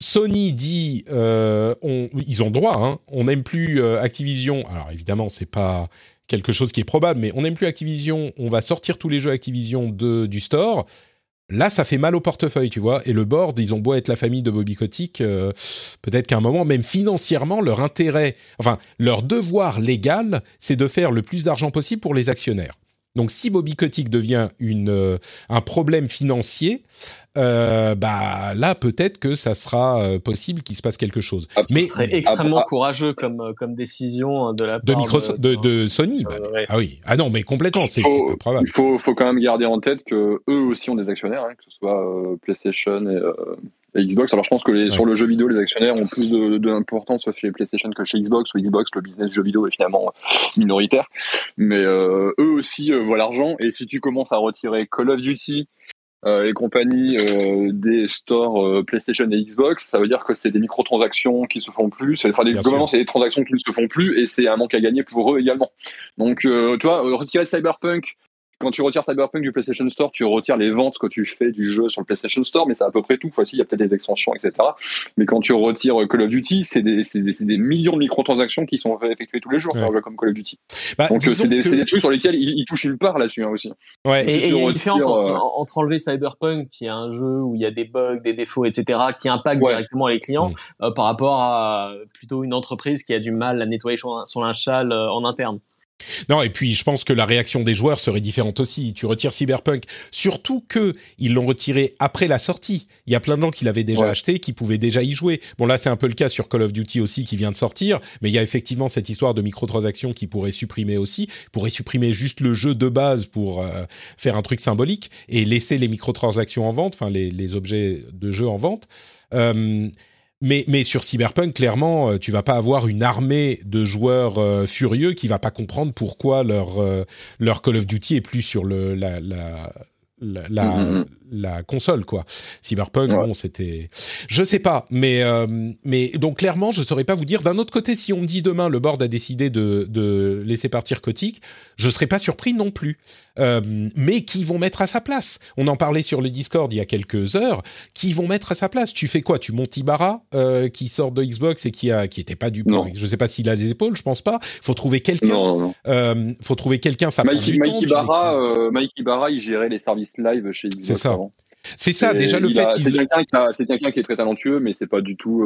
Sony dit ils ont droit, hein, on n'aime plus Activision. » Alors évidemment, c'est pas quelque chose qui est probable, mais on n'aime plus Activision, on va sortir tous les jeux Activision du store. Là, ça fait mal au portefeuille, tu vois. Et le board, ils ont beau être la famille de Bobby Kotick, peut-être qu'à un moment, même financièrement, leur intérêt, enfin, leur devoir légal, c'est de faire le plus d'argent possible pour les actionnaires. Donc, si Bobby Kotick devient un problème financier, là, peut-être que ça sera possible qu'il se passe quelque chose. Mais ce serait extrêmement courageux comme décision de la part de Sony. Ouais. Ah oui, ah non, mais complètement, c'est pas probable. Il faut quand même garder en tête que eux aussi ont des actionnaires, hein, que ce soit PlayStation et Xbox. Alors, je pense que sur le jeu vidéo, les actionnaires ont plus d'importance chez PlayStation que chez Xbox, ou Xbox, le business jeu vidéo est finalement minoritaire. Mais eux aussi voient l'argent. Et si tu commences à retirer Call of Duty et compagnie des stores PlayStation et Xbox, ça veut dire que c'est des microtransactions qui se font plus, c'est des transactions qui ne se font plus, et c'est un manque à gagner pour eux également. Donc, tu vois, retirer Cyberpunk, quand tu retires Cyberpunk du PlayStation Store, tu retires les ventes que tu fais du jeu sur le PlayStation Store, mais c'est à peu près tout. Voici, il y a peut-être des extensions, etc. Mais quand tu retires Call of Duty, c'est des millions de microtransactions qui sont effectuées tous les jours sur un jeu comme Call of Duty. Donc c'est des trucs sur lesquels ils touchent une part là-dessus, hein, aussi. Ouais. Et il y a une différence entre enlever Cyberpunk, qui est un jeu où il y a des bugs, des défauts, etc., qui impactent directement les clients, par rapport à plutôt une entreprise qui a du mal à nettoyer son linge sale en interne. Non, et puis je pense que la réaction des joueurs serait différente aussi. Tu retires Cyberpunk, surtout qu'ils l'ont retiré après la sortie. Il y a plein de gens qui l'avaient déjà acheté, qui pouvaient déjà y jouer. Bon, là, c'est un peu le cas sur Call of Duty aussi, qui vient de sortir, mais il y a effectivement cette histoire de microtransactions qui pourrait supprimer juste le jeu de base pour faire un truc symbolique et laisser les microtransactions en vente, enfin les objets de jeu en vente. Mais sur Cyberpunk, clairement, tu vas pas avoir une armée de joueurs furieux qui va pas comprendre pourquoi leur Call of Duty est plus sur la console, quoi. Cyberpunk, c'était... Je sais pas, mais donc clairement, je saurais pas vous dire. D'un autre côté, si on me dit demain, le board a décidé de laisser partir Kotick, je serais pas surpris non plus. Mais qui vont mettre à sa place? On en parlait sur le Discord il y a quelques heures. Qui vont mettre à sa place? Tu fais quoi? Tu montes Ibarra, qui sort de Xbox et qui était pas du plan. Je sais pas s'il a les épaules, je pense pas. Faut trouver quelqu'un. Non. Faut trouver quelqu'un, ça prend du temps. Mike Ibarra, il gérait les services live chez Xbox. C'est ça. Avant. C'est ça, et déjà le fait qu'il... C'est quelqu'un qui est très talentueux, mais c'est pas du tout...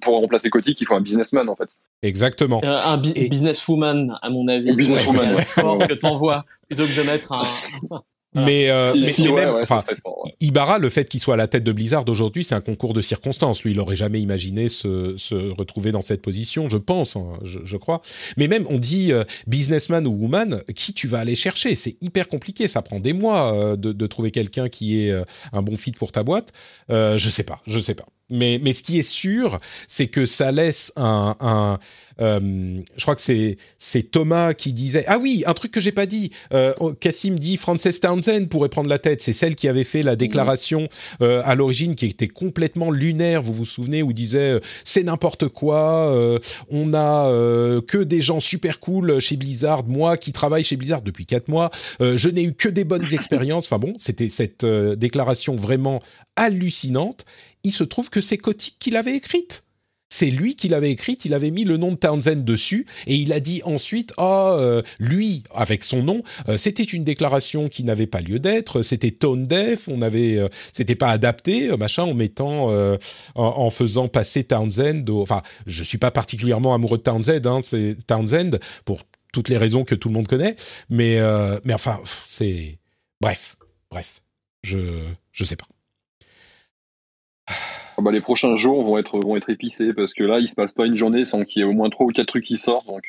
pour remplacer Kotick, il faut un businessman, en fait. Exactement. Un businesswoman, à mon avis. Businesswoman, fort que t'envoies, plutôt que de mettre un... Ibarra, le fait qu'il soit à la tête de Blizzard aujourd'hui, c'est un concours de circonstances. Lui, il n'aurait jamais imaginé se retrouver dans cette position, je pense, hein, je crois. Mais même, on dit businessman ou woman, qui tu vas aller chercher? C'est hyper compliqué, ça prend des mois de trouver quelqu'un qui est un bon fit pour ta boîte. Je sais pas. Mais ce qui est sûr, c'est que ça laisse je crois que c'est Thomas qui disait... Ah oui, un truc que j'ai pas dit. Kassim dit Frances Townsend pourrait prendre la tête. C'est celle qui avait fait la déclaration à l'origine, qui était complètement lunaire, vous vous souvenez, où disait c'est n'importe quoi, on a que des gens super cool chez Blizzard, moi qui travaille chez Blizzard depuis 4 mois, je n'ai eu que des bonnes expériences. Enfin bon, c'était cette déclaration vraiment hallucinante. Il se trouve que c'est Kotick qui l'avait écrite. C'est lui qui l'avait écrite, il avait mis le nom de Townsend dessus, et il a dit ensuite « Ah, lui, avec son nom, c'était une déclaration qui n'avait pas lieu d'être, c'était tone deaf, c'était pas adapté, machin, en faisant passer Townsend... » Enfin, je suis pas particulièrement amoureux de Townsend, hein, c'est Townsend, pour toutes les raisons que tout le monde connaît, mais enfin, c'est... Bref, je sais pas. Les prochains jours vont être épicés, parce que là il se passe pas une journée sans qu'il y ait au moins 3 ou 4 trucs qui sortent, donc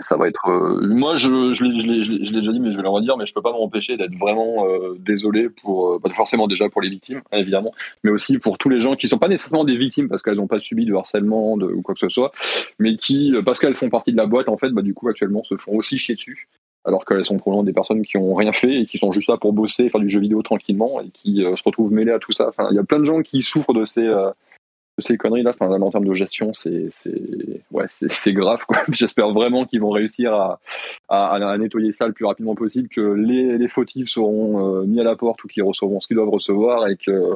ça va être moi je l'ai déjà dit, mais je vais le redire, mais je peux pas m'empêcher d'être vraiment désolé pour forcément déjà pour les victimes, hein, évidemment, mais aussi pour tous les gens qui sont pas nécessairement des victimes parce qu'elles ont pas subi de harcèlement ou quoi que ce soit, mais qui parce qu'elles font partie de la boîte, en fait, du coup actuellement se font aussi chier dessus, alors qu'elles sont probablement des personnes qui n'ont rien fait et qui sont juste là pour bosser, faire du jeu vidéo tranquillement, et qui se retrouvent mêlées à tout ça. Enfin, il y a plein de gens qui souffrent de ces conneries-là. Enfin, en termes de gestion, c'est grave, quoi. J'espère vraiment qu'ils vont réussir à nettoyer ça le plus rapidement possible, que les fautifs seront mis à la porte ou qu'ils recevront ce qu'ils doivent recevoir, et que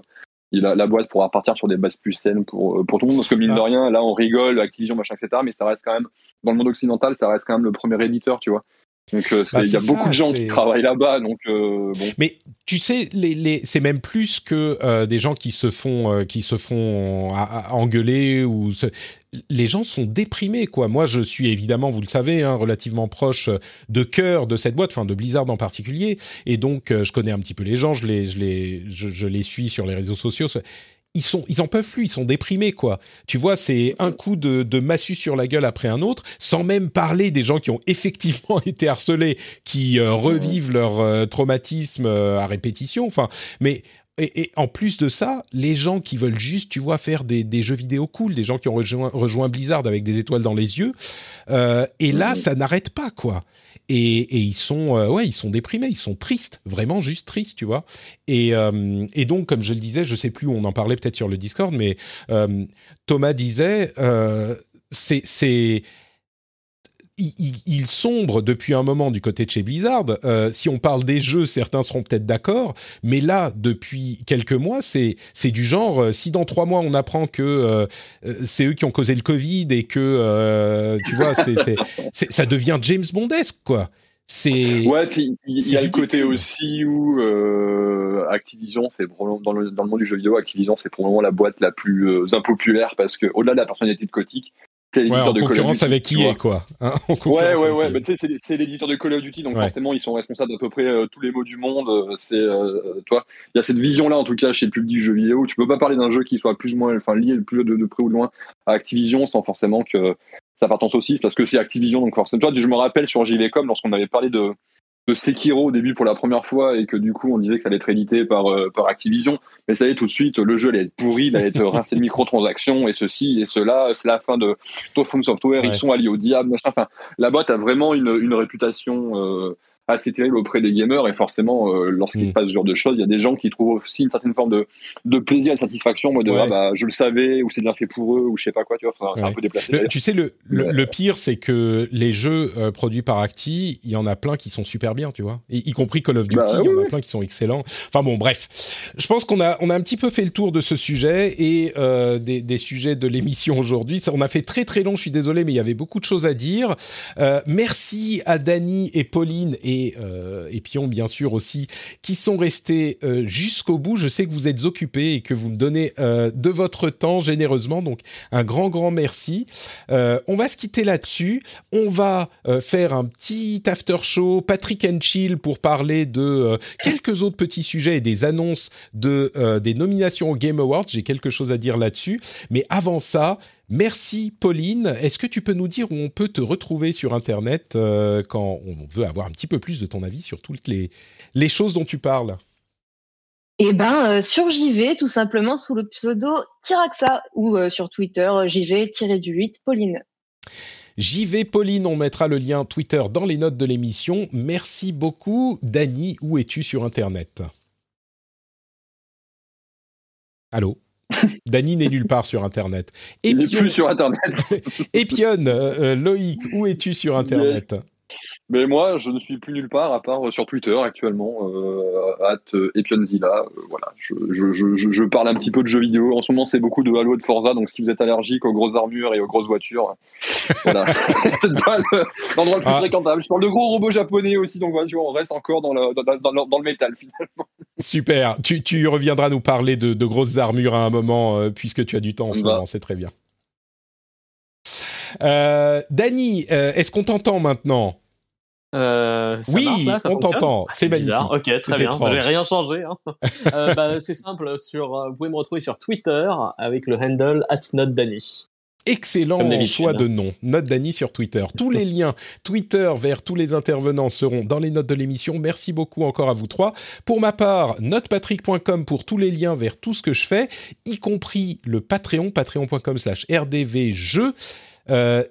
la boîte pourra partir sur des bases plus saines pour tout le monde, parce que mine de rien, là on rigole, Activision, machin, etc., mais ça reste quand même, dans le monde occidental, ça reste quand même le premier éditeur, tu vois. Donc il y a beaucoup de gens qui travaillent là-bas, donc bon. Mais tu sais, c'est même plus que des gens qui se font engueuler ou les gens sont déprimés, quoi. Moi, je suis évidemment, vous le savez, hein, relativement proche de cœur de cette boîte, enfin de Blizzard en particulier, et donc je connais un petit peu les gens, je les suis sur les réseaux sociaux. Ils en peuvent plus, ils sont déprimés, quoi. Tu vois, c'est un coup de massue sur la gueule après un autre, sans même parler des gens qui ont effectivement été harcelés, qui revivent leur traumatisme à répétition. Enfin, mais et en plus de ça, les gens qui veulent juste, tu vois, faire des jeux vidéo cool, des gens qui ont rejoint Blizzard avec des étoiles dans les yeux. Et là, ça n'arrête pas, quoi. Et ils sont, ils sont déprimés, ils sont tristes, vraiment juste tristes, tu vois. Et donc, comme je le disais, je sais plus où on en parlait, peut-être sur le Discord, mais Thomas disait, ils sombrent depuis un moment du côté de chez Blizzard. Si on parle des jeux, certains seront peut-être d'accord, mais là, depuis quelques mois, c'est du genre, si dans 3 mois on apprend que c'est eux qui ont causé le Covid et que tu vois, ça devient James Bondesque, quoi. Ouais, il y a le côté aussi où Activision, c'est dans le monde du jeu vidéo, Activision, c'est probablement la boîte la plus impopulaire parce que au-delà de la personnalité de Kotick. C'est l'éditeur de Call of Duty, avec qui est quoi. Hein, ouais. Mais tu sais, c'est l'éditeur de Call of Duty, donc forcément, ils sont responsables d'à peu près tous les maux du monde. C'est, toi, il y a cette vision-là, en tout cas, chez le public du jeu vidéo. Tu peux pas parler d'un jeu qui soit plus ou moins, enfin, lié plus de près ou de loin à Activision sans forcément que ça parte en saucisse, parce que c'est Activision, donc forcément. Toi, je me rappelle sur JVCom, lorsqu'on avait parlé de Sekiro au début pour la première fois et que du coup on disait que ça allait être édité par Activision, mais ça allait tout de suite, le jeu allait être pourri, il allait être rincé de microtransactions et ceci et cela, c'est la fin de From Software, ils sont alliés au diable, machin. Enfin, la boîte a vraiment une réputation assez terrible auprès des gamers et forcément lorsqu'il se passe ce genre de choses, il y a des gens qui trouvent aussi une certaine forme de plaisir et de satisfaction, moi de je le savais, ou c'est bien fait pour eux, ou je sais pas quoi, tu vois, c'est un peu déplacé. Tu sais, le pire, c'est que les jeux produits par Acti, il y en a plein qui sont super bien, tu vois, y compris Call of Duty, il y en a plein qui sont excellents. Enfin bon, bref, je pense qu'on a un petit peu fait le tour de ce sujet et des sujets de l'émission aujourd'hui. Ça, on a fait très très long, je suis désolé, mais il y avait beaucoup de choses à dire. Merci à Dany et Pauline et Pion, bien sûr, aussi, qui sont restés jusqu'au bout. Je sais que vous êtes occupés et que vous me donnez de votre temps généreusement. Donc, un grand merci. On va se quitter là-dessus. On va faire un petit after-show Patrick and Chill pour parler de quelques autres petits sujets et des annonces des nominations aux Game Awards. J'ai quelque chose à dire là-dessus. Mais avant ça... Merci Pauline. Est-ce que tu peux nous dire où on peut te retrouver sur Internet quand on veut avoir un petit peu plus de ton avis sur toutes les choses dont tu parles ? Eh bien, sur JV, tout simplement sous le pseudo Tiraxa ou sur Twitter, JV-8 Pauline. JV Pauline, on mettra le lien Twitter dans les notes de l'émission. Merci beaucoup. Dany, où es-tu sur Internet ? Allô ? Dany n'est nulle part sur Internet. Il n'est plus sur Internet. Épionne, Loïc, où es-tu sur Internet ? Mais moi, je ne suis plus nulle part, à part sur Twitter actuellement, @EpionneZilla. Voilà, je parle un petit peu de jeux vidéo. En ce moment, c'est beaucoup de Halo et de Forza, donc si vous êtes allergique aux grosses armures et aux grosses voitures, voilà, c'est pas l'endroit le plus fréquentable. Je parle de gros robots japonais aussi, donc voilà, on reste encore dans le métal, finalement. Super, tu reviendras nous parler de grosses armures à un moment, puisque tu as du temps en ce moment, c'est très bien. Dany, est-ce qu'on t'entend maintenant ? Oui, marche, là, on t'entend. C'est bizarre. Magnifique. Ok, très bien. Étrange. J'ai rien changé. Hein. C'est simple. Vous pouvez me retrouver sur Twitter avec le handle @notdany. Excellent choix de nom, NoteDany sur Twitter. Tous les liens Twitter vers tous les intervenants seront dans les notes de l'émission. Merci beaucoup encore à vous trois. Pour ma part, notepatrick.com pour tous les liens vers tout ce que je fais, y compris le Patreon, patreon.com/rdvjeux.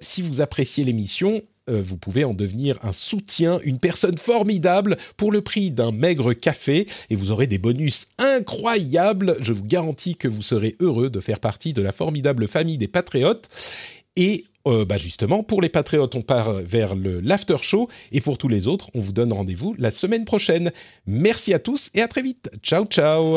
Si vous appréciez l'émission, vous pouvez en devenir un soutien, une personne formidable pour le prix d'un maigre café et vous aurez des bonus incroyables. Je vous garantis que vous serez heureux de faire partie de la formidable famille des Patriotes. Et justement, pour les Patriotes, on part vers l'after show et pour tous les autres, on vous donne rendez-vous la semaine prochaine. Merci à tous et à très vite. Ciao, ciao.